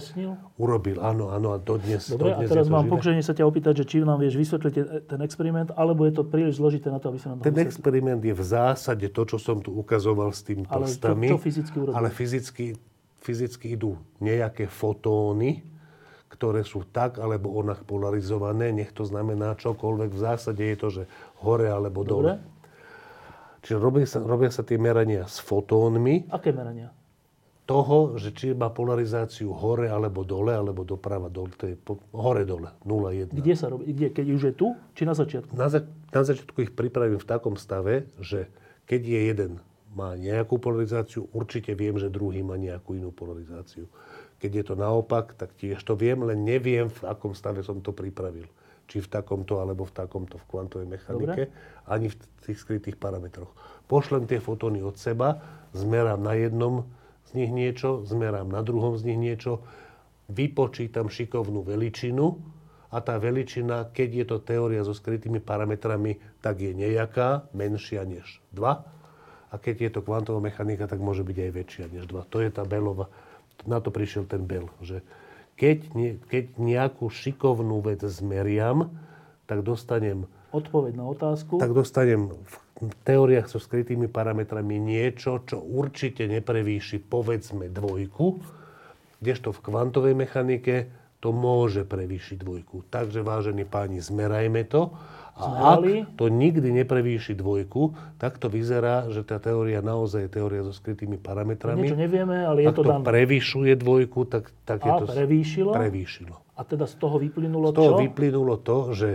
urobil. Áno, a dodnes. Dobre, dodnes a teraz mám pokušenie sa ťa opýtať, že či nám vieš vysvetliť ten experiment, alebo je to príliš zložité na to, aby si nám to vysvetlil. Ten experiment je v zásade to, čo som tu ukazoval s tým prstami. Ale to fyzicky urobil. Ale fyzicky idú nejaké fotóny, ktoré sú tak alebo onak polarizované. Nech to znamená čokoľvek. V zásade je to, že hore alebo dole. Dobre. Čiže robia sa tie merania s fotónmi. Aké merania? Toho, že či má polarizáciu hore alebo dole, alebo doprava dole. To je hore-dole, 0,1. Kde sa robí? Kde? Keď už je tu? Či na začiatku? Na začiatku ich pripravím v takom stave, že keď je jeden má nejakú polarizáciu, určite viem, že druhý má nejakú inú polarizáciu. Keď je to naopak, tak tiež to viem, len neviem, v akom stave som to pripravil. Či v takomto, alebo v takomto, v kvantovej mechanike, dobre, ani v tých skrytých parametroch. Pošlem tie fotóny od seba, zmerám na jednom z nich niečo, zmerám na druhom z nich niečo, vypočítam šikovnú veličinu a tá veličina, keď je to teória so skrytými parametrami, tak je nejaká, menšia než 2. A keď je to kvantová mechanika, tak môže byť aj väčšia než 2. To je tá Bellova, na to prišiel ten Bell, že keď nejakú šikovnú vec zmeriam, tak dostanem odpoveď na otázku. Tak dostanem v teóriách so skrytými parametrami niečo, čo určite neprevýši, povedzme, 2, kdežto v kvantovej mechanike to môže prevýšiť 2. Takže, vážení páni, zmerajme to. A ak to nikdy neprevýši 2, tak to vyzerá, že tá teória naozaj je teória so skrytými parametrami. Niečo nevieme, ale je to dané. Ak to prevýšuje 2, tak je to prevýšilo. A teda z toho vyplynulo čo? Z toho vyplynulo to, že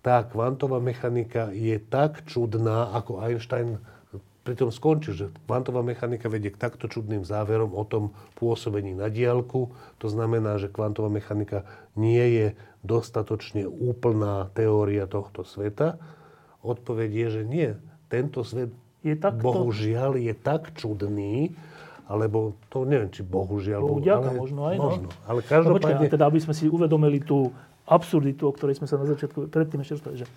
tá kvantová mechanika je tak čudná, ako Einstein pritom skončil, že kvantová mechanika vedie k takto čudným záverom o tom pôsobení na diaľku. To znamená, že kvantová mechanika nie je dostatočne úplná teória tohto sveta. Odpoveď je, že nie. Tento svet je takto, bohužiaľ, je tak čudný, alebo to neviem, či bohužiaľ. Bohuďaka, možno aj. Možno. No. Ale každopádne... No, teda, aby sme si uvedomili tú absurditu, o ktorej sme sa na začiatku predtým ešte rozprávali, že...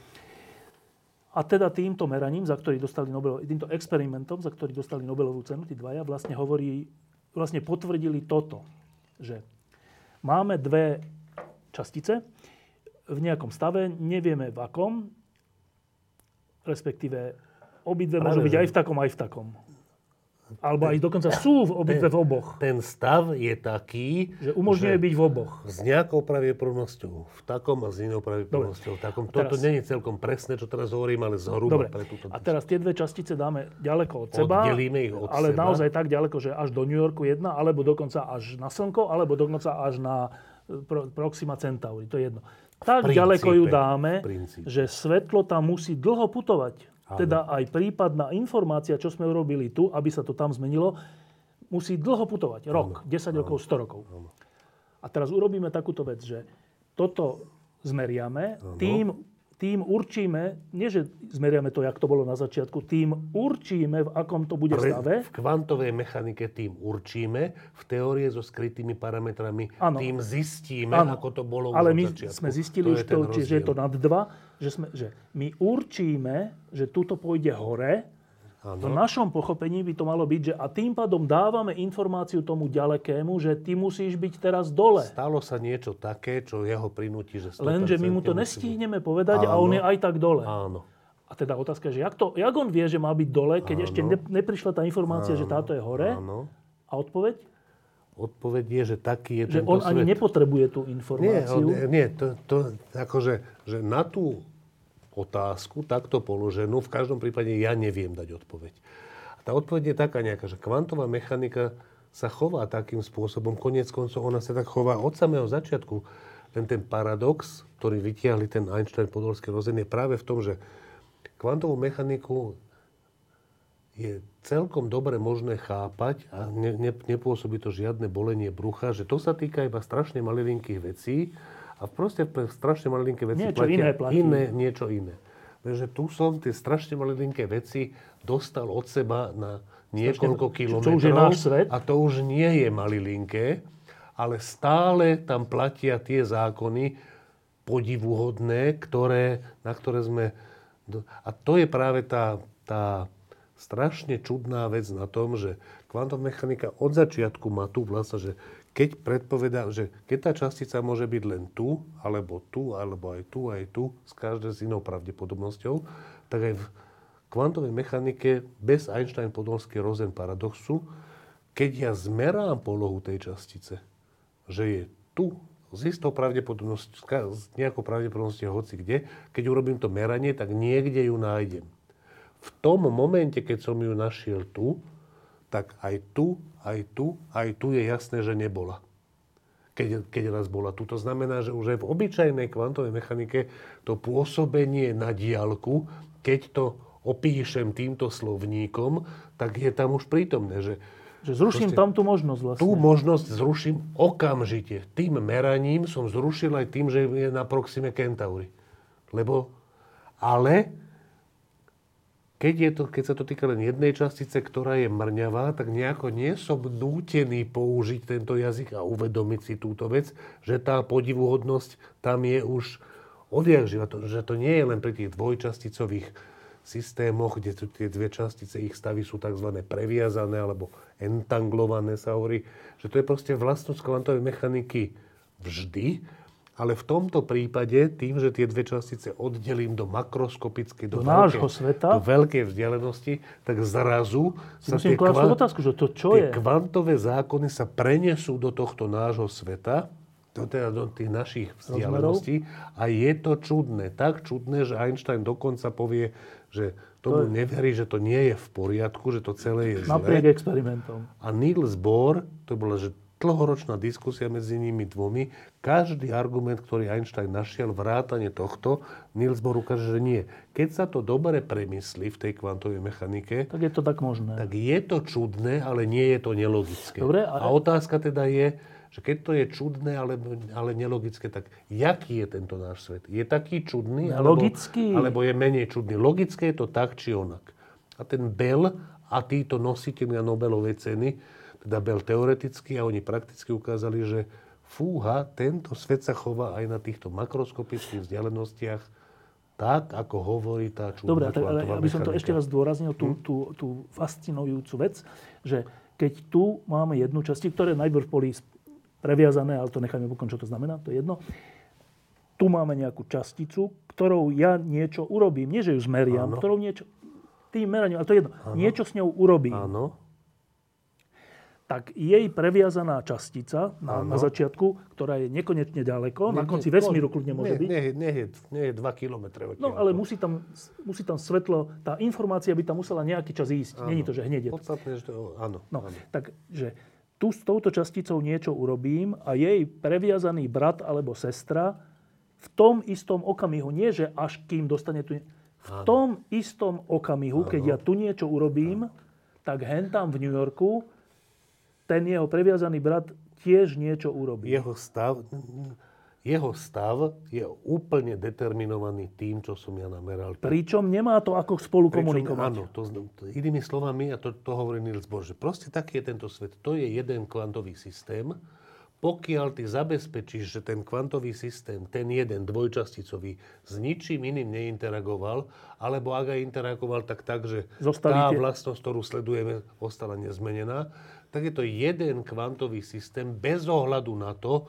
A teda týmto meraním, za ktorý dostali Nobelovú, týmto experimentom, za ktorý dostali Nobelovú cenu, tí dvaja, vlastne potvrdili toto, že máme dve častice v nejakom stave, nevieme v akom, respektíve obidve môžu byť aj v takom, aj v takom. Alebo aj dokonca sú v obidve v oboch. Ten stav je taký, že umožňuje byť v oboch. S nejakou pravdepodobnosťou v takom a s inou pravdepodobnosťou v takom. Toto nie je celkom presné, čo teraz hovorím, ale zhruba. Pre túto a teraz tie dve častice dáme ďaleko od seba. Oddelíme ich od ale seba. Ale naozaj tak ďaleko, že až do New Yorku jedna, alebo dokonca až na Slnko, alebo dokonca až na Proxima Centauri. To je jedno. Tak princípe, ďaleko ju dáme, že svetlo tam musí dlho putovať. Teda aj prípadná informácia, čo sme urobili tu, aby sa to tam zmenilo, musí dlho putovať. Rok, 10 rokov, 100 rokov. A teraz urobíme takúto vec, že toto zmeriame, tým určíme, nie že zmeriame to, jak to bolo na začiatku, tým určíme, v akom to bude stave. V kvantovej mechanike tým určíme, v teórie so skrytými parametrami tým zistíme, ako to bolo na začiatku. Ale my sme zistili, že je to nad 2. Že my určíme, že tuto pôjde hore. V našom pochopení by to malo byť, že a tým pádom dávame informáciu tomu ďalekému, že ty musíš byť teraz dole. Stalo sa niečo také, čo jeho prinúti, že 100%. Lenže my mu to nestihneme povedať a on je aj tak dole. Áno. A teda otázka je, že jak on vie, že má byť dole, keď ešte neprišla tá informácia, že táto je hore? Áno. A odpoveď? Odpoveď je, že taký je že tento svet. Že on ani nepotrebuje tú informáciu. Nie, na tú otázku, takto položenú, v každom prípade ja neviem dať odpoveď. A tá odpoveď je taká nejaká, že kvantová mechanika sa chová takým spôsobom, koniec koncov ona sa tak chová od samého začiatku. Len ten paradox, ktorý vytiahli ten Einstein, Podolský, Rosen, je práve v tom, že kvantovú mechaniku je celkom dobre možné chápať a nepôsobí to žiadne bolenie brucha, že to sa týka iba strašne malilinkých vecí a proste pre strašne malilinké veci niečo platia niečo iné. Takže tu som tie strašne malilinké veci dostal od seba na niekoľko kilometrov a to už nie je malilinké, ale stále tam platia tie zákony podivuhodné, na ktoré sme... A to je práve tá strašne čudná vec na tom, že kvantová mechanika od začiatku má tú vlastnosť, že keď predpovedá, že keď tá častica môže byť len tu, alebo aj tu, s každou s inou pravdepodobnosťou, tak aj v kvantovej mechanike bez Einstein-Podolský-Rosen paradoxu, keď ja zmerám polohu tej častice, že je tu, z istou pravdepodobnosťou, s nejakou pravdepodobnosťou hoci kde, keď urobím to meranie, tak niekde ju nájdem. V tom momente, keď som ju našiel tu, tak aj tu je jasné, že nebola. Keď raz bola tu. To znamená, že už aj v obyčajnej kvantovej mechanike to pôsobenie na diaľku, keď to opíšem týmto slovníkom, tak je tam už prítomné, že zruším tam tú možnosť vlastne. Tú možnosť zruším okamžite. Tým meraním som zrušil aj tým, že je na Proxime Centauri. Ale keď sa to týka len jednej častice, ktorá je mrňavá, tak nejako nie som nútený použiť tento jazyk a uvedomiť si túto vec, že tá podivuhodnosť tam je už odjakživa. Že to nie je len pri tých dvojčasticových systémoch, kde tie dve častice, ich stavy sú tzv. Previazané alebo entanglované, sa hovorí. Že to je proste vlastnosť kvantovej mechaniky vždy. Ale v tomto prípade, tým, že tie dve častice oddelím do makroskopickej, do nášho sveta, do veľkej vzdialenosti, tak zrazu sa tie kvantové zákony sa prenesú do tohto nášho sveta, do tých našich vzdialeností. A je to čudné. Tak čudné, že Einstein dokonca povie, že tomu neverí, že to nie je v poriadku, že to celé je zlé. Napriek experimentom. A Niels Bohr, to bolo, že dlhoročná diskusia medzi nimi dvomi. Každý argument, ktorý Einstein našiel, vrátane tohto, Niels Bohr ukáže, že nie. Keď sa to dobre premyslí v tej kvantovej mechanike, tak je to tak možné. Tak je to čudné, ale nie je to nelogické. Dobre, a otázka teda je, že keď to je čudné, ale nelogické, tak jaký je tento náš svet? Je taký čudný, alebo je menej čudný? Logické je to tak, či onak. A ten Bell a títo nositeľia Nobelovej ceny, teda Bell teoreticky a oni prakticky ukázali, že fúha, tento svet sa chová aj na týchto makroskopických vzdialenostiach tak, ako hovorí tá čudná kvantová mechanika. Dobre, aby som to ešte raz zdôraznil, tú fascinujúcu vec, že keď tu máme jednu časť, ktoré najprv boli previazané, ale to necháme bokom, čo to znamená, to je jedno. Tu máme nejakú časticu, ktorou ja niečo urobím. Nie, že ju zmeriam, áno. Ktorou niečo... Tým meraním, ale to je jedno. Áno. Niečo s ňou urobím. Áno. Tak jej previazaná častica na začiatku, ktorá je nekonečne ďaleko, na konci vesmíru kľudne môže byť. Nie je 2 kilometre. No ale musí tam svetlo, tá informácia by tam musela nejaký čas ísť. Áno. Není to, že hneď je to. Podstatné, že to áno. No, áno. Takže tu s touto časticou niečo urobím a jej previazaný brat alebo sestra v tom istom okamihu, nie že až kým dostane tu... V áno. tom istom okamihu, áno. keď ja tu niečo urobím, áno. tak hentam v New Yorku ten jeho previazaný brat tiež niečo urobí. Jeho stav je úplne determinovaný tým, čo som ja nameral. Pričom nemá to ako spolu komunikovať. Áno, inými slovami, a to hovorí Niels Bohr, že proste taký je tento svet. To je jeden kvantový systém. Pokiaľ ty zabezpečíš, že ten kvantový systém, ten jeden dvojčasticový, s ničím iným neinteragoval, alebo ak aj interagoval, tak, že tá vlastnosť, ktorú sledujeme, ostala nezmenená, tak je to jeden kvantový systém bez ohľadu na to,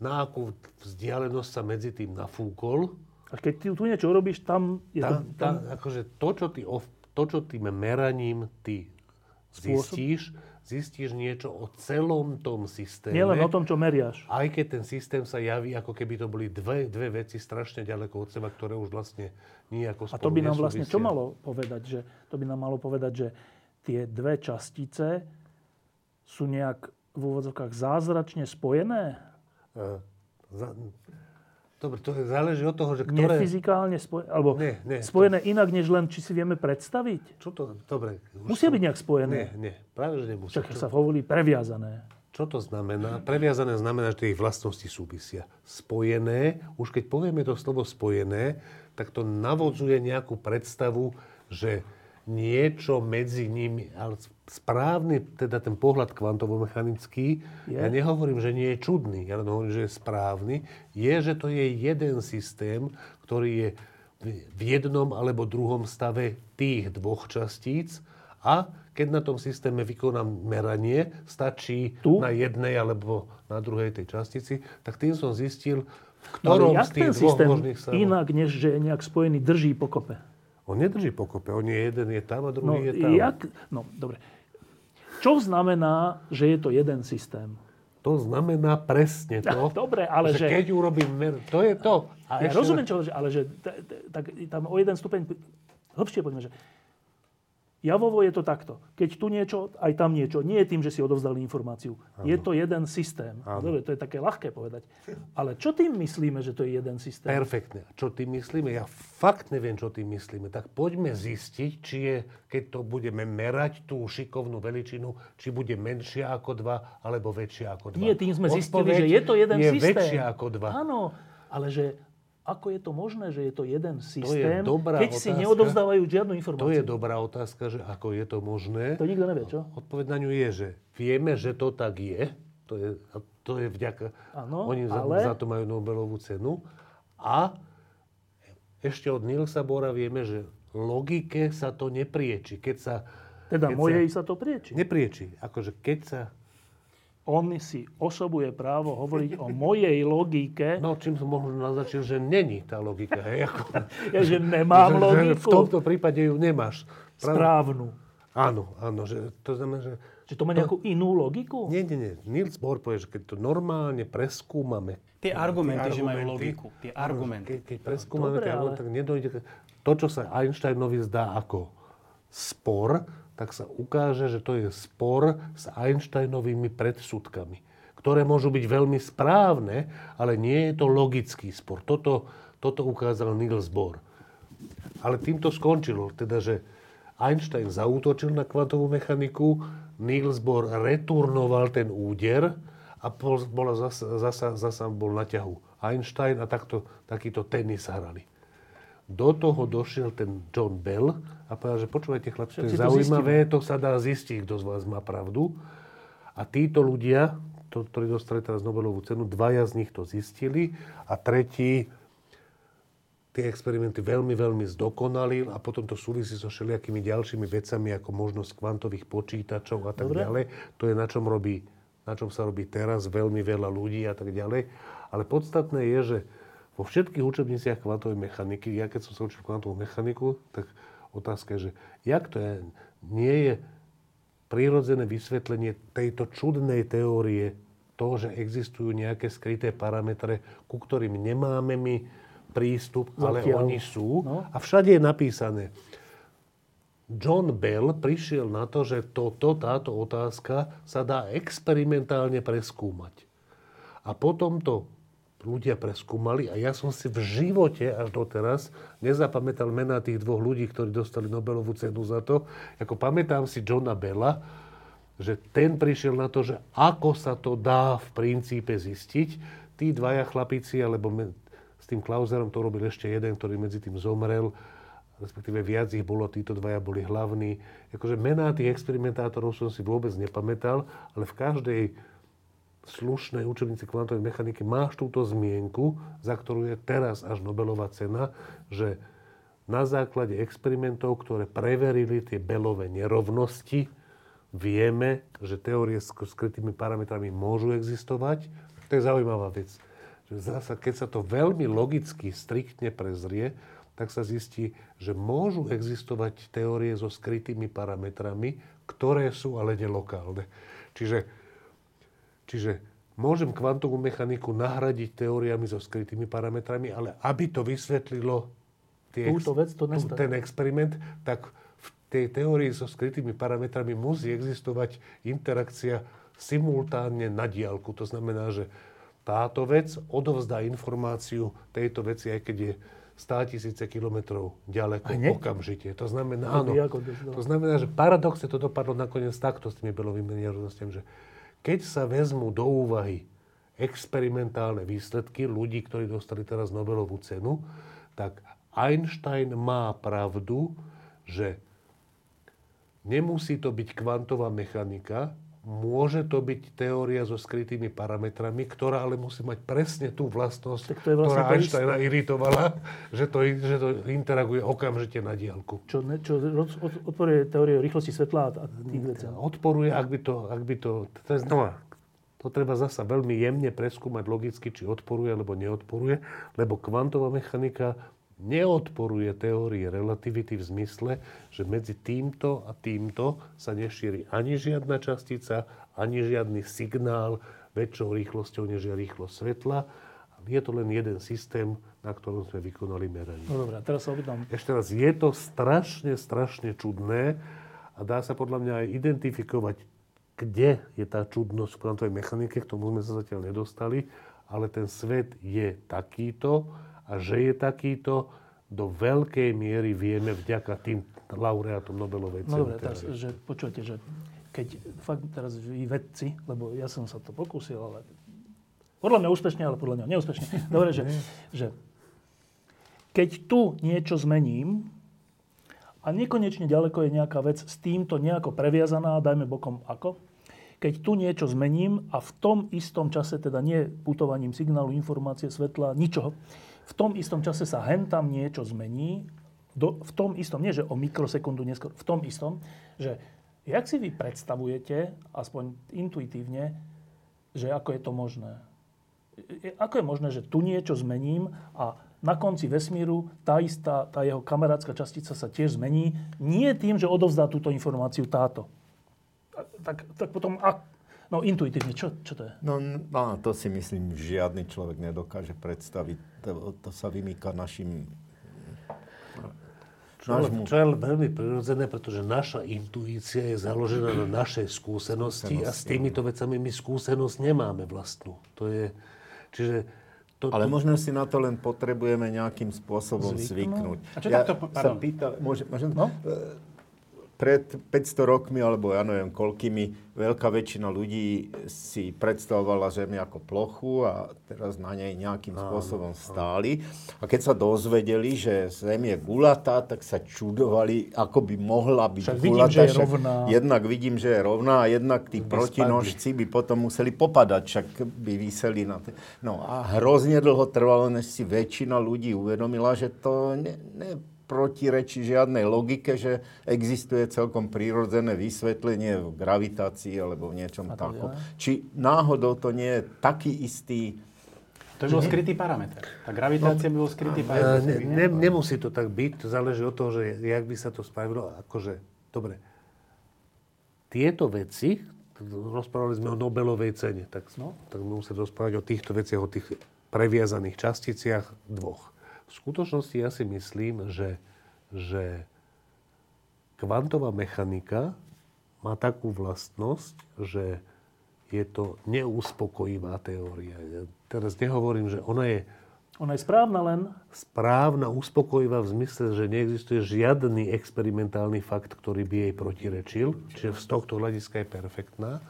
na akú vzdialenosť sa medzi tým nafúkol. A keď ty tu niečo robíš, tam... Akože to, čo tým meraním ty zistíš niečo o celom tom systéme. Nielen o tom, čo meriaš. Aj keď ten systém sa javí, ako keby to boli dve veci strašne ďaleko od seba, ktoré už vlastne nejako spolu nesúvisia. A to by nám vlastne čo malo povedať? Že tie dve častice sú nejak v úvodzovkách zázračne spojené? Dobre, to záleží od toho, že ktoré... Nefyzikálne spojené, alebo nie, spojené inak, než len, či si vieme predstaviť? Čo to, dobre... Musia byť nejak spojené? Nie, práve, že nemusia. Čak sa hovorí previazané. Čo to znamená? Previazané znamená, že tie ich vlastnosti súvisia. Spojené, už keď povieme to slovo spojené, tak to navodzuje nejakú predstavu, že niečo medzi nimi... Ale správny, teda ten pohľad kvantovo-mechanický, ja nehovorím, že nie je čudný, ja len hovorím, že je správny, je, že to je jeden systém, ktorý je v jednom alebo druhom stave tých dvoch častíc A keď na tom systéme vykonám meranie, stačí tu na jednej alebo na druhej tej častici, tak tým som zistil, v ktorom z tých dvoch možných sa... Inak, než že je nejak spojený, drží pokope. On nedrží pokope. On je jeden, je tam a druhý je tam. No, dobre. Čo znamená, že je to jeden systém? To znamená presne to. Dobre, ale že... Keď urobím... To je to. A ja rozumiem, čo... Ale že tak tam o jeden stupeň... Hĺbšie poďme, že... Javovo je to takto. Keď tu niečo, aj tam niečo. Nie je tým, že si odovzdali informáciu. Áno. Je to jeden systém. Dobre, to je také ľahké povedať. Ale čo tým myslíme, že to je jeden systém? Perfektne. Čo tým myslíme? Ja fakt neviem, čo tým myslíme. Tak poďme zistiť, či je, keď to budeme merať tú šikovnú veličinu, či bude menšia ako 2, alebo väčšia ako 2. Nie, tým sme zistili, že je to jeden systém. Je väčšia ako 2. Áno, ale že... Ako je to možné, že je to jeden systém, to je keď si neodovzdávajú žiadnu informáciu? To je dobrá otázka, že ako je to možné. To nikto nevie, čo? Odpoveď na ňu je, že vieme, že to tak je. To je vďaka... Áno, oni ale... za to majú Nobelovú cenu. A ešte od Nielsa Bohra vieme, že logike sa to neprieči. Keď sa... Teda keď mojej sa to prieči. Neprieči. Akože keď sa... On si osobuje právo hovoriť o mojej logike. No, čím som možno naznačil, že není tá logika. Ja, že nemám logiku. Že v tomto prípade ju nemáš. Správnu. Áno. Že to znamená, že... Čiže to má nejakú inú logiku? Nie. Niels Bohr povie, že keď to normálne preskúmame... Tie argumenty, že majú logiku. Tie argumenty. Keď preskúmame, tak nedojde... To, čo sa Einsteinovi zdá ako spor... tak sa ukáže, že to je spor s Einsteinovými predsudkami, ktoré môžu byť veľmi správne, ale nie je to logický spor. Toto ukázal Niels Bohr. Ale týmto skončilo, teda, že Einstein zaútočil na kvantovú mechaniku, Niels Bohr returnoval ten úder a zasa bol na ťahu Einstein a takýto tenis hrali. Do toho došiel ten John Bell a povedal, že počúvajte chlapci, to je zaujímavé, to sa dá zistiť, kto z vás má pravdu. A títo ľudia, ktorí dostali teraz Nobelovú cenu, dvaja z nich to zistili a tretí tie experimenty veľmi, veľmi zdokonalil a potom to súvisí so všelijakými ďalšími vecami, ako možnosť kvantových počítačov a tak ďalej. To je na čom sa robí teraz veľmi veľa ľudí a tak ďalej. Ale podstatné je, že vo všetkých učebniciach kvantovej mechaniky, ja keď som sa učil kvantovú mechaniku, tak otázka je, že jak to je, nie je prirodzené vysvetlenie tejto čudnej teórie toho, že existujú nejaké skryté parametre, ku ktorým nemáme my prístup, ale oni sú. No. A všade je napísané. John Bell prišiel na to, že táto otázka sa dá experimentálne preskúmať. A potom to ľudia preskúmali a ja som si v živote až doteraz nezapamätal mená tých dvoch ľudí, ktorí dostali Nobelovú cenu za to. Ako pamätám si Johna Bella, že ten prišiel na to, že ako sa to dá v princípe zistiť. Tí dvaja chlapíci, alebo s tým Clauserom to robil ešte jeden, ktorý medzi tým zomrel, respektíve viac ich bolo, títo dvaja boli hlavní. Akože mená tých experimentátorov som si vôbec nepamätal, ale v každej slušnej učebnici kvantovej mechaniky máš túto zmienku, za ktorú je teraz až Nobelová cena, že na základe experimentov, ktoré preverili tie Bellové nerovnosti, vieme, že teórie s skrytými parametrami môžu existovať. To je zaujímavá vec. Zasa, keď sa to veľmi logicky, striktne prezrie, tak sa zistí, že môžu existovať teórie so skrytými parametrami, ktoré sú ale nelokálne. Čiže môžem kvantovú mechaniku nahradiť teóriami so skrytými parametrami, ale aby to vysvetlilo ten experiment, tak v tej teórii so skrytými parametrami musí existovať interakcia simultánne na diaľku. To znamená, že táto vec odovzdá informáciu tejto veci, aj keď je 100 000 kilometrov ďaleko okamžite. To znamená, že paradoxne to dopadlo nakoniec takto s tými Bellovými nerovnostiami, že keď sa vezmú do úvahy experimentálne výsledky ľudí, ktorí dostali teraz Nobelovú cenu, tak Einstein má pravdu, že nemusí to byť kvantová mechanika, môže to byť teória so skrytými parametrami, ktorá ale musí mať presne tú vlastnosť, ktorá Einsteina iritovala, že to interaguje okamžite na diaľku. Čo odporuje teóriu rýchlosti svetla a tých vecí? Odporuje, to treba zasa veľmi jemne preskúmať logicky, či odporuje, alebo neodporuje, lebo kvantová mechanika neodporuje teórii relativity v zmysle, že medzi týmto a týmto sa nešíri ani žiadna častica, ani žiadny signál väčšou rýchlosťou, než je rýchlosť svetla. Je to len jeden systém, na ktorom sme vykonali meranie. No dobré, teraz sa opýtam. Ešte raz, je to strašne čudné a dá sa podľa mňa aj identifikovať, kde je tá čudnosť v kvantovej mechanike, k tomu sme sa zatiaľ nedostali, ale ten svet je takýto a že je takýto, do veľkej miery vieme vďaka tým laureátom Nobelovej ceny. No dobre, teraz, že počujete, že keď fakt teraz vy vedci, lebo ja som sa to pokúsil, ale podľa mňa úspešne, ale podľa mňa neúspešne. Dobre, že keď tu niečo zmením, a nekonečne ďaleko je nejaká vec s týmto nejako previazaná, dajme bokom ako. Keď tu niečo zmením a v tom istom čase, teda nie putovaním signálu, informácie, svetla, ničoho, v tom istom čase sa hentam niečo zmení, v tom istom, nie že o mikrosekundu neskôr, v tom istom, že jak si vy predstavujete, aspoň intuitívne, že ako je to možné? Ako je možné, že tu niečo zmením a na konci vesmíru tá istá, tá jeho kamarátska častica sa tiež zmení. Nie tým, že odovzdá túto informáciu táto. Tak potom... No intuitívne, čo to je? No, to si myslím, žiadny človek nedokáže predstaviť. To sa vymýka našim... Čo je veľmi prirodzené, pretože naša intuícia je založená na našej skúsenosti a s týmito vecami my skúsenosť nemáme vlastnú. To je... Čiže... Ale možno si na to len potrebujeme nejakým spôsobom zvyknúť. A čo takto... Pardon. Pred 500 rokmi, alebo ja neviem koľkými, veľká väčšina ľudí si predstavovala Zem ako plochu a teraz na nej nejakým spôsobom stáli. A keď sa dozvedeli, že Zem je gulatá, tak sa čudovali, ako by mohla byť gulatá. Že je rovná. Jednak vidím, že je rovná a jednak tí protinožci by potom museli popadať, však by viseli na to. No a hrozne dlho trvalo, než si väčšina ľudí uvedomila, že to protirečí žiadnej logike, že existuje celkom prírodzené vysvetlenie v gravitácii alebo v niečom takom. Či náhodou to nie je taký istý... To je bol skrytý parameter. Tá gravitácia by bol skrytý parameter. Nemusí to tak byť. To záleží od toho, že jak by sa to spravilo. Akože, dobre. Tieto veci, rozprávali sme o Nobelovej cene, tak musíme rozprávať o týchto veciach, o tých previazaných časticiach dvoch. V skutočnosti ja si myslím, že kvantová mechanika má takú vlastnosť, že je to neuspokojivá teória. Ja teraz nehovorím, že ona je... Ona je správna len? Správna, uspokojivá v zmysle, že neexistuje žiadny experimentálny fakt, ktorý by jej protirečil. Čiže z tohto hľadiska je perfektná.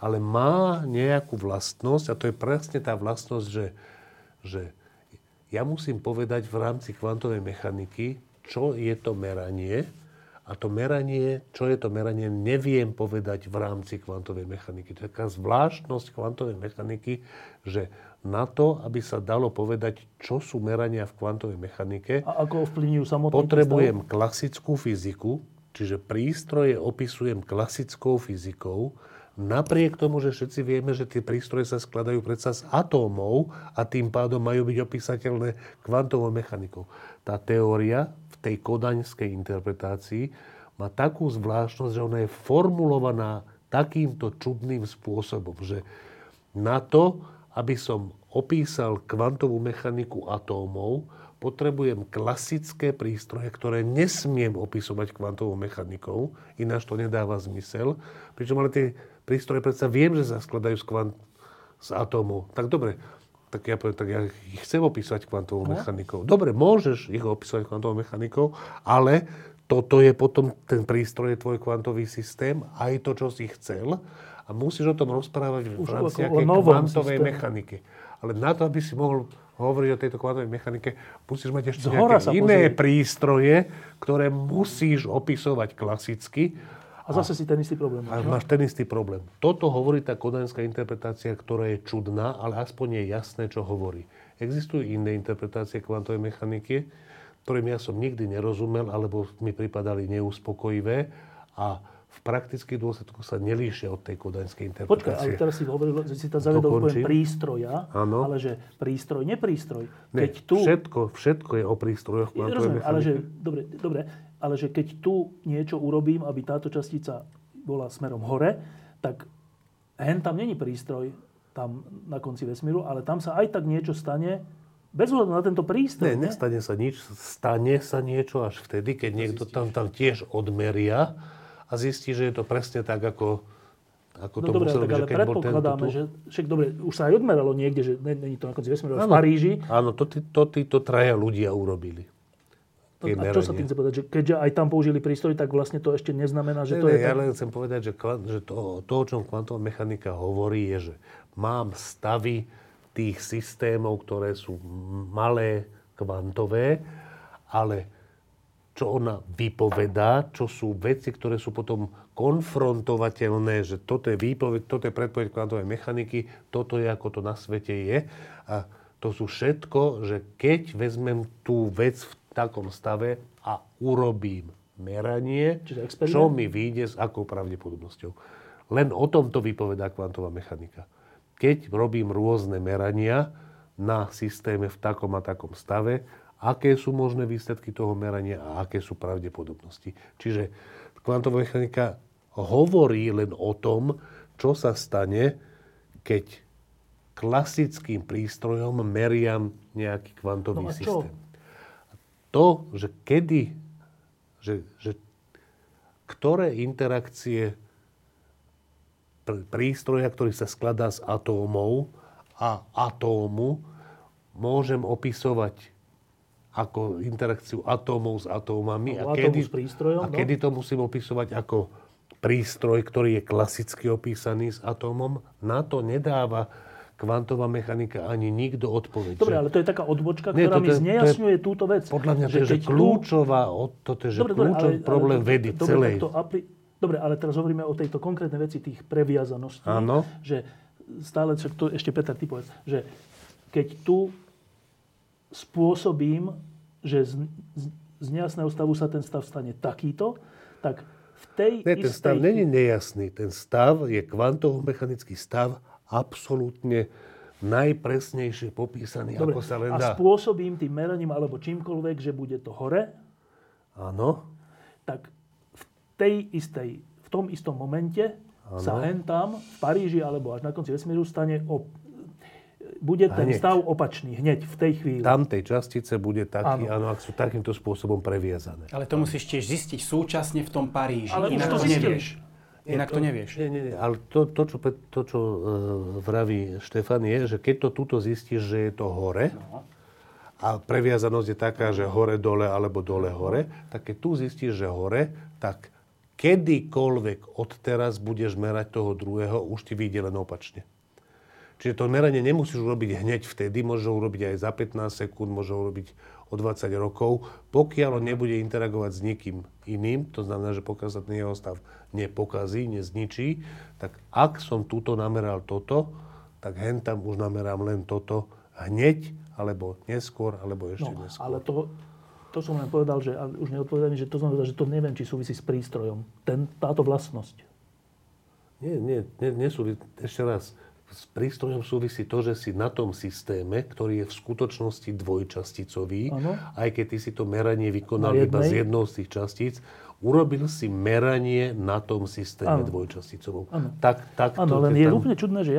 Ale má nejakú vlastnosť, a to je presne tá vlastnosť, že ja musím povedať v rámci kvantovej mechaniky, čo je to meranie. A to meranie, čo je to meranie, neviem povedať v rámci kvantovej mechaniky. To je taká zvláštnosť kvantovej mechaniky, že na to, aby sa dalo povedať, čo sú merania v kvantovej mechanike, a ako ovplyvňujú samotný prístroj? Potrebujem klasickú fyziku, čiže prístroje opisujem klasickou fyzikou, napriek tomu, že všetci vieme, že tie prístroje sa skladajú predsa z atómov a tým pádom majú byť opísateľné kvantovou mechanikou. Tá teória v tej kodaňskej interpretácii má takú zvláštnosť, že ona je formulovaná takýmto čudným spôsobom, že na to, aby som opísal kvantovú mechaniku atómov, potrebujem klasické prístroje, ktoré nesmiem opisovať kvantovou mechanikou, ináč to nedáva zmysel. Pričom ale tie prístroje predsa viem, že sa skladajú z atómov. Tak dobre, tak ja ich chcem opísať kvantovou mechanikou. Dobre, môžeš ich opísať kvantovou mechanikou, ale toto je potom ten prístroj, tvoj kvantový systém, aj to, čo si chcel. A musíš o tom rozprávať v rámci nejakej kvantovej mechaniky. Ale na to, aby si mohol hovoriť o tejto kvantovej mechanike, musíš mať ešte nejaké iné prístroje, ktoré musíš opisovať klasicky. A A zase si ten istý problém. A máš ten istý problém. Toto hovorí tá kodaňská interpretácia, ktorá je čudná, ale aspoň je jasné, čo hovorí. Existujú iné interpretácie kvantovej mechaniky, ktorým ja som nikdy nerozumel, alebo mi pripadali neuspokojivé a v praktických dôsledkoch sa nelíšia od tej kodaňskej interpretácie. Počkaj, ale teraz si hovoril, že si tam zavedol pojem prístroja, áno. Ale že prístroj, neprístroj. Ne, všetko je o prístrojoch kvantovej mechaniky. Ale že, dobre. Ale že keď tu niečo urobím, aby táto častica bola smerom hore, tak hen tam není prístroj, tam na konci vesmíru, ale tam sa aj tak niečo stane, bez ohľadu na tento prístroj. Nestane sa nič, stane sa niečo až vtedy, keď niekto tam tiež odmeria a zistí, že je to presne tak, ako to muselo byť, že keď bol tento tu. Že, však dobre, už sa aj odmeralo niekde, že není to na konci vesmíru, ale v Paríži. Áno, to títo traja ľudia urobili. A čo sa tým chce povedať? Že keďže aj tam použili prístroj, tak vlastne to ešte neznamená, že to je... Ja len chcem povedať, že to, o čom kvantová mechanika hovorí, je, že mám stavy tých systémov, ktoré sú malé, kvantové, ale čo ona vypovedá, čo sú veci, ktoré sú potom konfrontovateľné, že toto je výpoveď, toto je predpoveď kvantovej mechaniky, toto je, ako to na svete je. A to sú všetko, že keď vezmem tú vec v takom stave a urobím meranie, čo mi vyjde s akou pravdepodobnosťou. Len o tom to vypovedá kvantová mechanika. Keď robím rôzne merania na systéme v takom a takom stave, aké sú možné výsledky toho merania a aké sú pravdepodobnosti. Čiže kvantová mechanika hovorí len o tom, čo sa stane, keď klasickým prístrojom meriam nejaký kvantový systém. To, že kedy, že ktoré interakcie prístroja, ktorý sa skladá z atómov a atómu, môžem opisovať ako interakciu atómov s atómami a kedy to musím opisovať ako prístroj, ktorý je klasicky opísaný s atómom, na to nedáva kvantová mechanika ani nikto odpovedie. Dobre, ale to je taká odbočka, ktorá mi znejasňuje túto vec. Podľa mňa to je kľúčová problém vedy celej. Dobre, ale teraz hovoríme o tejto konkrétnej veci tých previazaností. Áno. Že stále, však to ešte Peter, ty povedz, že keď tu spôsobím, že z nejasného stavu sa ten stav stane takýto, tak v tej istej... Ten stav není nejasný. Ten stav je kvantovo-mechanický stav, absolútne najpresnejšie popísaný, dobre, ako sa len dá. A spôsobím tým meraním alebo čímkoľvek, že bude to hore. Áno. Tak v tom istom momente sa hen tam v Paríži alebo až na konci vesmíru stane bude ten stav opačný hneď v tej chvíli. Tamtej častice bude taký, áno, ak sú takýmto spôsobom previazané. Ale to musíš tiež zistiť súčasne v tom Paríži. Ale inak to nevieš. Inak to nevieš. Nie. Ale to, čo vraví Štefan, je, že keď to tuto zistíš, že je to hore, a previazanosť je taká, že hore-dole alebo dole-hore, tak keď tu zistíš, že hore, tak kedykoľvek odteraz budeš merať toho druhého, už ti vyjde len opačne. Čiže to meranie nemusíš urobiť hneď vtedy, môžeš urobiť aj za 15 sekúnd, môžeš urobiť o 20 rokov, pokiaľ on nebude interagovať s nikým iným, to znamená, že pokiaľ sa ten jeho stav nepokazí, nezničí, tak ak som túto nameral toto, tak hen tam už namerám len toto hneď, alebo neskôr, alebo ešte neskôr. Ale to som len povedal, že už neodpovedal mi, že to som povedal, že to neviem, či súvisí s prístrojom. Táto vlastnosť. Nie súvisí. Ešte raz. S prístrojom súvisí to, že si na tom systéme, ktorý je v skutočnosti dvojčasticový, aj keď ty si to meranie vykonal iba z jednou z tých častíc, urobil si meranie na tom systéme dvojčasticovom. Áno, len je úplne čudné, že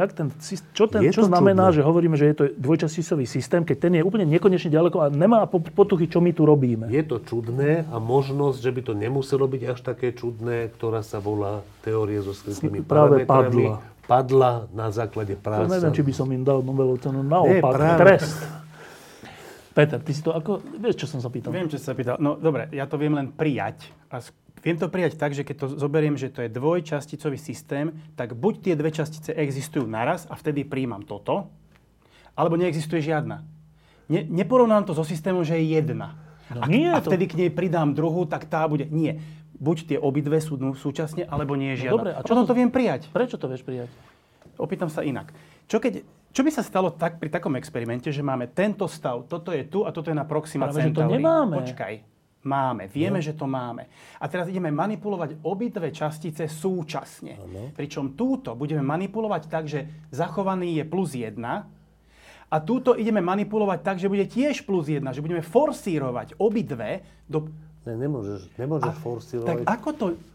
čo znamená, že hovoríme, že je to dvojčasticový systém, keď ten je úplne nekonečne ďaleko a nemá potuchy, čo my tu robíme. Je to čudné a možnosť, že by to nemuselo byť až také čudné, ktorá sa volá teórie so skrytými parametrami, padla na základe práce. To neviem, či by som im dal Nobelovú cenu, naopak, trest. Peter, ty si to ako... Vieš, čo som sa pýtal? Viem, čo som sa pýtal. No, dobre, ja to viem len prijať. A viem to prijať tak, že keď to zoberiem, že to je dvojčasticový systém, tak buď tie dve častice existujú naraz a vtedy prijímam toto, alebo neexistuje žiadna. Neporovnám to so systémom, že je jedna. No, a vtedy k nej pridám druhú, tak tá bude... Nie. buď tie obidve súdnu súčasne, alebo nie je žiadna. No dobre, a čo to viem prijať? Prečo to vieš prijať? Opýtam sa inak. Čo by sa stalo tak pri takom experimente, že máme tento stav, toto je tu a toto je na Proxima Centauri? Počkaj. Máme. Vieme, že to máme. A teraz ideme manipulovať obidve častice súčasne. Ano. Pričom túto budeme manipulovať tak, že zachovaný je +1 a túto ideme manipulovať tak, že bude tiež +1, že budeme forsírovať obidve do... Nemôžeš forsírovať. Tak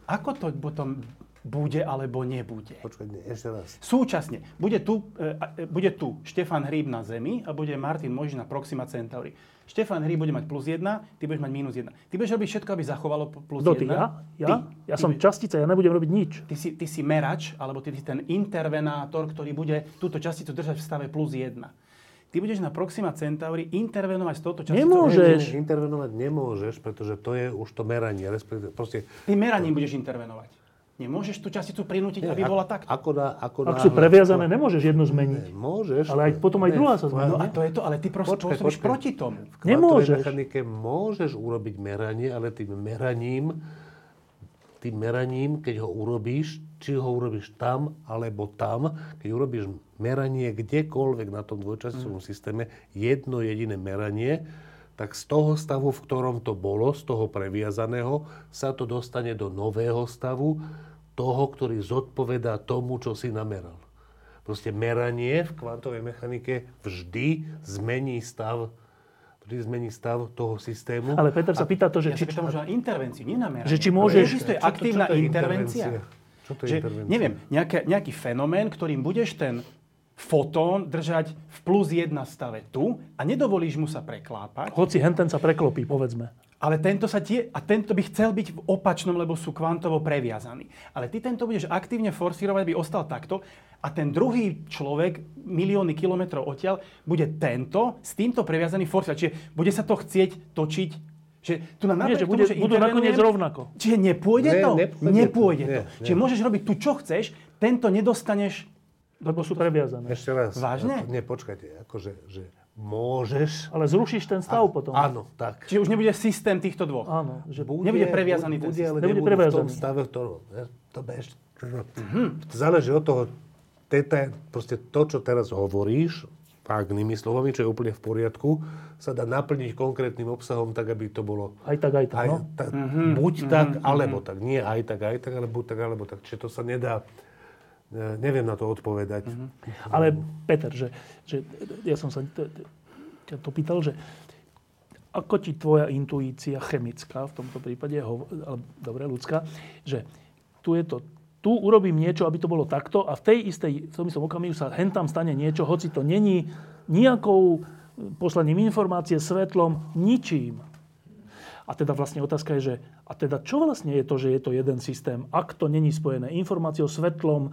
ako to potom bude alebo nebude? Počkaj, ešte raz. Súčasne. Bude tu Štefan Hríb na Zemi a bude Martin Mojžiš na Proxima Centauri. Štefan Hry bude mať +1, ty budeš mať -1. Ty budeš robiť všetko, aby zachovalo +1. Ty, ja? Ja som častica, ja nebudem robiť nič. Ty si merač, alebo ty si ten intervenátor, ktorý bude túto časticu držať v stave +1. Ty budeš na Proxima Centauri intervenovať s touto časticou. Nemôžeš. Intervenovať nemôžeš, pretože to je už to meranie. Ty meraním budeš intervenovať. Nemôžeš tú časticu prinútiť, aby bola takto. Ak sú previazané, nemôžeš jednu zmeniť. Môžeš. Ale potom aj druhá sa zmení. No a to je to, ale ty proste pôsobíš proti tomu. V kvantovej mechanike môžeš urobiť meranie, ale tým meraním, keď ho urobíš, či ho urobíš tam, alebo tam, keď urobíš meranie kdekoľvek na tom dvojčasticovom systéme, jedno jediné meranie, tak z toho stavu, v ktorom to bolo, z toho previazaného, sa to dostane do nového stavu, toho, ktorý zodpovedá tomu, čo si nameral. Proste meranie v kvantovej mechanike vždy zmení stav toho systému. Ale Peter sa pýta to, že... Ja sa pýtam už na intervenciu, nie na meranie. Existuje aktívna intervencia? Čo to je intervencia? Neviem, nejaký fenomén, ktorým budeš ten fotón držať v +1 stave tu a nedovolíš mu sa preklápať. Hoci henten sa preklopí, povedzme. Ale tento by chcel byť v opačnom, lebo sú kvantovo previazaní. Ale ty tento budeš aktívne forsírovať, by ostal takto a ten druhý človek, milióny kilometrov odtiaľ, bude tento s týmto previazaný forsírovať. Čiže bude sa to chcieť točiť. Čiže tu napriek tomu, že budú nakoniec rovnako. Čiže nepôjde to. Čiže môžeš robiť tu, čo chceš, tento nedostaneš. Lebo sú previazané. Ešte raz. Vážne? Nie, počkajte, že môžeš... Ale zrušíš ten stav potom. Áno, tak. Čiže už nebude systém týchto dvoch. Áno. Že nebude previazaný ten systém. Nebude previazaný. V tom stave, v ktorom... Záleží od toho... Proste to, čo teraz hovoríš, agnými slovami, čo je úplne v poriadku, sa dá naplniť konkrétnym obsahom tak, aby to bolo... Aj tak, no? Buď tak, alebo tak. Nie aj tak, ale buď tak, alebo tak. Čiže to sa nedá... Neviem na to odpovedať. Mm-hmm. Ale Peter, že ja som sa ťa to pýtal, že ako ti tvoja intuícia chemická, v tomto prípade, dobre, ľudská, že tu urobím niečo, aby to bolo takto a v tom istom okamihu sa hentam stane niečo, hoci to není nejakou poslaním informácie, svetlom, ničím. A teda vlastne otázka je, že a teda čo vlastne je to, že je to jeden systém, ak to není spojené informáciou, svetlom,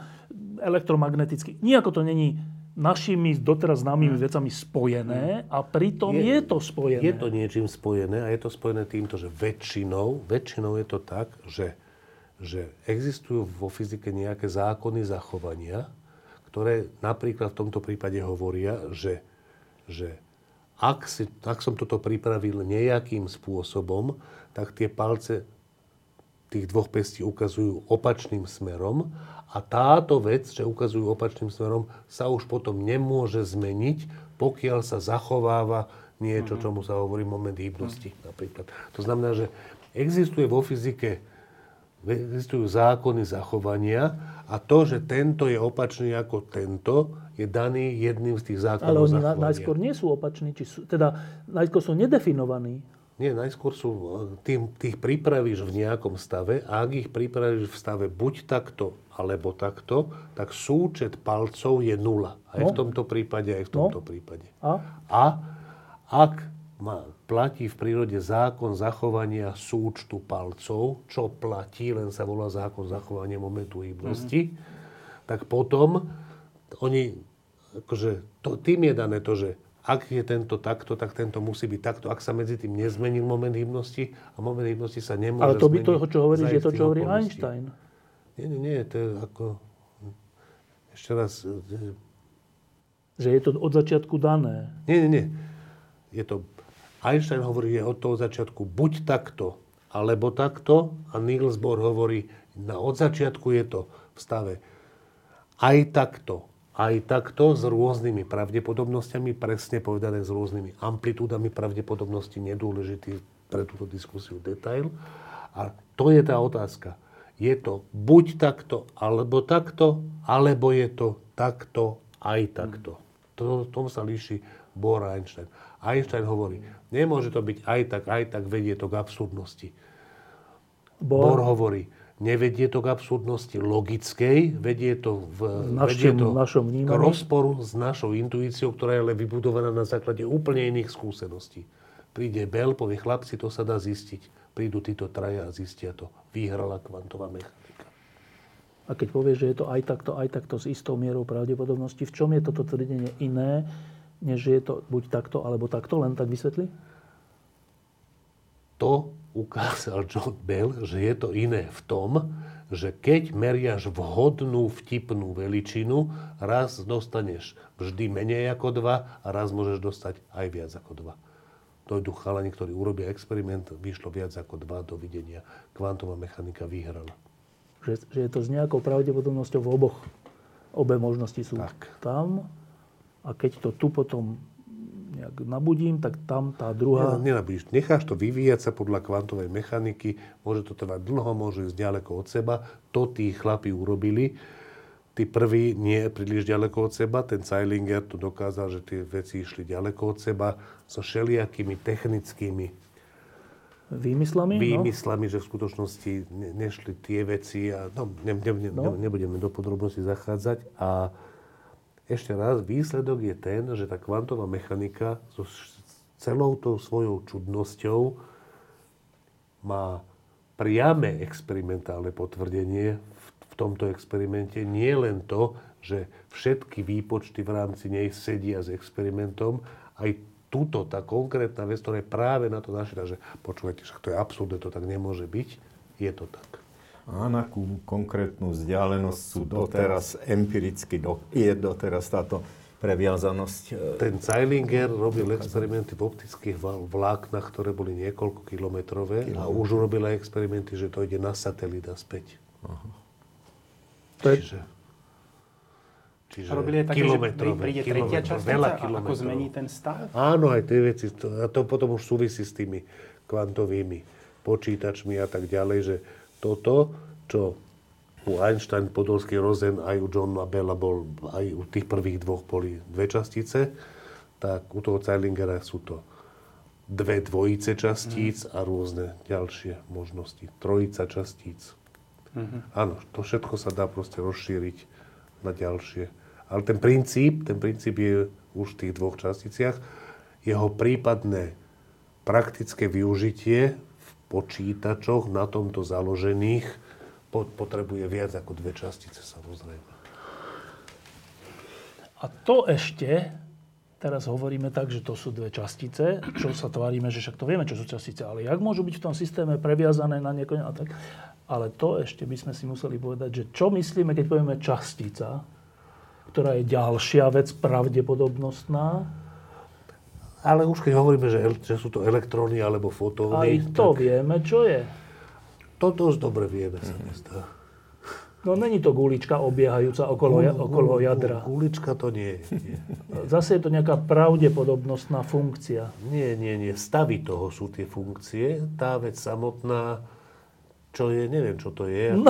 elektromagneticky. Nijako to není našimi doteraz známymi vecami spojené a pritom je to spojené. Je to niečím spojené a je to spojené týmto, že väčšinou je to tak, že existujú vo fyzike nejaké zákony zachovania, ktoré napríklad v tomto prípade hovoria, že Ak som toto pripravil nejakým spôsobom, tak tie palce tých dvoch pestí ukazujú opačným smerom a táto vec, že ukazujú opačným smerom, sa už potom nemôže zmeniť, pokiaľ sa zachováva niečo, čomu sa hovorí moment hybnosti napríklad. To znamená, že existuje vo fyzike zákony zachovania a to, že tento je opačný ako tento, je daný jedným z tých zákonov zachovania. Ale oni najskôr nie sú opační, najskôr sú nedefinovaní. Nie, najskôr sú, tých pripravíš v nejakom stave a ak ich pripravíš v stave buď takto, alebo takto, tak súčet palcov je 0. Aj v tomto prípade. A ak platí v prírode zákon zachovania súčtu palcov, čo platí, len sa volá zákon zachovania momentu hybnosti, tak potom tým je dané to, že ak je tento takto, tak tento musí byť takto. Ak sa medzi tým nezmenil moment hybnosti a moment hybnosti sa nemôže zmeniť. Ale to by toho, čo hovoríš, je to, čo hovorí Einstein. Nie, to je ako... Ešte raz... Že je to od začiatku dané. Nie. Einstein hovorí, že od toho začiatku buď takto, alebo takto. A Niels Bohr hovorí, na od začiatku je to v stave aj takto s rôznymi pravdepodobnosťami, presne povedané s rôznymi amplitúdami pravdepodobnosti, nedôležitý pre túto diskusiu detail. A to je tá otázka. Je to buď takto, alebo je to takto, aj takto. To, tom sa líši Bohr a Einstein. Einstein hovorí, nemôže to byť aj tak, vedie to k absurdnosti. Bohr hovorí, nevedie to k absurdnosti logickej, vedie to k rozporu s našou intuíciou, ktorá je ale vybudovaná na základe úplne iných skúseností. Príde Bell, povie, chlapci, to sa dá zistiť. Prídu títo traja a zistia to. Vyhrala kvantová mechanika. A keď povieš, že je to aj takto s istou mierou pravdepodobnosti, v čom je toto tvrdenie iné, než je to buď takto, alebo takto? Len tak vysvetli? To ukázal John Bell, že je to iné v tom, že keď meriaš vhodnú vtipnú veličinu, raz dostaneš vždy menej ako 2 a raz môžeš dostať aj viac ako 2. Dojdú chalani, ktorí urobia experiment, vyšlo viac ako 2, dovidenia. Kvantová mechanika vyhrala. Že je to s nejakou pravdepodobnosťou v oboch. Obe možnosti sú tak tam. A keď to tu potom nejak nabudím, tak tam tá druhá... Nenabudíš. Necháš to vyvíjať sa podľa kvantovej mechaniky. Môže to trvať dlho, môže ísť ďaleko od seba. To tí chlapi urobili. Tí prvý nie príliš ďaleko od seba. Ten Zeilinger tu dokázal, že tie veci išli ďaleko od seba so všelijakými technickými výmyslami, no? Že v skutočnosti nešli tie veci. A, nebudeme do podrobnosti zachádzať. A ešte raz, výsledok je ten, že tá kvantová mechanika so celou tou svojou čudnosťou má priame experimentálne potvrdenie v tomto experimente. Nie len to, že všetky výpočty v rámci nej sedia s experimentom, aj túto, tá konkrétna vec, ktorá je práve na to našla, že počúvajte, však to je absurdné, to tak nemôže byť, je to tak. A na konkrétnu vzdialenosť sú doteraz empiricky, je doteraz táto previazanosť. Ten Zeilinger robil experimenty v optických vláknach, ktoré boli niekoľko kilometrové a už robil aj experimenty, že to ide na satelit a späť. Aha. Čiže robili aj také, že príde tretia častica a ako zmení ten stav? Áno, aj tie veci. A to potom už súvisí s tými kvantovými počítačmi a tak ďalej, že toto, čo u Einstein, Podolský, Rosen, aj u Johna Bella bol, aj u tých prvých dvoch boli dve častice, tak u toho Zeilingera sú to dve dvojice častíc a rôzne ďalšie možnosti. Trojica častíc. Áno, to všetko sa dá proste rozšíriť na ďalšie. Ale ten princíp je už v tých dvoch časticiach. Jeho prípadné praktické využitie v počítačoch na tomto založených potrebuje viac ako dve častice, samozrejme. A to ešte, teraz hovoríme tak, že to sú dve častice, čo sa tvárime, že však to vieme, čo sú častice, ale jak môžu byť v tom systéme previazané na niekoho a tak... Ale to ešte by sme si museli povedať, že čo myslíme, keď povieme častica, ktorá je ďalšia vec pravdepodobnostná. Ale už keď hovoríme, že sú to elektróny alebo fotóny... Aj to vieme, čo je. To dosť dobre vieme, sa mi zdá. No, není to gulička obiehajúca okolo jadra. Gulička to nie je. Zase je to nejaká pravdepodobnostná funkcia. Nie. Stavy toho sú tie funkcie. Tá vec samotná... Čo je, neviem, čo to je. No.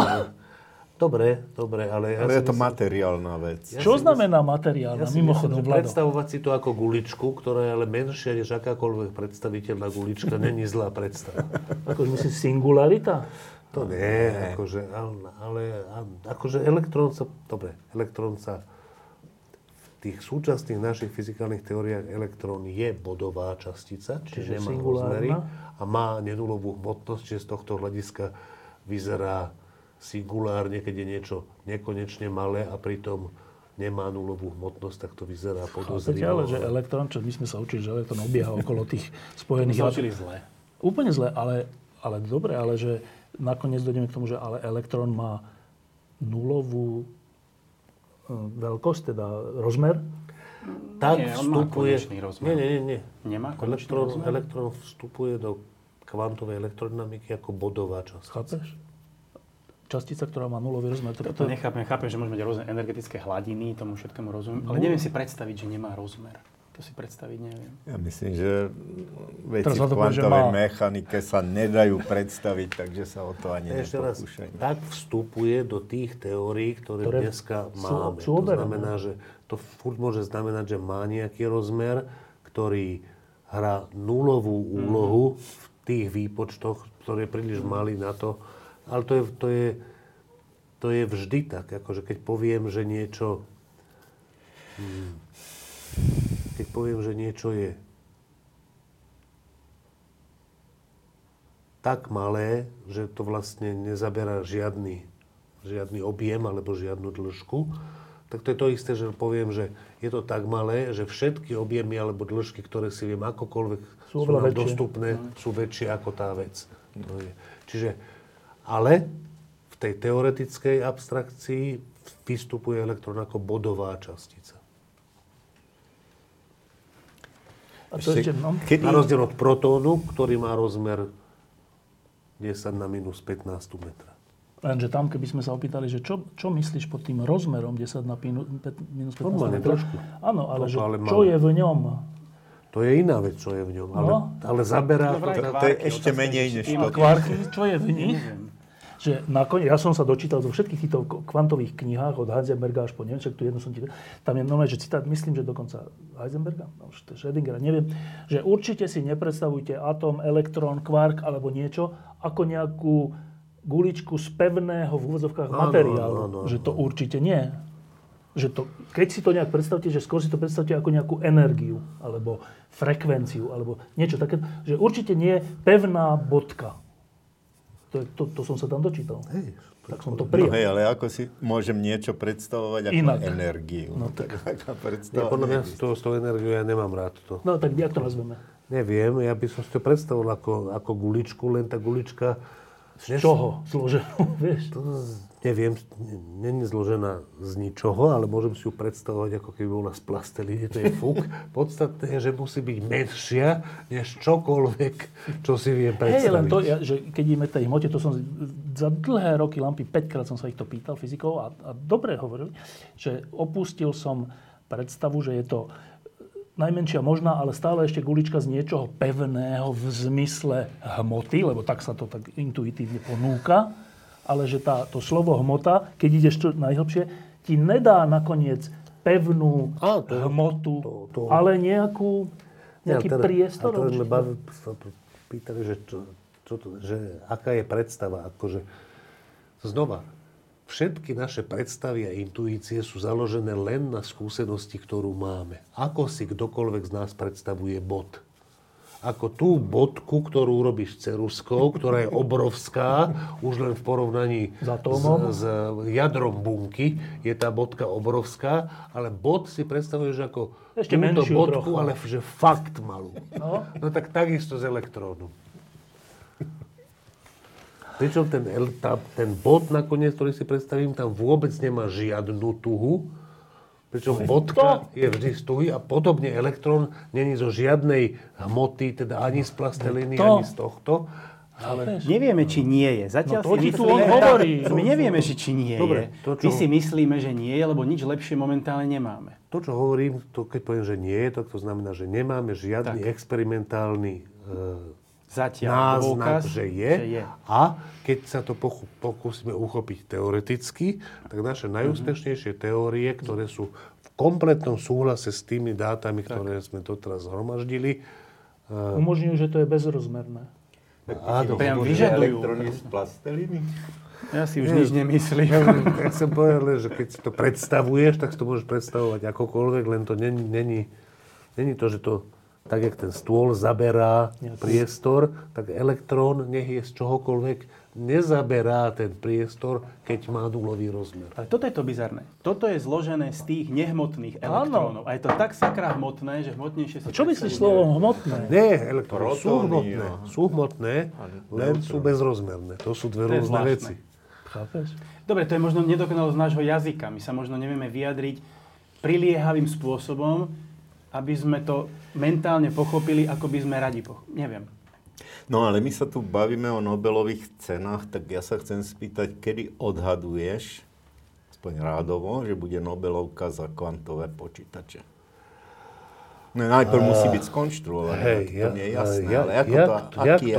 Dobre, ale... Ja ale je to materiálna vec. Čo znamená materiálna, mimochodom, Vlado? Predstavovať si to ako guličku, ktorá je ale menšia, než akákoľvek predstaviteľná gulička, není zlá predstava. Akože myslím, singularita? To nie, akože, ale akože elektrón sa... Dobre, elektrón sa... V tých súčasných našich fyzikálnych teóriách elektrón je bodová častica, čiže nemá rozmery a má nenulovú hmotnosť, čiže z tohto hľadiska vyzerá singulárne, keď je niečo nekonečne malé a pritom nemá nulovú hmotnosť, tak to vyzerá podozrivo. Ale že elektrón, čo my sme sa učili, že elektrón obieha okolo tých spojených... zle. Úplne zle, ale dobre, ale že nakoniec dojdeme k tomu, že ale elektrón má nulovú veľkosť, teda rozmer, tak vstupuje... Nemá konečný rozmer. Elektrón vstupuje do kvantovej elektrodynamiky ako bodová častica. Chápeš? Častica, ktorá má nulový rozmer. To nechápem, chápem, že môžeme mať rôzne energetické hladiny, tomu všetkému rozumiem, ale neviem si predstaviť, že nemá rozmer. To si predstaviť neviem. Ja myslím, že veci v kvantovej mechanike sa nedajú predstaviť, takže sa o to ani nepokúšajú. Tak vstupuje do tých teórií, ktoré dneska máme. To znamená, že to furt môže znamenať, že má nejaký rozmer, ktorý hrá nulovú úlohu v tých výpočtoch, ktoré príliš mali na to. Ale to je vždy tak, akože keď poviem, že niečo... Keď poviem, že niečo je tak malé, že to vlastne nezaberá žiadny objem alebo žiadnu dĺžku, tak to je to isté, že poviem, že je to tak malé, že všetky objemy alebo dĺžky, ktoré si viem akokoľvek sú nám dostupné, sú väčšie ako tá vec. To je. Čiže, ale v tej teoretickej abstrakcii vystupuje elektrón ako bodová častica. Na rozdiel od protónu, ktorý má rozmer 10 na minus 15 metra. Lenže tam, keby sme sa opýtali, že čo myslíš pod tým rozmerom 10 na minus 15 metra? Áno, ale čo je v ňom? To je iná vec, čo je v ňom. Ale zaberá... To je ešte menej než to. Kvarky, čo je v nich? Že nakoniec, ja som sa dočítal zo všetkých týchto kvantových knihách od Heisenberga až po neviem, tu jednu som ti... Tam je normálne, že citát, myslím, že dokonca Heisenberga, Schrödingera, neviem, že určite si nepredstavujte atóm, elektrón, kvark alebo niečo ako nejakú guličku z pevného v úvodzovkách materiálu. No. Že to určite nie. Že to, keď si to nejak predstavte, že skôr si to predstavte ako nejakú energiu alebo frekvenciu alebo niečo také, že určite nie pevná bodka. To som sa tam dočítal. Hej, tak som to prijal. No hej, ale ako si môžem niečo predstavovať ako inak. Energiu? No tak. Ja podľa mňa z toho energiu ja nemám rád to. No tak jak to nazveme? Neviem, ja by som si to predstavoval ako guličku, len tá gulička... Z čoho? Zloženú, vieš? Neviem, nie je zložená z ničoho, ale môžem si ju predstavovať ako keby bola z plastelíny, to je fuk. Podstatné je, že musí byť menšia než čokoľvek, čo si viem predstaviť. Hej, len to, že keď ideme k tej hmote, to som za dlhé roky lampy, 5-krát som sa ich to pýtal fyzikov a dobre hovorili, že opustil som predstavu, že je to najmenšia možná, ale stále ešte gulička z niečoho pevného v zmysle hmoty, lebo tak sa to tak intuitívne ponúka, ale že to slovo hmota, keď ideš čo najhlbšie, ti nedá nakoniec pevnú hmotu, ale nejaký priestor. A teraz sme pýtali, že, čo to, že aká je predstava. Akože, znova, všetky naše predstavy a intuície sú založené len na skúsenosti, ktorú máme. Ako si kdokoľvek z nás predstavuje bod. Ako tú bodku, ktorú robíš ceruskou, ktorá je obrovská, už len v porovnaní s jadrom bunky, je tá bodka obrovská, ale bod si predstavuješ ako ešte túto bodku, trochu. Ale že fakt malú. No tak takisto z elektrónu. Pričom ten bod nakoniec, ktorý si predstavím, tam vôbec nemá žiadnu tuhu. Pričom bodka je vždy z tuhy a podobne elektrón není zo žiadnej hmoty, teda ani z plasteliny, ani z tohto. Ale... Nevieme, či nie je. Zatiaľ si myslíme, my nevieme, či nie je. My si myslíme, že nie je, lebo nič lepšie momentálne nemáme. To, čo hovorím, to, keď poviem, že nie je, to znamená, že nemáme žiadny experimentálny náznak, že je. A keď sa to pokúsime uchopiť teoreticky, tak naše najúspešnejšie teórie, ktoré sú v kompletnom súhlase s tými dátami, ktoré sme doteraz zhromaždili, umožňujú, že to je bezrozmerné. Áno, elektrón z plasteliny. Ja si už nič nemyslím. Tak som povedal, že keď si to predstavuješ, tak si to môžeš predstavovať akokoľvek, len to není to, že to... Tak, jak ten stôl zaberá priestor, tak elektrón, nech je z čohokoľvek, nezaberá ten priestor, keď má nulový rozmer. Ale toto je to bizarné. Toto je zložené z tých nehmotných elektrónov. A je to tak sakra hmotné, že hmotnejšie... Čo myslíš slovom hmotné? Nie, elektrón. Sú hmotné, len sú bezrozmerné. To sú dve rôzne veci. Chápeš? Dobre, to je možno nedokonalosť nášho jazyka. My sa možno nevieme vyjadriť priliehavým spôsobom, aby sme to mentálne pochopili, ako by sme radi pochopili. Neviem. No ale my sa tu bavíme o Nobelových cenách, tak ja sa chcem spýtať, kedy odhaduješ, aspoň rádovo, že bude Nobelovka za kvantové počítače? No, najprv musí byť skonštruované, to nie je jasné, ale ako to, aký je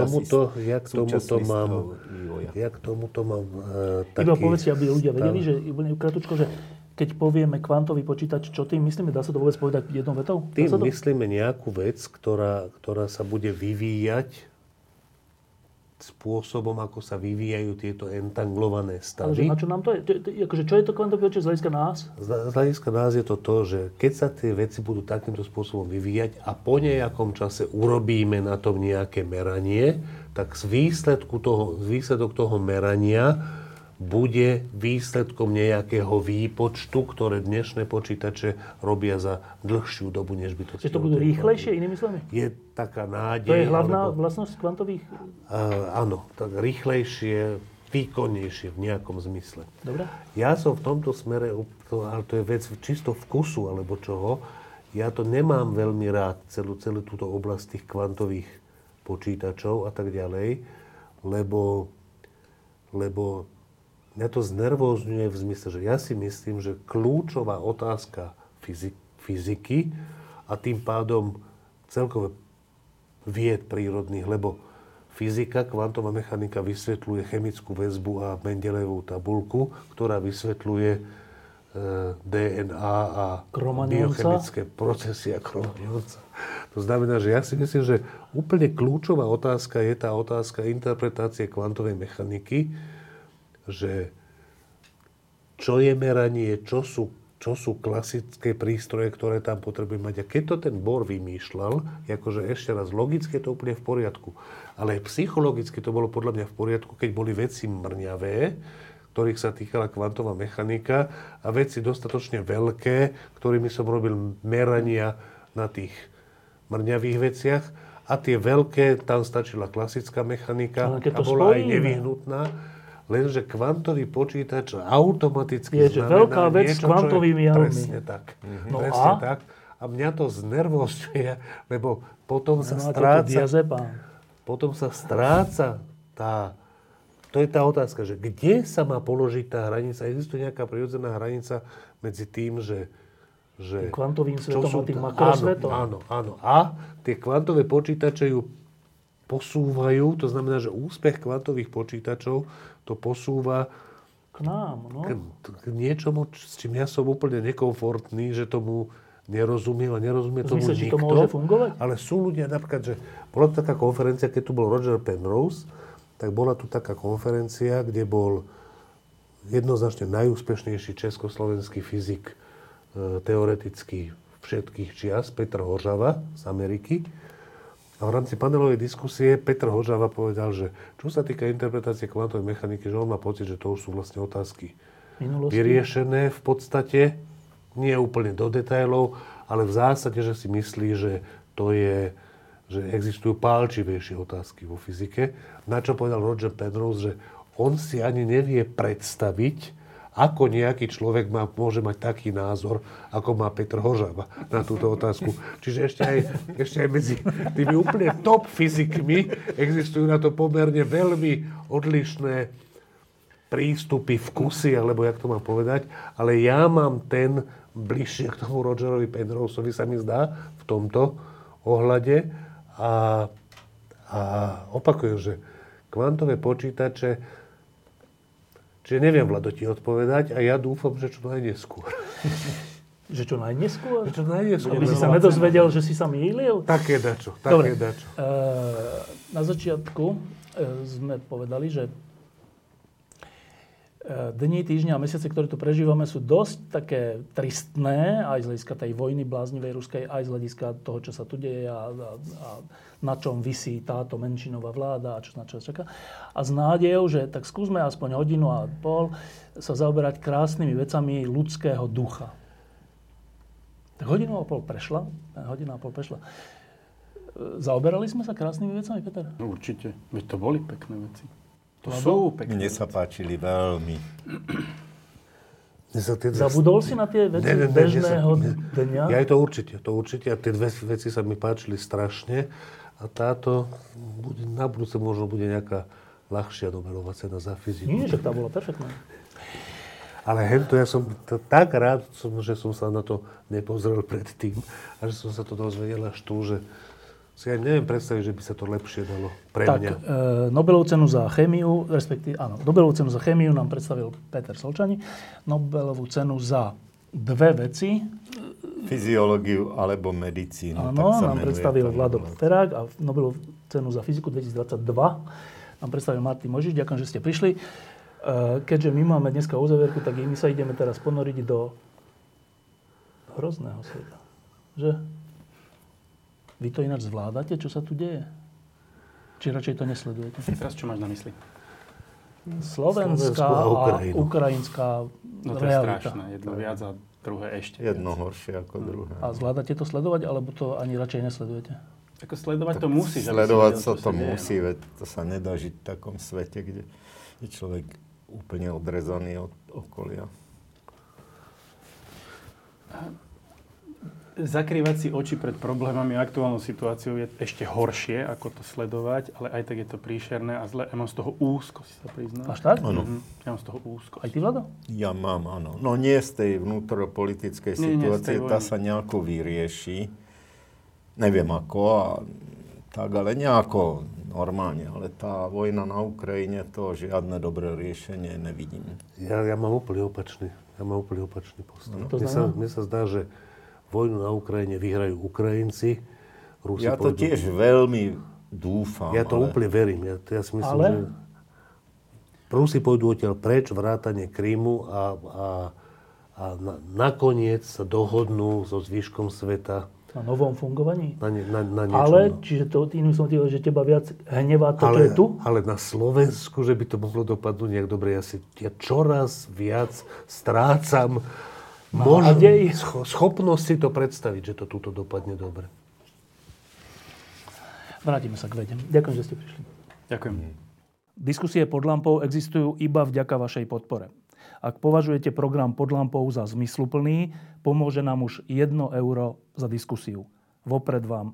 súčasný stav vývoja? Jak tomuto mám taký... Iba povedzte, aby ľudia vedeli, že kratučko, že keď povieme kvantový počítač, čo tým myslíme? Dá sa to vôbec povedať jednou vetou? Tým myslíme nejakú vec, ktorá sa bude vyvíjať spôsobom, ako sa vyvíjajú tieto entanglované stavy. A čo nám to je? Akože, čo je to kvantový počítač z hľadiska nás? Z hľadiska nás je to, že keď sa tie veci budú takýmto spôsobom vyvíjať a po nejakom čase urobíme na tom nejaké meranie, tak výsledok toho merania bude výsledkom nejakého výpočtu, ktoré dnešné počítače robia za dlhšiu dobu, než by to... Čiže to budú rýchlejšie, inými slovami? Je taká nádej. To je hlavná vlastnosť kvantových? Áno, tak rýchlejšie, výkonnejšie v nejakom zmysle. Dobre. Ja som v tomto smere, ale to je vec čisto vkusu alebo čoho, ja to nemám veľmi rád, celú túto oblasť tých kvantových počítačov a tak ďalej, lebo mňa to znervózňuje v zmysle, že ja si myslím, že kľúčová otázka fyziky a tým pádom celkové vied prírodných, lebo fyzika, kvantová mechanika vysvetľuje chemickú väzbu a Mendelejevú tabuľku, ktorá vysvetľuje DNA a biochemické procesy a Kromannionca. To znamená, že ja si myslím, že úplne kľúčová otázka je tá otázka interpretácie kvantovej mechaniky, že čo je meranie, čo sú klasické prístroje, ktoré tam potrebujú mať. A keď to ten Bohr vymýšľal, akože ešte raz, logicky je to úplne v poriadku, ale psychologicky to bolo podľa mňa v poriadku, keď boli veci mrňavé, ktorých sa týkala kvantová mechanika a veci dostatočne veľké, ktorými som robil merania na tých mrňavých veciach a tie veľké, tam stačila klasická mechanika a bola aj nevyhnutná. Lenže kvantový počítač automaticky znamená niečo, čo je presne tak. Mm-hmm. No presne a? Tak. A mňa to znervozňuje, lebo potom sa stráca tá... To je tá otázka, že kde sa má položiť tá hranica? Existuje nejaká prirodzená hranica medzi tým, že kvantovým svetom a tým makrosvetom? Áno. A tie kvantové počítače ju posúvajú, to znamená, že úspech kvantových počítačov to posúva k nám, no? K niečomu, s čím ja som úplne nekomfortný, že tomu nerozumiem a nerozumie tomu nikto. Myslíš, že to môže fungovať? Ale sú ľudia, napríklad, že bola tu taká konferencia, keď tu bol Roger Penrose, tak bola tu taká konferencia, kde bol jednoznačne najúspešnejší československý fyzik teoreticky všetkých čias, Petr Hořava z Ameriky. A v rámci panelovej diskusie Petr Hořava povedal, že čo sa týka interpretácie kvantovej mechaniky, že on má pocit, že to už sú vlastne otázky vyriešené v podstate, nie úplne do detailov, ale v zásade, že si myslí, že existujú pálčivejšie otázky vo fyzike. Na čo povedal Roger Penrose, že on si ani nevie predstaviť, ako nejaký človek môže mať taký názor, ako má Petr Hořava na túto otázku. Čiže ešte aj medzi tými úplne top fyzikmi existujú na to pomerne veľmi odlišné prístupy, vkusy, alebo jak to mám povedať. Ale ja mám ten bližšie k tomu Rogerovi Penroseovi, sa mi zdá, v tomto ohľade. A opakujem, že kvantové počítače... Čiže neviem, Vlado, ti odpovedať a ja dúfam, že čo najneskôr. Že čo najneskôr? Aby si sa nedozvedel, že si sa mýlil? Také dačo. Na začiatku sme povedali, že dni, týždňa a mesiace, ktoré tu prežívame, sú dosť také tristné, aj z hľadiska tej vojny bláznivej ruskej, aj z hľadiska toho, čo sa tu deje a na čom visí táto menšinová vláda a čo na čo čaká. A s nádejou, že tak skúsme aspoň hodinu a pol sa zaoberať krásnymi vecami ľudského ducha. Tak hodina a pol prešla. Zaoberali sme sa krásnymi vecami, Peter? No určite, veď to boli pekné veci. To sú pekné. Mne sa páčili veľmi. Zabudol si na tie veci bežného dňa? Ja to určite. A tie veci sa mi páčili strašne. A táto bude, na budúce možno bude nejaká ľahšia Nobelová cena za fyziku. Nie, že tá bola perfektná. Ale hento, ja som tak rád, že som sa na to nepozrel predtým a že som sa to dozvedel až tu, že si aj neviem predstaviť, že by sa to lepšie dalo pre mňa. Tak, Nobelovú cenu za chémiu, respektíve, áno, Nobelovú cenu za chémiu nám predstavil Peter Szolcsányi, Nobelovú cenu za dve veci. Fyziológiu alebo medicínu. Áno, nám predstavil Vladimír Ferák a Nobelovú cenu za fyziku 2022 nám predstavil Martin Mojžiš. Ďakujem, že ste prišli. Keďže my máme dneska uzavierku, tak my sa ideme teraz ponoriť do hrozného sveta. Že? Vy to ináč zvládate, čo sa tu deje? Či radšej to nesledujete? Teraz čo máš na mysli? Slovenská a ukrajinská realita. No to je strašné. Jedno viac a druhé ešte viac. Jedno horšie ako druhé. A zvládate to sledovať, alebo to ani radšej nesledujete? Ako sledovať tak to musíš. Sledovať sa to musí, veď to sa nedá žiť v takom svete, kde je človek úplne odrezaný od okolia. Zakrývať si oči pred problémami a aktuálnou situáciou je ešte horšie, ako to sledovať, ale aj tak je to príšerné a zle. Ja mám z toho úzko, si sa priznám. Až tak? Áno. Ja mám z toho úzko. Aj ty, Vlado? Ja mám, áno. No nie z tej vnútropolitickej situácie, tá sa nejako vyrieši. Neviem ako a tak, ale nejako normálne. Ale tá vojna na Ukrajine, to žiadne dobré riešenie nevidím. Ja mám úplne opačný. Ja mám úplne opačný postoj. No. Mne sa zdá, že vojnu na Ukrajine vyhrajú Ukrajinci. Rusi ja to tiež veľmi dúfam. Ja to úplne verím. Ja si myslím, že Rusi pôjdu odtiaľ preč, vrátane Krymu a nakoniec sa dohodnú so zvyškom sveta. Na novom fungovaní? Na niečom. Ale, čiže to iným som týval, že teba viac hnevá to, čo je tu? Ale na Slovensku, že by to mohlo dopadnúť nejak dobre. Ja čoraz viac strácam schopnosť si to predstaviť, že to túto dopadne dobre. Vrátime sa k vede. Ďakujem, že ste prišli. Ďakujem. Diskusie pod lampou existujú iba vďaka vašej podpore. Ak považujete program pod lampou za zmysluplný, pomôže nám už 1 euro za diskusiu. Vopred vám